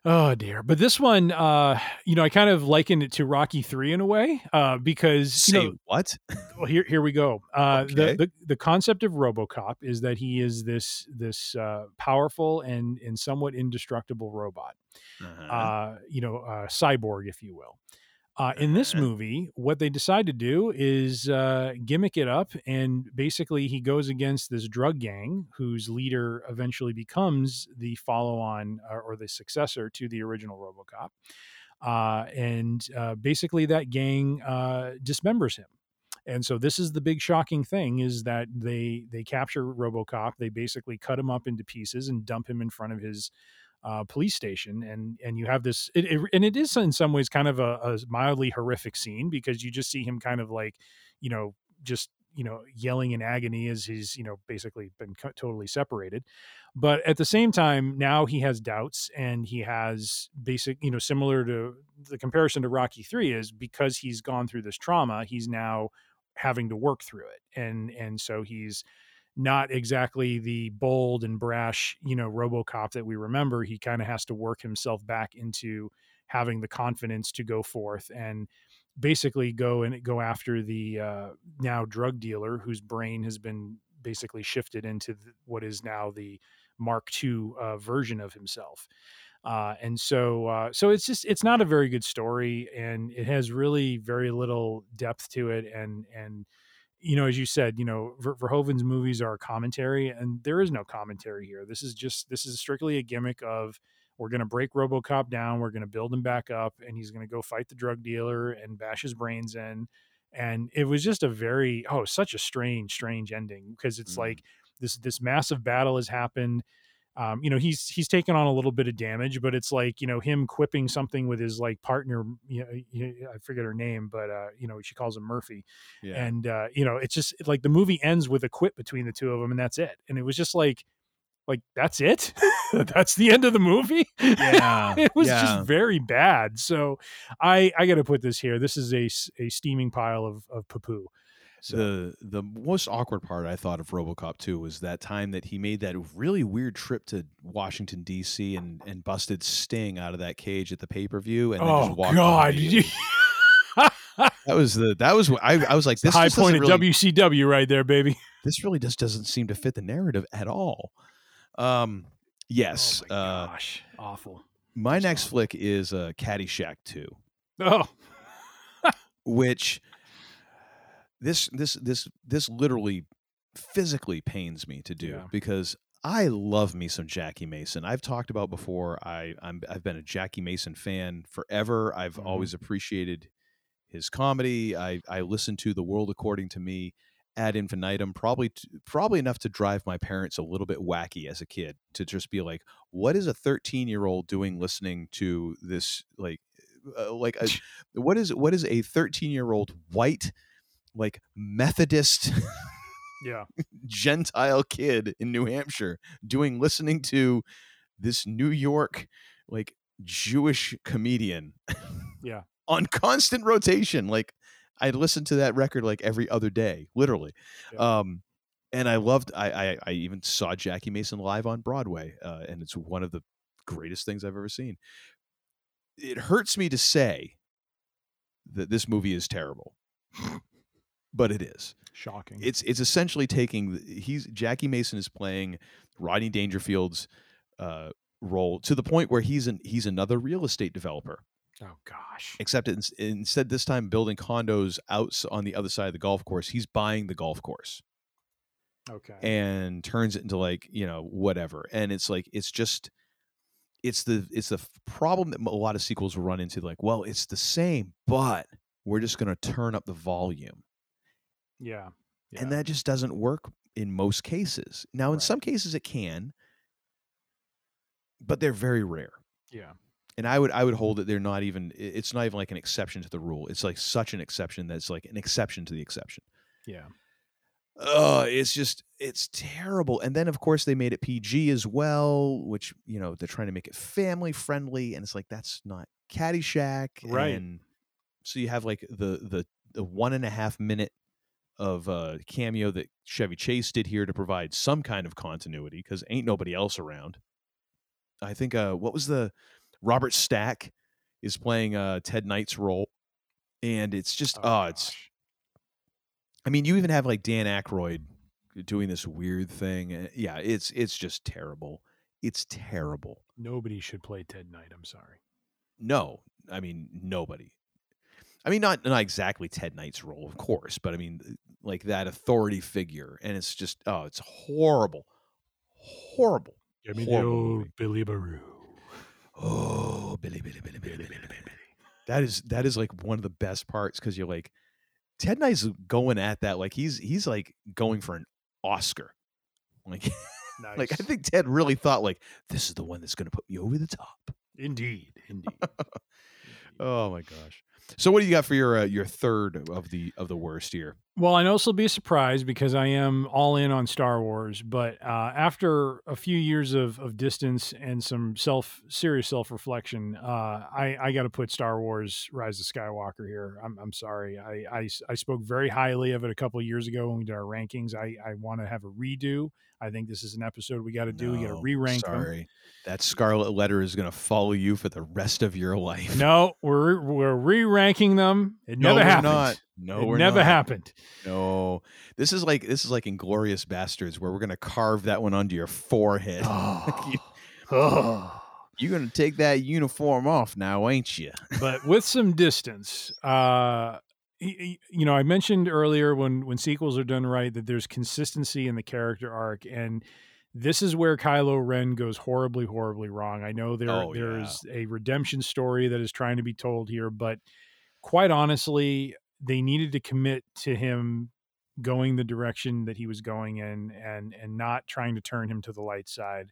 Oh dear. But this one, uh, you know, I kind of likened it to Rocky three in a way, uh, because Say you know, what? Well, here, here we go. Uh, okay. the, the, the concept of RoboCop is that he is this, this, uh, powerful and, and somewhat indestructible robot, uh-huh. uh, you know, uh, cyborg, if you will. Uh, in this movie, what they decide to do is uh, gimmick it up, and basically he goes against this drug gang whose leader eventually becomes the follow-on uh, or the successor to the original RoboCop. Uh, and uh, basically that gang uh, dismembers him. And so this is the big shocking thing, is that they they capture RoboCop. They basically cut him up into pieces and dump him in front of his Uh, police station, and and you have this it, it, and it is in some ways kind of a, a mildly horrific scene, because you just see him kind of like, you know, just, you know, yelling in agony as he's, you know, basically been co- totally separated. But at the same time, now he has doubts, and he has basic, you know, similar to the comparison to Rocky three, is because he's gone through this trauma, he's now having to work through it, and and so he's not exactly the bold and brash, you know, RoboCop that we remember. He kind of has to work himself back into having the confidence to go forth and basically go and go after the uh, now drug dealer whose brain has been basically shifted into the, what is now the Mark two uh, version of himself. Uh, and so, uh, so it's just, it's not a very good story, and it has really very little depth to it. And, and, you know, as you said, you know, Ver- Verhoeven's movies are a commentary, and there is no commentary here. This is just, this is strictly a gimmick of, we're going to break RoboCop down, we're going to build him back up, and he's going to go fight the drug dealer and bash his brains in. And it was just a very, oh, such a strange, strange ending, because it's mm-hmm. like this, this massive battle has happened. Um, you know, he's, he's taken on a little bit of damage, but it's like, you know, him quipping something with his like partner, you know, I forget her name, but, uh, you know, she calls him Murphy. Yeah. And, uh, you know, it's just like the movie ends with a quip between the two of them, and that's it. And it was just like, like, that's it. That's the end of the movie. Yeah. It was yeah. just very bad. So I, I got to put this here. This is a, a steaming pile of, of poo-poo. So. The the most awkward part I thought of RoboCop two was that time that he made that really weird trip to Washington D C and, and busted Sting out of that cage at the pay per view and oh, then just walked. Oh God! That was the that was I I was like, this high point of really, W C W right there, baby. This really just doesn't seem to fit the narrative at all. Um, yes. Oh my uh, gosh, awful. My That's next awful. flick is uh, Caddyshack two. Oh, which. This this this this literally physically pains me to do yeah. because I love me some Jackie Mason. I've talked about before. I I'm, I've been a Jackie Mason fan forever. I've mm-hmm. always appreciated his comedy. I I listened to The World According to Me ad infinitum, probably probably enough to drive my parents a little bit wacky as a kid, to just be like, what is a thirteen year old doing listening to this? Like uh, like a, what is what is a thirteen year old white, like Methodist yeah Gentile kid in New Hampshire doing listening to this New York like Jewish comedian yeah on constant rotation? Like I listened to that record like every other day, literally. yeah. um and I loved I, I I even saw Jackie Mason live on Broadway, uh and it's one of the greatest things I've ever seen. It hurts me to say that this movie is terrible. But it is shocking. It's it's essentially taking he's Jackie Mason is playing Rodney Dangerfield's uh, role to the point where he's an he's another real estate developer. Oh gosh! Except it, instead this time building condos out on the other side of the golf course. He's buying the golf course. Okay. And turns it into like, you know, whatever. And it's like it's just it's the it's the problem that a lot of sequels run into. Like, well, it's the same, but we're just going to turn up the volume. Yeah, yeah. And that just doesn't work in most cases. Now, in right. some cases it can, but they're very rare. Yeah. And I would I would hold that they're not even, it's not even like an exception to the rule. It's like such an exception that's like an exception to the exception. Yeah. Oh, it's just, it's terrible. And then, of course, they made it P G as well, which, you know, they're trying to make it family friendly. And it's like, that's not Caddyshack. Right. And so you have like the, the, the one and a half minute of uh, cameo that Chevy Chase did here to provide some kind of continuity because ain't nobody else around. I think, uh, what was the, Robert Stack is playing uh, Ted Knight's role. And it's just, oh, uh, it's, I mean, you even have like Dan Aykroyd doing this weird thing. Yeah, it's it's just terrible. It's terrible. Nobody should play Ted Knight. I'm sorry. No, I mean nobody. I mean, not not exactly Ted Knight's role, of course, but I mean like that authority figure. And it's just oh, it's horrible, horrible. Give me horrible the old movie. Billy Baroo. Oh, Billy, Billy, Billy, Billy, Billy, Billy, Billy. That is that is like one of the best parts because you're like. Ted Knight's going at that like he's he's like going for an Oscar, like nice. Like I think Ted really thought like this is the one that's going to put me over the top. Indeed, indeed. Oh my gosh! So what do you got for your uh, your third of the of the worst here? Well, I know this will be a surprise because I am all in on Star Wars, but uh, after a few years of of distance and some self serious self reflection, uh, I I got to put Star Wars: Rise of Skywalker here. I'm I'm sorry, I I, I spoke very highly of it a couple of years ago when we did our rankings. I, I want to have a redo. I think this is an episode we got to do. No, we got to re-rank sorry. them. That scarlet letter is going to follow you for the rest of your life. No, we're we're re-ranking them. It no, never happened. Not. No, it we're never not. happened. No, this is like this is like Inglourious Bastards, where we're going to carve that one onto your forehead. Oh. you, oh. You're going to take that uniform off now, ain't you? But with some distance. Uh, You know, I mentioned earlier when, when sequels are done right that there's consistency in the character arc, and this is where Kylo Ren goes horribly, horribly wrong. I know there oh, there's yeah. a redemption story that is trying to be told here, but quite honestly, they needed to commit to him going the direction that he was going in, and and not trying to turn him to the light side.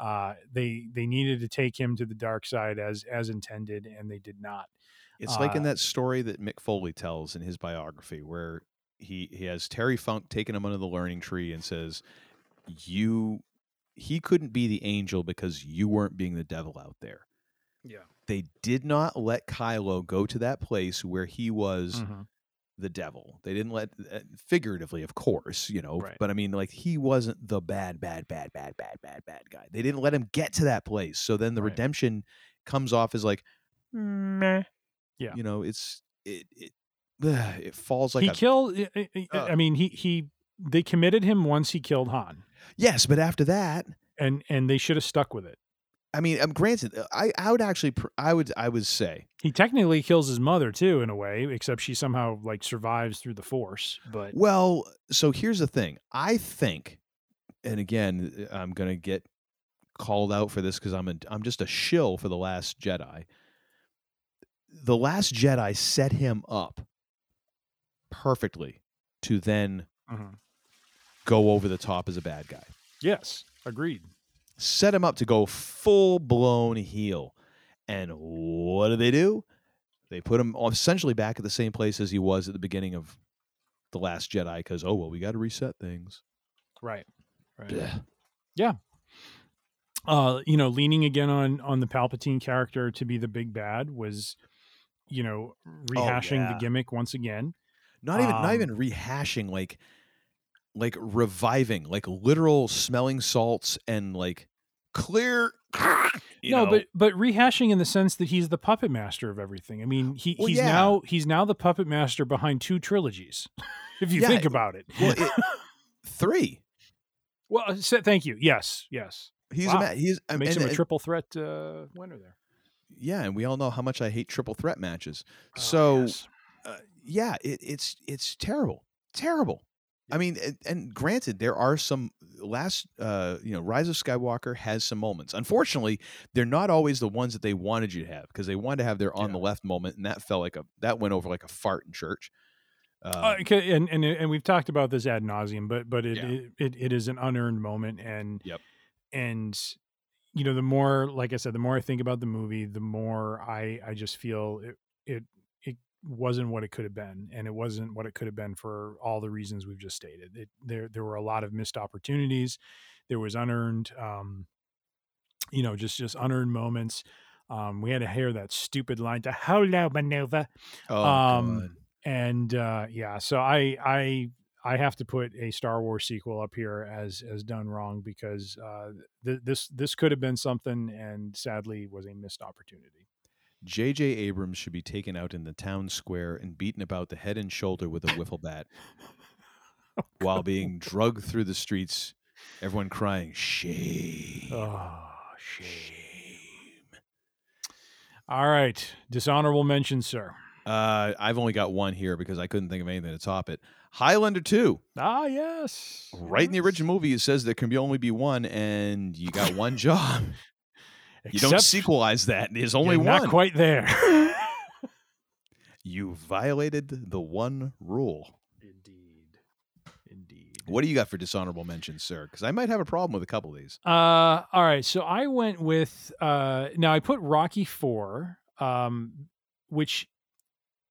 Uh, they they needed to take him to the dark side as as intended, and they did not. It's like in that story that Mick Foley tells in his biography where he, he has Terry Funk taking him under the learning tree and says, you, he couldn't be the angel because you weren't being the devil out there. Yeah. They did not let Kylo go to that place where he was mm-hmm. the devil. They didn't let, figuratively, of course, you know, right. But I mean, like he wasn't the bad, bad, bad, bad, bad, bad, bad guy. They didn't let him get to that place. So then the right. redemption comes off as like, meh. Yeah, you know, it's it it, it falls like he a, killed. Uh, I mean, he he they committed him once he killed Han. Yes, but after that, and and they should have stuck with it. I mean, I'm granted. I, I would actually I would I would say he technically kills his mother too in a way, except she somehow like survives through the Force. But well, so here's the thing. I think, and again, I'm gonna get called out for this because I'm a, I'm just a shill for The Last Jedi. The Last Jedi set him up perfectly to then mm-hmm. go over the top as a bad guy. Yes, agreed. Set him up to go full-blown heel. And what do they do? They put him essentially back at the same place as he was at the beginning of The Last Jedi because, oh, well, we got to reset things. Right. Right. Blech. Yeah. Uh, you know, leaning again on on the Palpatine character to be the big bad was... you know, rehashing oh, yeah. the gimmick once again. Not even, um, not even rehashing, like, like reviving, like literal smelling salts and like clear. You no, know. but, but rehashing in the sense that he's the puppet master of everything. I mean, he, well, he's yeah. now, he's now the puppet master behind two trilogies. If you yeah, think about it, well, it three. Well, so, thank you. Yes. Yes. He's, wow. a, he's um, makes and, him a triple threat uh, winner there. Yeah, and we all know how much I hate triple threat matches. Oh, so, yes. uh, yeah, it, it's it's terrible, terrible. Yeah. I mean, and, and granted, there are some last, uh, you know, Rise of Skywalker has some moments. Unfortunately, they're not always the ones that they wanted you to have because they wanted to have their on yeah. the left moment, and that felt like a that went over like a fart in church. Um, uh, okay, and and and we've talked about this ad nauseum, but but it, yeah. it, it it is an unearned moment, and yep, and. you know, the more, like I said, the more I think about the movie, the more I, I just feel it, it, it wasn't what it could have been. And it wasn't what it could have been for all the reasons we've just stated. It, there, there were a lot of missed opportunities. There was unearned, um, you know, just, just unearned moments. Um, we had to hear that stupid line to "Hello, Manova." Oh, um, and, uh, yeah, so I, I, I have to put a Star Wars sequel up here as, as done wrong, because uh, th- this this could have been something, and sadly was a missed opportunity. J J Abrams should be taken out in the town square and beaten about the head and shoulder with a wiffle bat oh, while God. being drugged through the streets, everyone crying, "Shame. Oh, shame. shame. All right. Dishonorable mention, sir. Uh, I've only got one here because I couldn't think of anything to top it. Highlander two. Ah, yes. Right, yes. In the original movie, it says there can be only be one, and you got one job. Except you don't sequelize that. There's only you're one. Not quite there. You violated the one rule. Indeed. Indeed. What do you got for dishonorable mentions, sir? Because I might have a problem with a couple of these. Uh, all right. So I went with uh, now I put Rocky four, um, which.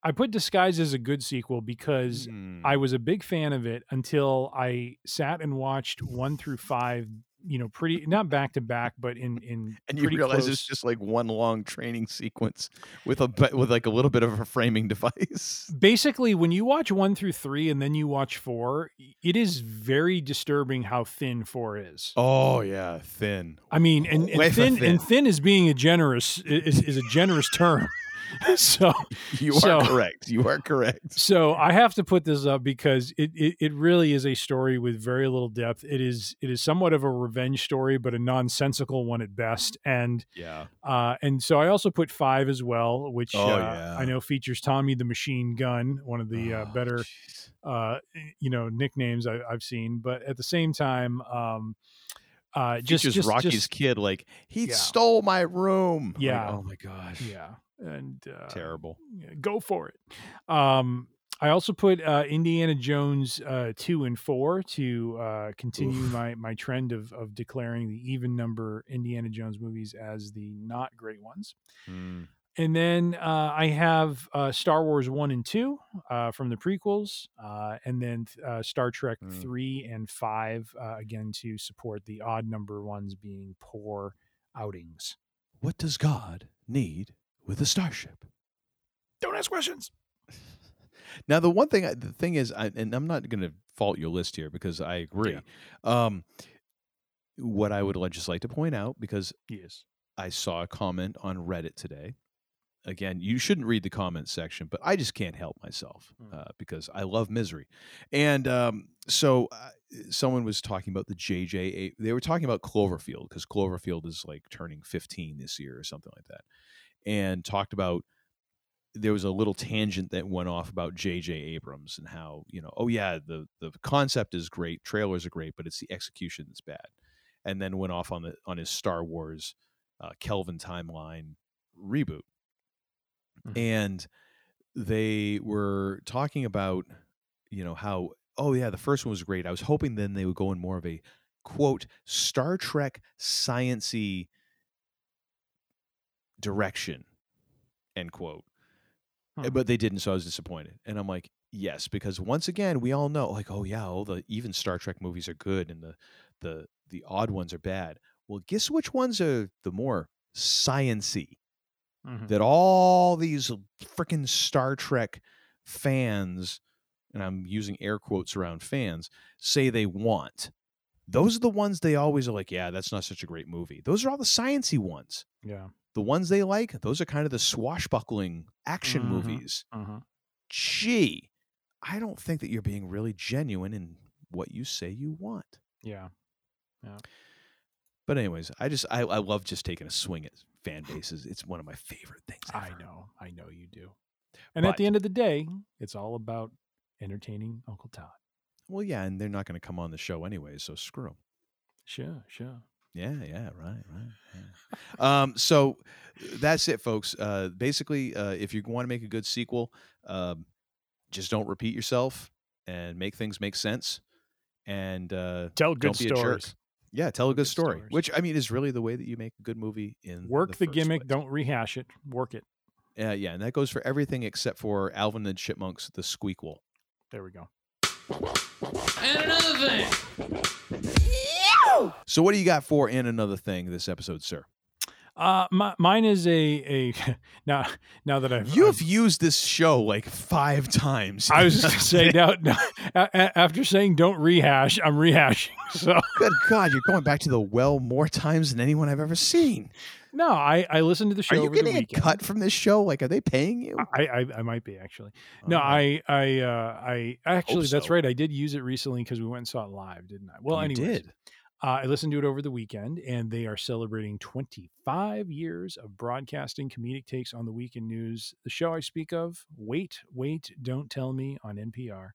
I put Disguise as a good sequel because mm. I was a big fan of it until I sat and watched one through five, you know, pretty, not back to back, but in, in, and you realize close. It's just like one long training sequence with a, with like a little bit of a framing device. Basically, when you watch one through three and then you watch four, it is very disturbing how thin four is. Oh yeah. Thin. I mean, and, and thin, thin and thin is being a generous, is, is a generous term. So you are so, correct. You are correct. So I have to put this up because it, it, it really is a story with very little depth. It is, it is somewhat of a revenge story, but a nonsensical one at best. And yeah. Uh, and so I also put five as well, which oh, uh, yeah. I know features Tommy the Machine Gun, one of the oh, uh, better, geez. uh, you know, nicknames I, I've seen. But at the same time, um, uh, just, just Rocky's just, kid, like he yeah. stole my room. Yeah. Like, oh my gosh. Yeah. And uh, terrible. Go for it. Um, I also put uh, Indiana Jones uh, two and four to uh, continue Oof. my my trend of of declaring the even number Indiana Jones movies as the not great ones. Mm. And then uh, I have uh, Star Wars one and two uh, from the prequels, uh, and then uh, Star Trek mm. three and five uh, again to support the odd number ones being poor outings. What does God need? With a starship. Don't ask questions. Now, the one thing, I, the thing is, I, and I'm not going to fault your list here because I agree. Yeah. Um, what I would just like to point out, because yes. I saw a comment on Reddit today. Again, you shouldn't read the comment section, but I just can't help myself mm. uh, because I love misery. And um, so uh, someone was talking about the J J. They were talking about Cloverfield because Cloverfield is like turning fifteen this year or something like that. And talked about, there was a little tangent that went off about J J Abrams and how, you know, oh yeah, the, the concept is great, trailers are great, but it's the execution that's bad. And then went off on the on his Star Wars uh, Kelvin timeline reboot. Mm-hmm. And they were talking about, you know, how, oh yeah, the first one was great. I was hoping then they would go in more of a, quote, Star Trek science-y direction, end quote. Huh. But they didn't, so I was disappointed. And I'm like, yes, because once again, we all know, like, oh yeah, all the even Star Trek movies are good, and the the the odd ones are bad. Well, guess which ones are the more science-y mm-hmm. that all these freaking Star Trek fans, and I'm using air quotes around fans, say they want. Those are the ones they always are like, yeah, that's not such a great movie. Those are all the science-y ones. Yeah. The ones they like, those are kind of the swashbuckling action mm-hmm, movies. Mm-hmm. Gee, I don't think that you're being really genuine in what you say you want. Yeah. Yeah. But anyways, I just, I, I love just taking a swing at fan bases. It's one of my favorite things ever. I know. I know you do. And but, at the end of the day, it's all about entertaining Uncle Todd. Well, yeah, and they're not going to come on the show anyway, so screw them. Sure, sure. Yeah, yeah, right, right. Yeah. um, so that's it, folks. Uh, basically, uh, if you want to make a good sequel, uh, just don't repeat yourself and make things make sense. And uh, tell good don't be stories. A jerk. Yeah, tell a good story, stories. Which, I mean, is really the way that you make a good movie. In Work the, the gimmick, way. Don't rehash it. Work it. Yeah, uh, yeah, and that goes for everything except for Alvin and Chipmunks, the Squeakquel. There we go. And another thing. So what do you got for and another thing this episode, sir? Uh, my, mine is a, a now now that I've you've I've, used this show like five times. I was going to say now, now, after saying don't rehash, I'm rehashing. So good God, you're going back to the well more times than anyone I've ever seen. No, I, I listened to the show. Are you over getting the weekend. A cut from this show? Like, are they paying you? I I, I might be actually. No, um, I I uh, I actually that's so. right. I did use it recently because we went and saw it live, didn't I? Well, anyway. Did. Uh, I listened to it over the weekend, and they are celebrating twenty-five years of broadcasting comedic takes on the weekend news. The show I speak of, Wait, Wait, Don't Tell Me on N P R.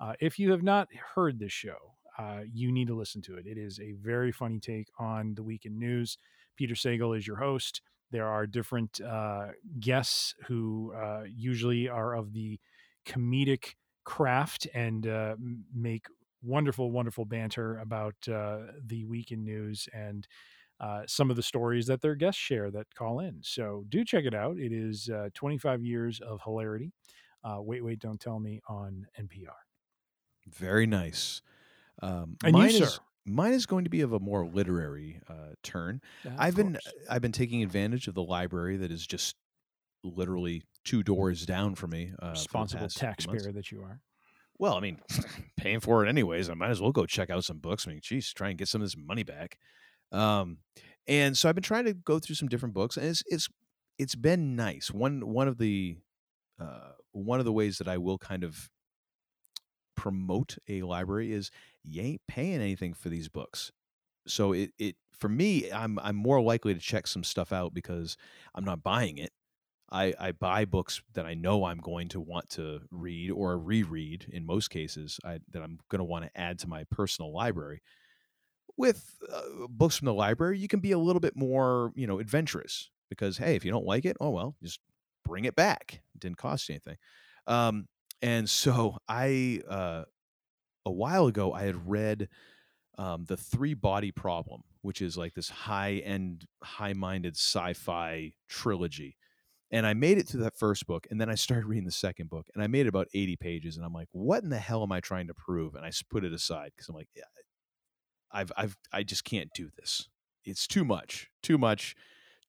Uh, if you have not heard this show, uh, you need to listen to it. It is a very funny take on the weekend news. Peter Sagal is your host. There are different uh, guests who uh, usually are of the comedic craft and uh, make wonderful, wonderful banter about uh, the week in news and uh, some of the stories that their guests share that call in. So do check it out. It is uh, twenty-five years of hilarity. Uh, wait, wait, don't tell me on N P R. Very nice. Um, and mine you, is, sir. Mine is going to be of a more literary uh, turn. Yeah, I've course. been I've been taking advantage of the library that is just literally two doors down from me. Uh, Responsible for taxpayer that you are. Well, I mean, paying for it anyways, I might as well go check out some books. I mean, geez, try and get some of this money back. Um, and so I've been trying to go through some different books, and it's it's it's been nice. One one of the uh, one of the ways that I will kind of promote a library is you ain't paying anything for these books. So it it for me, I'm I'm more likely to check some stuff out because I'm not buying it. I, I buy books that I know I'm going to want to read or reread in most cases I, that I'm going to want to add to my personal library. With uh, books from the library, you can be a little bit more, you know, adventurous because, hey, if you don't like it, oh, well, just bring it back. It didn't cost you anything. Um, and so I, uh, a while ago, I had read um, The Three Body Problem, which is like this high-end, high-minded sci-fi trilogy. And I made it through that first book, and then I started reading the second book, and I made about eighty pages, and I'm like, "What in the hell am I trying to prove?" And I put it aside because I'm like, yeah, "I've, I've, I just can't do this. It's too much, too much,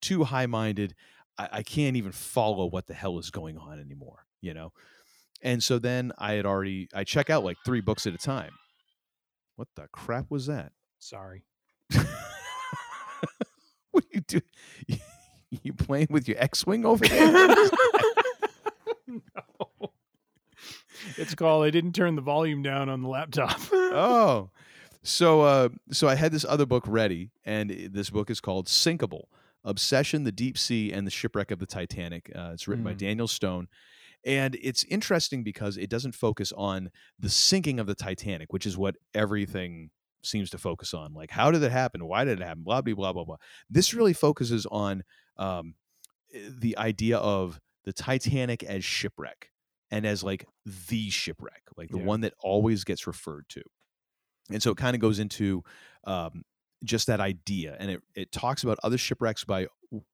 too high-minded. I, I can't even follow what the hell is going on anymore, you know." And so then I had already I check out like three books at a time. What the crap was that? Sorry. What do you do? You playing with your X-Wing over there? No. It's called, I didn't turn the volume down on the laptop. Oh. So uh, so I had this other book ready, and this book is called Sinkable, Obsession, the Deep Sea, and the Shipwreck of the Titanic. Uh, it's written mm. by Daniel Stone. And it's interesting because it doesn't focus on the sinking of the Titanic, which is what everything seems to focus on. Like, how did it happen? Why did it happen? Blah, blah, blah, blah, blah. This really focuses on Um, the idea of the Titanic as shipwreck and as like the shipwreck, like the yeah. one that always gets referred to. And so it kind of goes into um, just that idea. And it, it talks about other shipwrecks by,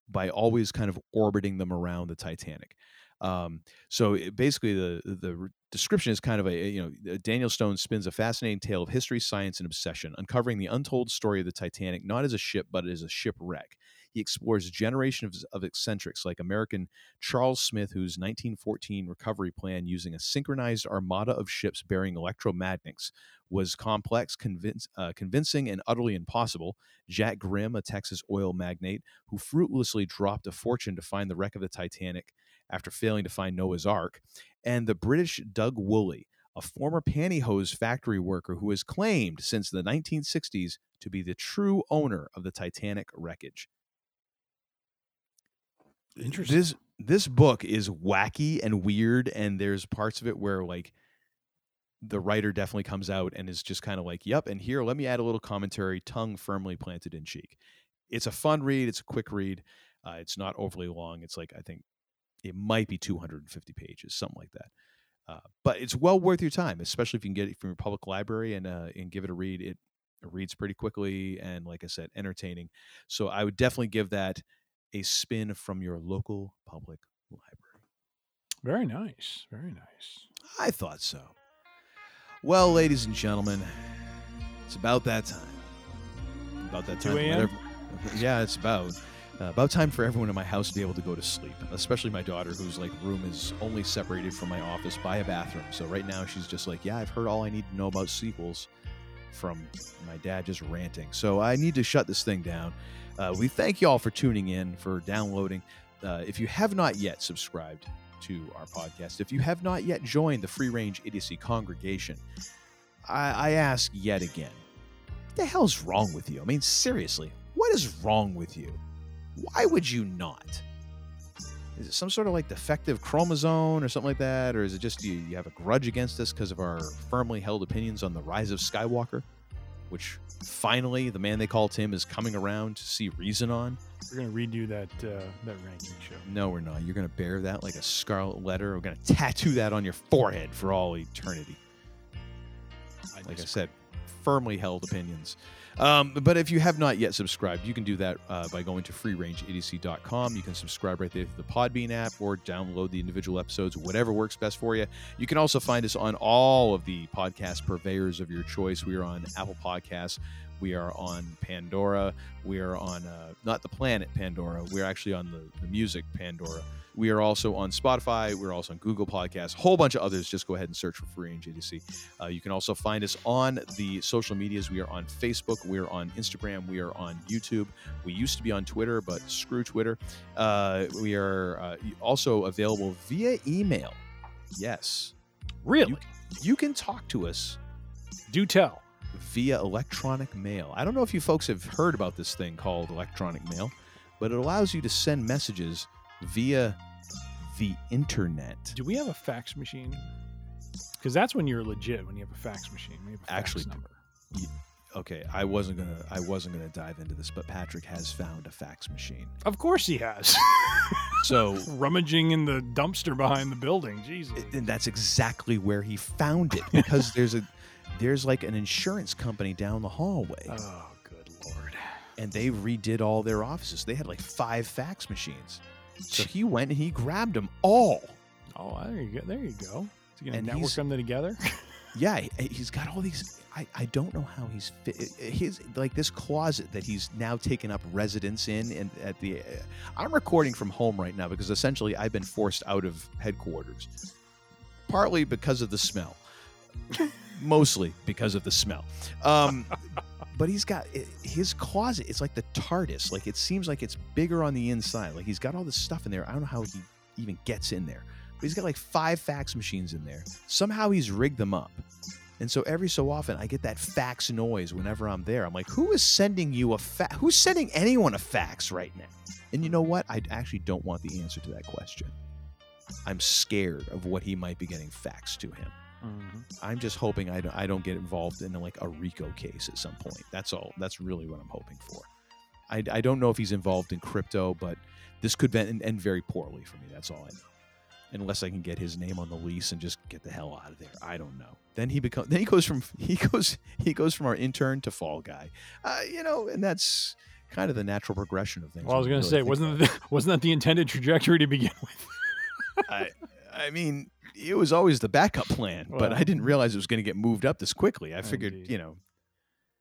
by always kind of orbiting them around the Titanic. Um, so it, basically the, the description is kind of a, you know, Daniel Stone spins a fascinating tale of history, science, and obsession, uncovering the untold story of the Titanic, not as a ship, but as a shipwreck. He explores a generation of, of eccentrics like American Charles Smith, whose nineteen fourteen recovery plan using a synchronized armada of ships bearing electromagnets was complex, convince, uh, convincing, and utterly impossible. Jack Grimm, a Texas oil magnate, who fruitlessly dropped a fortune to find the wreck of the Titanic after failing to find Noah's Ark. And the British Doug Woolley, a former pantyhose factory worker who has claimed since the nineteen sixties to be the true owner of the Titanic wreckage. Interesting. This this book is wacky and weird, and there's parts of it where like the writer definitely comes out and is just kind of like, "Yep," and here let me add a little commentary, tongue firmly planted in cheek. It's a fun read. It's a quick read. Uh, it's not overly long. It's like I think it might be two hundred fifty pages, something like that. Uh, but it's well worth your time, especially if you can get it from your public library and uh, and give it a read. It It reads pretty quickly and, like I said, entertaining. So I would definitely give that a spin from your local public library. Very nice. Very nice. I thought so. Well, ladies and gentlemen, it's about that time. About that time. two a.m. Yeah, it's about uh, about time for everyone in my house to be able to go to sleep, especially my daughter, whose like room is only separated from my office by a bathroom. So right now she's just like, yeah, I've heard all I need to know about sequels from my dad just ranting. So I need to shut this thing down. Uh, we thank you all for tuning in, for downloading. Uh, if you have not yet subscribed to our podcast, if you have not yet joined the Free Range Idiocy congregation, I, I ask yet again, what the hell's wrong with you? I mean, seriously, what is wrong with you? Why would you not? Is it some sort of like defective chromosome or something like that? Or is it just you, you have a grudge against us because of our firmly held opinions on The Rise of Skywalker, which finally the man they call Tim is coming around to see reason on? We're going to redo that uh, that ranking show. No, we're not. You're going to bear that like a scarlet letter. We're going to tattoo that on your forehead for all eternity. I like I said, firmly held opinions. Um, but if you have not yet subscribed, you can do that uh, by going to free range idiocy dot com. You can subscribe right there to the Podbean app or download the individual episodes, whatever works best for you. You can also find us on all of the podcast purveyors of your choice. We are on Apple Podcasts. We are on Pandora. We are on, uh, not the planet Pandora. We're actually on the, the music Pandora. We are also on Spotify. We're also on Google Podcasts, a whole bunch of others. Just go ahead and search for Free Range Idiocy. Uh, you can also find us on the social medias. We are on Facebook. We are on Instagram. We are on YouTube. We used to be on Twitter, but screw Twitter. Uh, we are uh, also available via email. Yes. Really? You, you can talk to us. Do tell. Via electronic mail. I don't know if you folks have heard about this thing called electronic mail, but it allows you to send messages via the internet. Do we have a fax machine? Because that's when you're legit, when you have a fax machine. We have a fax Actually, number. You, okay, I wasn't gonna I wasn't gonna dive into this, but Patrick has found a fax machine. Of course he has. So rummaging in the dumpster behind the building. Jesus. And that's exactly where he found it, because there's a There's like an insurance company down the hallway. Oh, good Lord. And they redid all their offices. They had like five fax machines. So he went and he grabbed them all. Oh, there you go. There you go. Is he going to network them together? Yeah, he's got all these. I, I don't know how he's fit. His, like this closet that he's now taken up residence in. And at the, uh, I'm recording from home right now because essentially I've been forced out of headquarters, partly because of the smell. Mostly because of the smell. Um, but he's got his closet. It's like the TARDIS. Like it seems like it's bigger on the inside. Like he's got all this stuff in there. I don't know how he even gets in there. But he's got like five fax machines in there. Somehow he's rigged them up. And so every so often I get that fax noise whenever I'm there. I'm like, who is sending you a fax? Who's sending anyone a fax right now? And you know what? I actually don't want the answer to that question. I'm scared of what he might be getting faxed to him. Mm-hmm. I'm just hoping I don't, I don't get involved in like a RICO case at some point. That's all. That's really what I'm hoping for. I, I don't know if he's involved in crypto, but this could end, end very poorly for me. That's all I know. Unless I can get his name on the lease and just get the hell out of there. I don't know. Then he becomes. Then he goes from he goes he goes from our intern to fall guy. Uh, you know, and that's kind of the natural progression of things. Well, I was going to really say, wasn't that, wasn't that the intended trajectory to begin with? I I mean. It was always the backup plan, well, but I didn't realize it was going to get moved up this quickly. I figured, indeed. you know,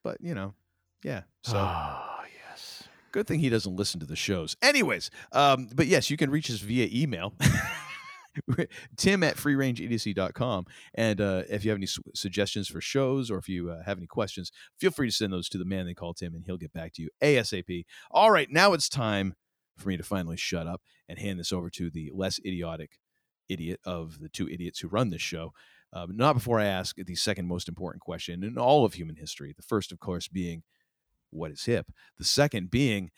but you know, yeah. So oh, yes. Good thing he doesn't listen to the shows. Anyways, um, but yes, you can reach us via email, Tim at free range idiocy dot com. And uh, if you have any su- suggestions for shows or if you uh, have any questions, feel free to send those to the man they call Tim and he'll get back to you ASAP. All right, now it's time for me to finally shut up and hand this over to the less idiotic idiot of the two idiots who run this show, uh, not before I ask the second most important question in all of human history. The first, of course, being what is hip? The second being,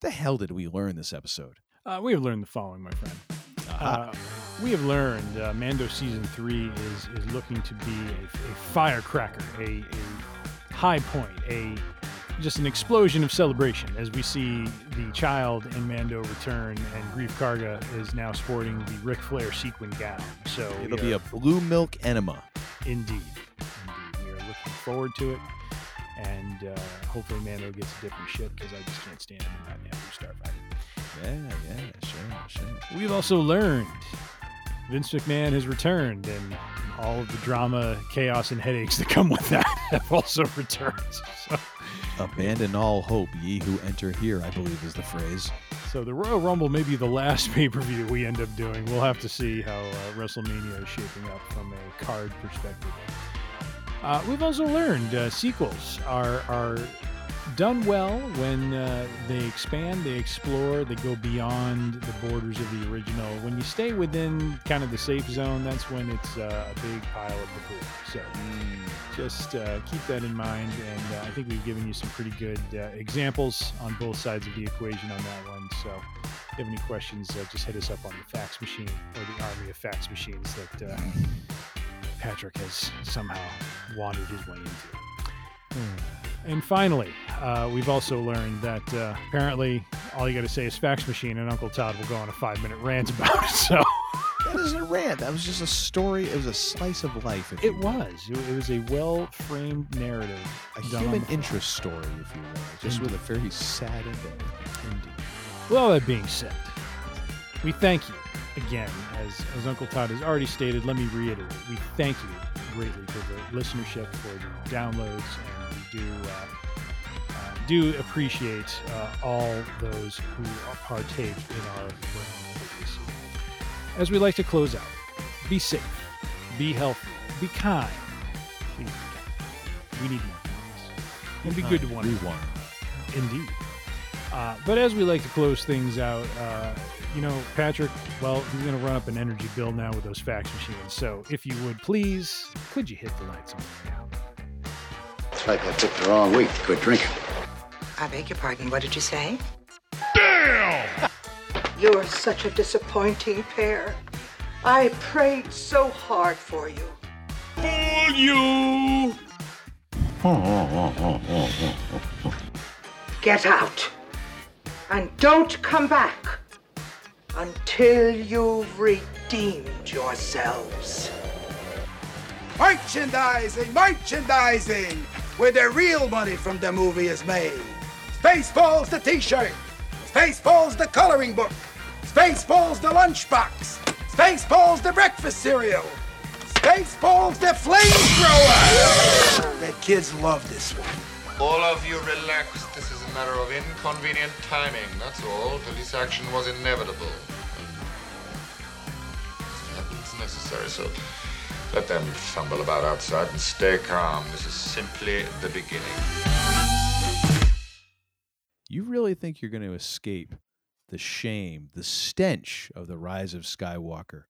the hell did we learn this episode? Uh, we have learned the following, my friend. Uh, we have learned uh, Mando Season three is is looking to be a, a firecracker, a, a high point, a just an explosion of celebration as we see the child in Mando return, and Grief Karga is now sporting the Ric Flair sequin gown. So it'll be a blue milk enema. Indeed. Indeed. We are looking forward to it. and uh, hopefully Mando gets a different ship because I just can't stand him in that Naboo Starfighter. Yeah, yeah, sure, sure. We've also learned Vince McMahon has returned, and all of the drama, chaos, and headaches that come with that have also returned. So. Abandon all hope, ye who enter here, I believe is the phrase. So the Royal Rumble may be the last pay-per-view we end up doing. We'll have to see how uh, WrestleMania is shaping up from a card perspective. Uh, we've also learned uh, sequels are are done well when uh, they expand, they explore, they go beyond the borders of the original. When you stay within kind of the safe zone, that's when it's uh, a big pile of debris. So mm, just uh, keep that in mind, and uh, I think we've given you some pretty good uh, examples on both sides of the equation on that one. So if you have any questions, uh, just hit us up on the fax machine, or the army of fax machines that uh, Patrick has somehow wandered his way into. Mm. And finally, uh, we've also learned that uh, apparently all you got to say is fax machine, and Uncle Todd will go on a five-minute rant about it. So that isn't a rant. That was just a story. It was a slice of life. If it was. It was a well-framed narrative. A human interest story, if you will, just with a very sad ending. Indeed. With all that being said, we thank you again. As, as Uncle Todd has already stated, let me reiterate, we thank you greatly for the listenership, for the downloads, and do uh, uh, do appreciate uh, all those who partake in our work. As we like to close out, be safe, be healthy, be kind. Be we need more kindness. And be good to one another. Indeed. Uh, but as we like to close things out, uh, you know, Patrick, well, he's going to run up an energy bill now with those fax machines. So if you would, please, could you hit the lights on now? Like I took the wrong week to quit drinking. I beg your pardon, what did you say? Damn! You're such a disappointing pair. I prayed so hard for you. For you! Get out. And don't come back until you've redeemed yourselves. Merchandising! Merchandising! Where the real money from the movie is made. Spaceballs the t-shirt. Spaceballs the coloring book. Spaceballs the lunchbox. Spaceballs the breakfast cereal. Spaceballs the flamethrower. The kids love this one. All of you relax. This is a matter of inconvenient timing, that's all. Police action was inevitable. It's necessary, so let them fumble about outside and stay calm. This is simply the beginning. You really think you're going to escape the shame, the stench of the Rise of Skywalker?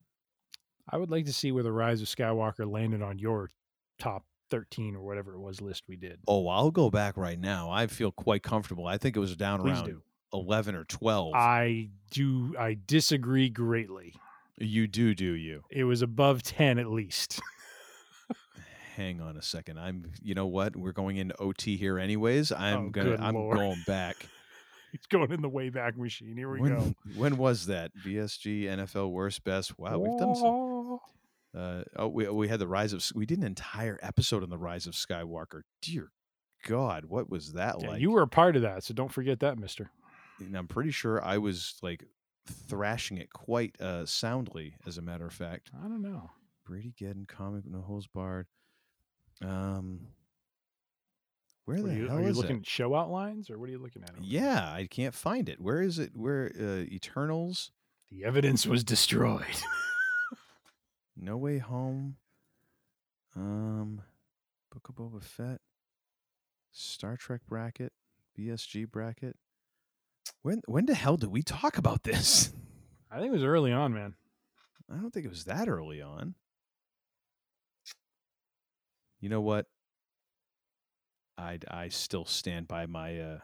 I would like to see where the Rise of Skywalker landed on your top thirteen or whatever it was list we did. Oh, I'll go back right now. I feel quite comfortable. I think it was down Please around do. eleven or twelve. I do. I disagree greatly. You do, do you? It was above ten at least. Hang on a second. I'm, you know what? We're going into O T here, anyways. I'm oh, gonna. I'm Lord. going back. It's going in the Wayback Machine. Here we when, go. When was that? B S G, N F L, worst, best. Wow, we've done some. Uh, oh, we we had the rise of. We did an entire episode on the Rise of Skywalker. Dear God, what was that yeah, like? You were a part of that, so don't forget that, Mister. And I'm pretty sure I was like thrashing it quite uh, soundly, as a matter of fact. I don't know. Brady Geddon, comic, no holes barred. Um, where the hell is it? Are you looking at show outlines, or what are you looking at? Yeah, I can't find it. Where is it? Where uh, Eternals? The evidence was destroyed. No Way Home. Um, Book of Boba Fett. Star Trek bracket. B S G bracket. When when the hell did we talk about this? I think it was early on, man. I don't think it was that early on. You know what? I I still stand by my. Uh...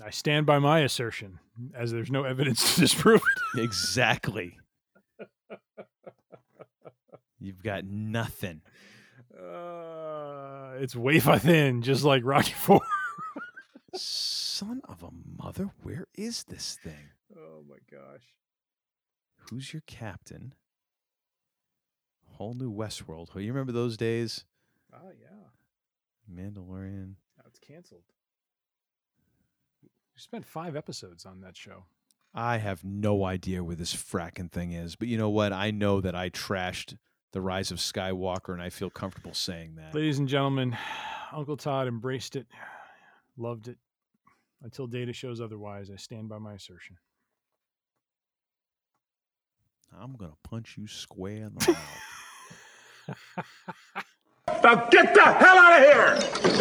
I stand by my assertion, as there's no evidence to disprove it. Exactly. You've got nothing. Uh, it's wafer thin, just like Rocky Four. Son of a mother, where is this thing? Oh my gosh. Who's your captain? Whole New Westworld. Oh, you remember those days? Oh, yeah. Mandalorian. Oh, it's canceled. You spent five episodes on that show. I have no idea where this fracking thing is, but you know what? I know that I trashed The Rise of Skywalker, and I feel comfortable saying that. Ladies and gentlemen, Uncle Todd embraced it, loved it. Until data shows otherwise, I stand by my assertion. I'm going to punch you square in the mouth. Now get the hell out of here!